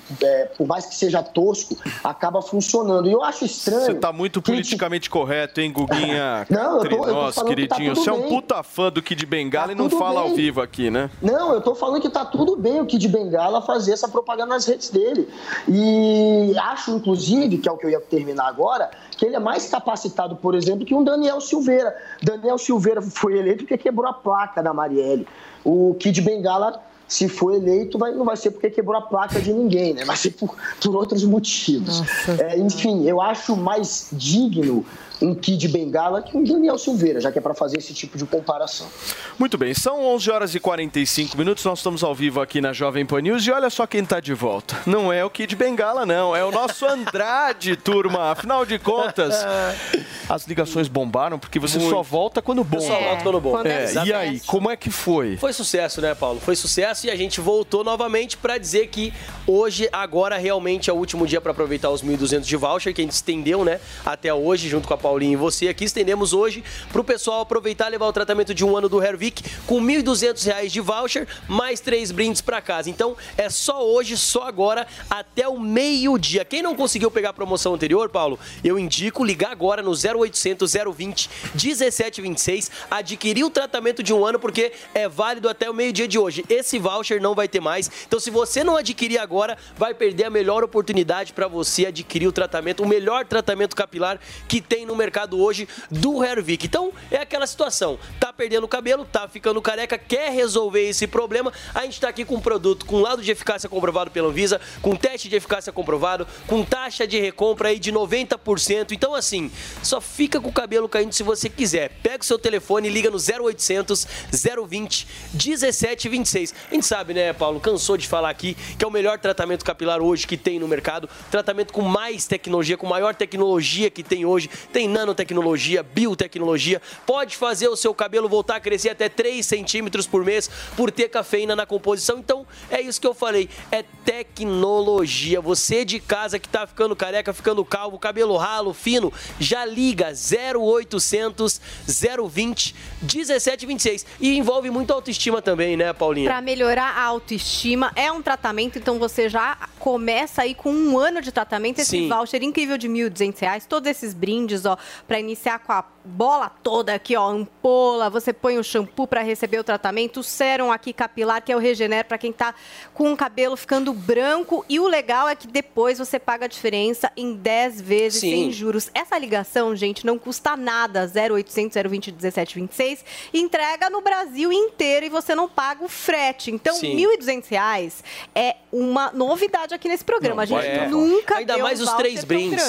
Por mais que seja tosco, acaba funcionando. E eu acho estranho... Você está muito politicamente correto, hein, Guguinha? Não, eu tô nós, queridinho. Você é um puta fã do Kid Bengala e não fala ao vivo aqui, né? Não, eu tô falando que tá tudo bem o Kid Bengala fazer essa propaganda nas redes dele. E acho, inclusive, que é o que eu ia terminar agora, que ele é mais capacitado, por exemplo, que um Daniel Silveira. Daniel Silveira foi eleito porque quebrou a placa da Marielle. O Kid Bengala se for eleito, não vai ser porque quebrou a placa de ninguém, né? Vai ser por outros motivos. Enfim, eu acho mais digno um Kid Bengala que um Daniel Silveira, já que é para fazer esse tipo de comparação. Muito bem, são 11h45, nós estamos ao vivo aqui na Jovem Pan News e olha só quem está de volta. Não é o Kid Bengala, não, é o nosso Andrade, turma. Afinal de contas, as ligações bombaram porque você só volta quando bomba. Só volta quando bomba. E aí, como é que foi? Foi sucesso, né, Paulo? Foi sucesso. E a gente voltou novamente para dizer que hoje, agora, realmente é o último dia para aproveitar os 1.200 de voucher, que a gente estendeu, né, até hoje, junto com a Paulinha e você aqui. Estendemos hoje para o pessoal aproveitar e levar o tratamento de um ano do Hervic com R$1.200 de voucher, mais 3 brindes para casa. Então, é só hoje, só agora, até o meio-dia. Quem não conseguiu pegar a promoção anterior, Paulo, eu indico ligar agora no 0800 020 1726, adquirir o tratamento de um ano, porque é válido até o meio-dia de hoje. Esse voucher não vai ter mais. Então, se você não adquirir agora, vai perder a melhor oportunidade para você adquirir o tratamento, o melhor tratamento capilar que tem no mercado hoje do Hervic. Então, é aquela situação. Tá perdendo o cabelo, tá ficando careca, quer resolver esse problema? A gente tá aqui com um produto com laudo de eficácia comprovado pela Anvisa, com teste de eficácia comprovado, com taxa de recompra aí de 90%. Então, assim, só fica com o cabelo caindo se você quiser. Pega o seu telefone e liga no 0800 020 1726. A gente sabe, né, Paulo, cansou de falar aqui que é o melhor tratamento capilar hoje que tem no mercado, tratamento com mais tecnologia, com maior tecnologia que tem hoje, tem nanotecnologia, biotecnologia, pode fazer o seu cabelo voltar a crescer até 3 centímetros por mês por ter cafeína na composição. Então, é isso que eu falei, é tecnologia. Você de casa que tá ficando careca, ficando calvo, cabelo ralo, fino, já liga 0800 020 1726 e envolve muito autoestima também, né, Paulinha? Pra melhorar a autoestima, é um tratamento, então você já começa aí com um ano de tratamento, esse voucher incrível de R$1.200, todos esses brindes, ó, pra iniciar com a bola toda aqui, ó, ampola, você põe o shampoo pra receber o tratamento, o sérum aqui capilar, que é o Regener, pra quem tá com o cabelo ficando branco, e o legal é que depois você paga a diferença em 10 vezes sem juros. Essa ligação, gente, não custa nada, 0800 020 1726, entrega no Brasil inteiro e você não paga o frete, então R$1.200 é uma novidade aqui nesse programa. Não, a gente nunca ainda deu mais um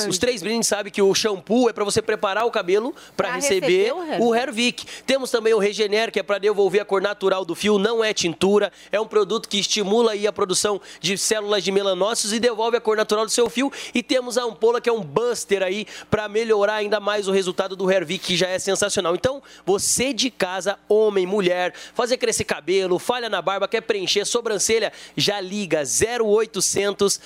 os três brindes, sabe que o shampoo é para você preparar o cabelo para receber o Hervic. Temos também o Regener, que é para devolver a cor natural do fio, não é tintura, é um produto que estimula aí a produção de células de melanócitos e devolve a cor natural do seu fio. E temos a ampola, que é um buster aí para melhorar ainda mais o resultado do Hervic, que já é sensacional. Então, você de casa, homem, mulher, fazer crescer cabelo, falha na barba, quer preencher sobrancelha, já liga 0800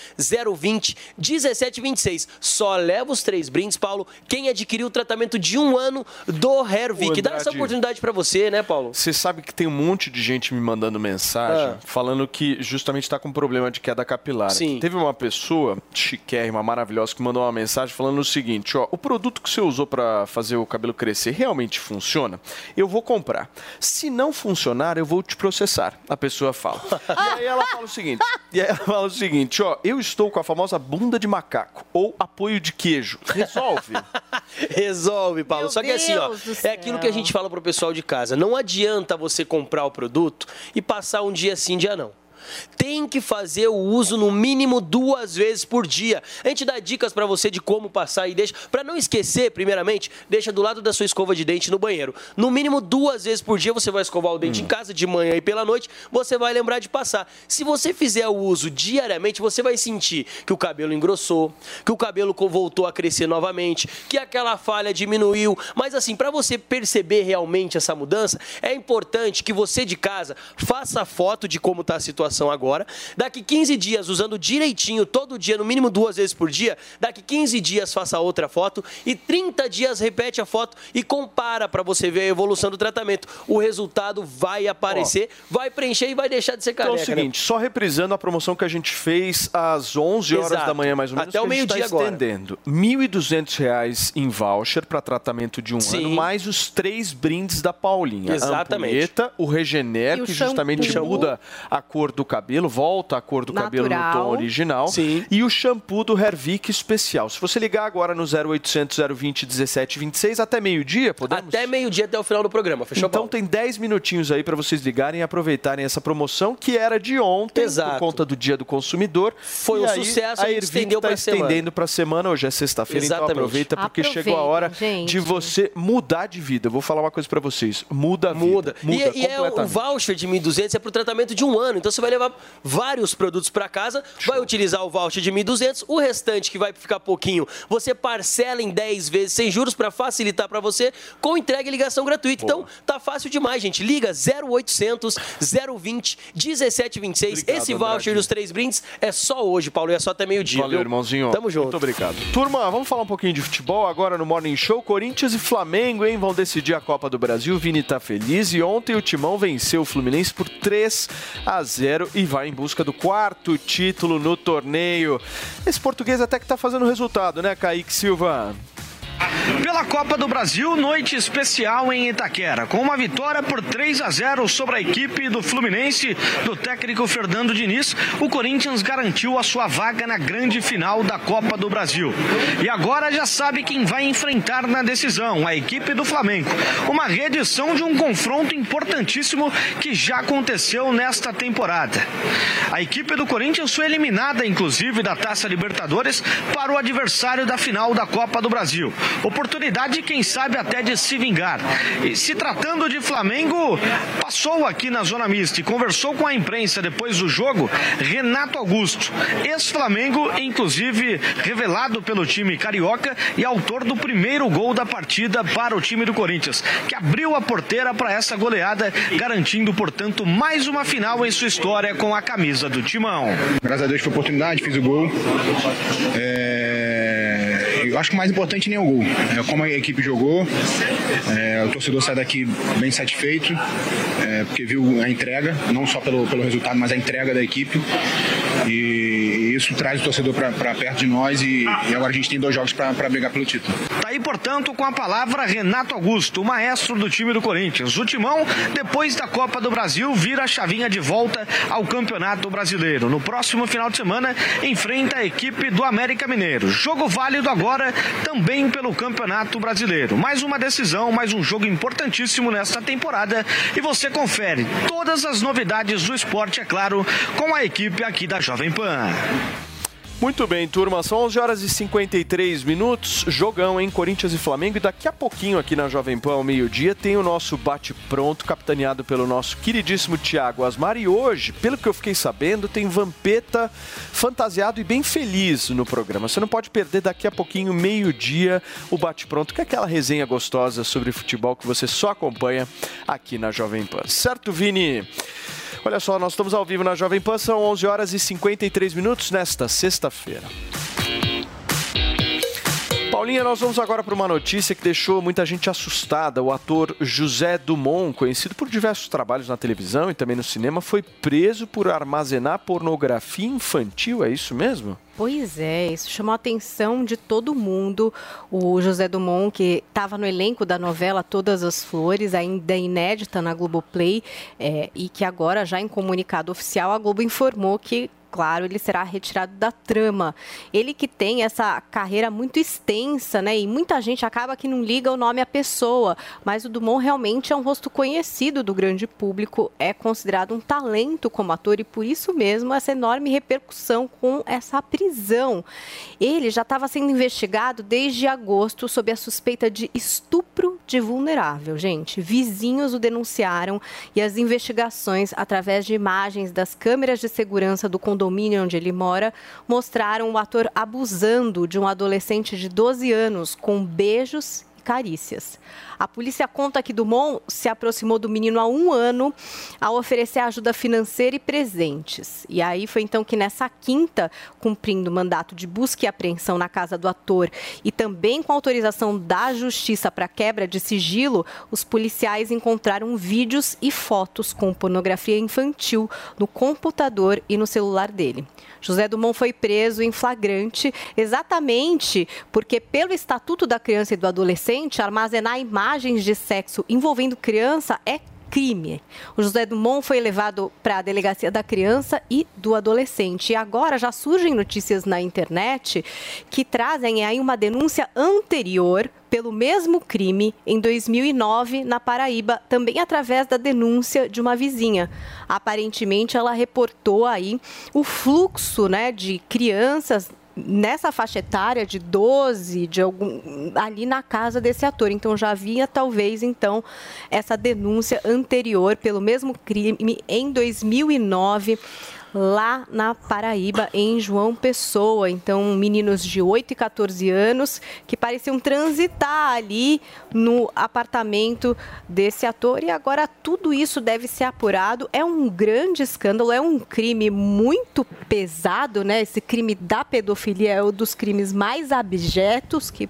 020 1726. Só leva os 3 brindes, Paulo, quem adquiriu o tratamento de um ano do Hervic. Dá essa oportunidade pra você, né, Paulo? Você sabe que tem um monte de gente me mandando mensagem falando que justamente tá com problema de queda capilar. Sim. Teve uma pessoa chiquérrima, maravilhosa, que mandou uma mensagem falando o seguinte, ó, o produto que você usou pra fazer o cabelo crescer realmente funciona? Eu vou comprar. Se não funcionar, eu vou te processar. A pessoa fala. E aí ela fala o seguinte, ó, eu estou com a famosa bunda de macaco ou apoio de queijo. Resolve? Resolve, Paulo. Meu Só que Deus assim, ó, é aquilo que a gente fala pro pessoal de casa. Não adianta você comprar o produto e passar um dia sim, dia não. Tem que fazer o uso no mínimo 2 vezes por dia. A gente dá dicas pra você de como passar e deixa. Pra não esquecer, primeiramente, deixa do lado da sua escova de dente no banheiro. No mínimo 2 vezes por dia você vai escovar o dente em casa, de manhã e pela noite, você vai lembrar de passar. Se você fizer o uso diariamente, você vai sentir que o cabelo engrossou, que o cabelo voltou a crescer novamente, que aquela falha diminuiu. Mas assim, pra você perceber realmente essa mudança, é importante que você de casa faça a foto de como tá a situação agora. Daqui 15 dias, usando direitinho, todo dia, no mínimo 2 vezes por dia, daqui 15 dias faça outra foto e 30 dias repete a foto e compara para você ver a evolução do tratamento. O resultado vai aparecer, vai preencher e vai deixar de ser careca. Então é o seguinte, né? Só reprisando a promoção que a gente fez às 11 horas da manhã, mais ou menos, até o meio-dia agora. Estendendo R$1.200 em voucher para tratamento de um ano, mais os 3 brindes da Paulinha. Exatamente. A ampulheta, o Regener, que justamente muda a cor do do cabelo, volta a cor do cabelo no tom original. Sim. E o shampoo do Hervic especial. Se você ligar agora no 0800 020 1726, até meio-dia, podemos? Até meio-dia, até o final do programa, fechou? Então tem 10 minutinhos aí para vocês ligarem e aproveitarem essa promoção, que era de ontem, por conta do Dia do Consumidor. Foi um sucesso, a gente estendeu para a semana. Estendendo para a semana, hoje é sexta-feira, então aproveita, porque chegou a hora de você mudar de vida. Eu vou falar uma coisa para vocês, muda a vida. Muda e é o voucher de 1.200 é para o tratamento de um ano, então você vai levar vários produtos para casa, vai utilizar o voucher de 1.200, o restante que vai ficar pouquinho, você parcela em 10 vezes sem juros para facilitar para você, com entrega e ligação gratuita. Boa. Então, tá fácil demais, gente. Liga 0800 020 1726. Obrigado, esse voucher dos 3 brindes é só hoje, Paulo, e é só até meio-dia. Valeu, irmãozinho. Tamo junto. Muito obrigado. Turma, vamos falar um pouquinho de futebol agora no Morning Show. Corinthians e Flamengo, hein? Vão decidir a Copa do Brasil. Vini tá feliz. E ontem o Timão venceu o Fluminense por 3-0 e vai em busca do quarto título no torneio. Esse português até que tá fazendo resultado, né, Kaique Silva? Pela Copa do Brasil, noite especial em Itaquera, com uma vitória por 3-0 sobre a equipe do Fluminense, do técnico Fernando Diniz, o Corinthians garantiu a sua vaga na grande final da Copa do Brasil. E agora já sabe quem vai enfrentar na decisão, a equipe do Flamengo. Uma reedição de um confronto importantíssimo que já aconteceu nesta temporada. A equipe do Corinthians foi eliminada, inclusive, da Taça Libertadores para o adversário da final da Copa do Brasil. Oportunidade, quem sabe, até de se vingar. E se tratando de Flamengo, passou aqui na Zona Mista e conversou com a imprensa depois do jogo, Renato Augusto, ex-Flamengo, inclusive revelado pelo time carioca e autor do primeiro gol da partida para o time do Corinthians, que abriu a porteira para essa goleada, garantindo, portanto, mais uma final em sua história com a camisa do Timão. Graças a Deus foi a oportunidade, fiz o gol. Eu acho que o mais importante nem o gol, é como a equipe jogou, o torcedor sai daqui bem satisfeito, porque viu a entrega, não só pelo resultado, mas a entrega da equipe, e isso traz o torcedor para perto de nós, e agora a gente tem 2 jogos para brigar pelo título. Tá aí, portanto, com a palavra Renato Augusto, o maestro do time do Corinthians. O Timão, depois da Copa do Brasil, vira a chavinha de volta ao Campeonato Brasileiro. No próximo final de semana, enfrenta a equipe do América Mineiro. Jogo válido agora também pelo Campeonato Brasileiro. Mais uma decisão, mais um jogo importantíssimo nesta temporada, e você confere todas as novidades do esporte, é claro, com a equipe aqui da Jovem Pan. Muito bem, turma, são 11h53, jogão, hein, Corinthians e Flamengo, e daqui a pouquinho aqui na Jovem Pan, ao meio-dia, tem o nosso bate-pronto, capitaneado pelo nosso queridíssimo Thiago Asmar, e hoje, pelo que eu fiquei sabendo, tem Vampeta fantasiado e bem feliz no programa. Você não pode perder daqui a pouquinho, meio-dia, o bate-pronto, que é aquela resenha gostosa sobre futebol que você só acompanha aqui na Jovem Pan. Certo, Vini? Olha só, nós estamos ao vivo na Jovem Pan, são 11h53 nesta sexta-feira. Paulinha, nós vamos agora para uma notícia que deixou muita gente assustada. O ator José Dumont, conhecido por diversos trabalhos na televisão e também no cinema, foi preso por armazenar pornografia infantil, é isso mesmo? Pois é, isso chamou a atenção de todo mundo. O José Dumont, que estava no elenco da novela Todas as Flores, ainda inédita na Globoplay, e que agora, já em comunicado oficial, a Globo informou que, claro, ele será retirado da trama. Ele que tem essa carreira muito extensa, né? E muita gente acaba que não liga o nome à pessoa. Mas o Dumont realmente é um rosto conhecido do grande público. É considerado um talento como ator e por isso mesmo essa enorme repercussão com essa prisão. Ele já estava sendo investigado desde agosto sob a suspeita de estupro de vulnerável, gente. Vizinhos o denunciaram e as investigações, através de imagens das câmeras de segurança do condomínio onde ele mora, mostraram o ator abusando de um adolescente de 12 anos com beijos e carícias. A polícia conta que Dumont se aproximou do menino há um ano ao oferecer ajuda financeira e presentes. E aí foi então que nessa quinta, cumprindo o mandato de busca e apreensão na casa do ator e também com autorização da justiça para quebra de sigilo, os policiais encontraram vídeos e fotos com pornografia infantil no computador e no celular dele. José Dumont foi preso em flagrante exatamente porque, pelo Estatuto da Criança e do Adolescente, armazenar imagens de sexo envolvendo criança é crime. O José Dumont foi levado para a delegacia da criança e do adolescente. E agora já surgem notícias na internet que trazem aí uma denúncia anterior pelo mesmo crime em 2009 na Paraíba, também através da denúncia de uma vizinha. Aparentemente ela reportou aí o fluxo, né, de crianças nessa faixa etária de 12, ali na casa desse ator. Então já havia talvez então essa denúncia anterior pelo mesmo crime em 2009 lá na Paraíba, em João Pessoa. Então meninos de 8 e 14 anos que pareciam transitar ali no apartamento desse ator, e agora tudo isso deve ser apurado. É um grande escândalo, é um crime muito pesado, né? Esse crime da pedofilia é um dos crimes mais abjetos que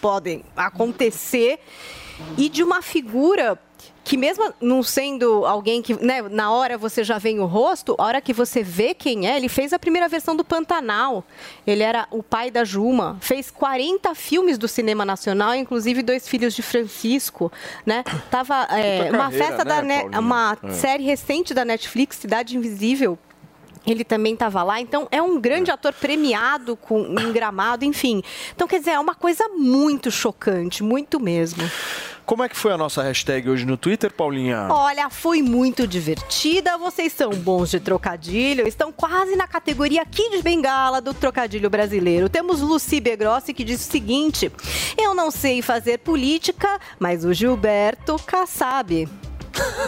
podem acontecer, e de uma figura que, mesmo não sendo alguém que, né, na hora você já vê o rosto, a hora que você vê quem é, ele fez a primeira versão do Pantanal. Ele era o pai da Juma, fez 40 filmes do cinema nacional, inclusive Dois Filhos de Francisco, né? Tava uma festa, né, uma série recente da Netflix, Cidade Invisível. Ele também estava lá. Então, é um grande ator premiado com um Gramado, enfim. Então, quer dizer, é uma coisa muito chocante, muito mesmo. Como é que foi a nossa hashtag hoje no Twitter, Paulinha? Olha, foi muito divertida. Vocês são bons de trocadilho. Estão quase na categoria Kid Bengala do trocadilho brasileiro. Temos Lucy Begrossi, que diz o seguinte: eu não sei fazer política, mas o Gilberto Kassab.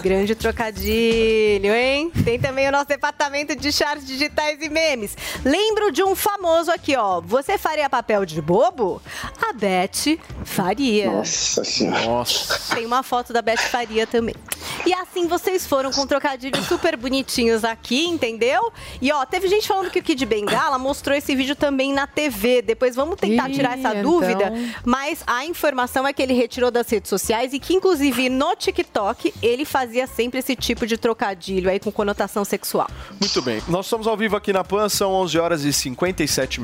Grande trocadilho, hein? Tem também o nosso departamento de charts digitais e memes. Lembro de um famoso aqui, ó. Você faria papel de bobo? A Beth Faria. Nossa Senhora. Nossa. Tem uma foto da Beth Faria também. E assim vocês foram com trocadilhos super bonitinhos aqui, entendeu? E ó, teve gente falando que o Kid Bengala mostrou esse vídeo também na TV. Depois vamos tentar tirar essa dúvida. Mas a informação é que ele retirou das redes sociais e que, inclusive, no TikTok, ele fazia sempre esse tipo de trocadilho aí com conotação sexual. Muito bem. Nós estamos ao vivo aqui na PAN, são 11h57.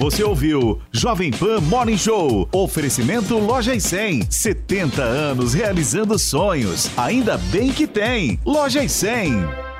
Você ouviu Jovem Pan Morning Show. Oferecimento Loja e 100. 70 anos realizando sonhos. Ainda bem que tem. Loja e 100.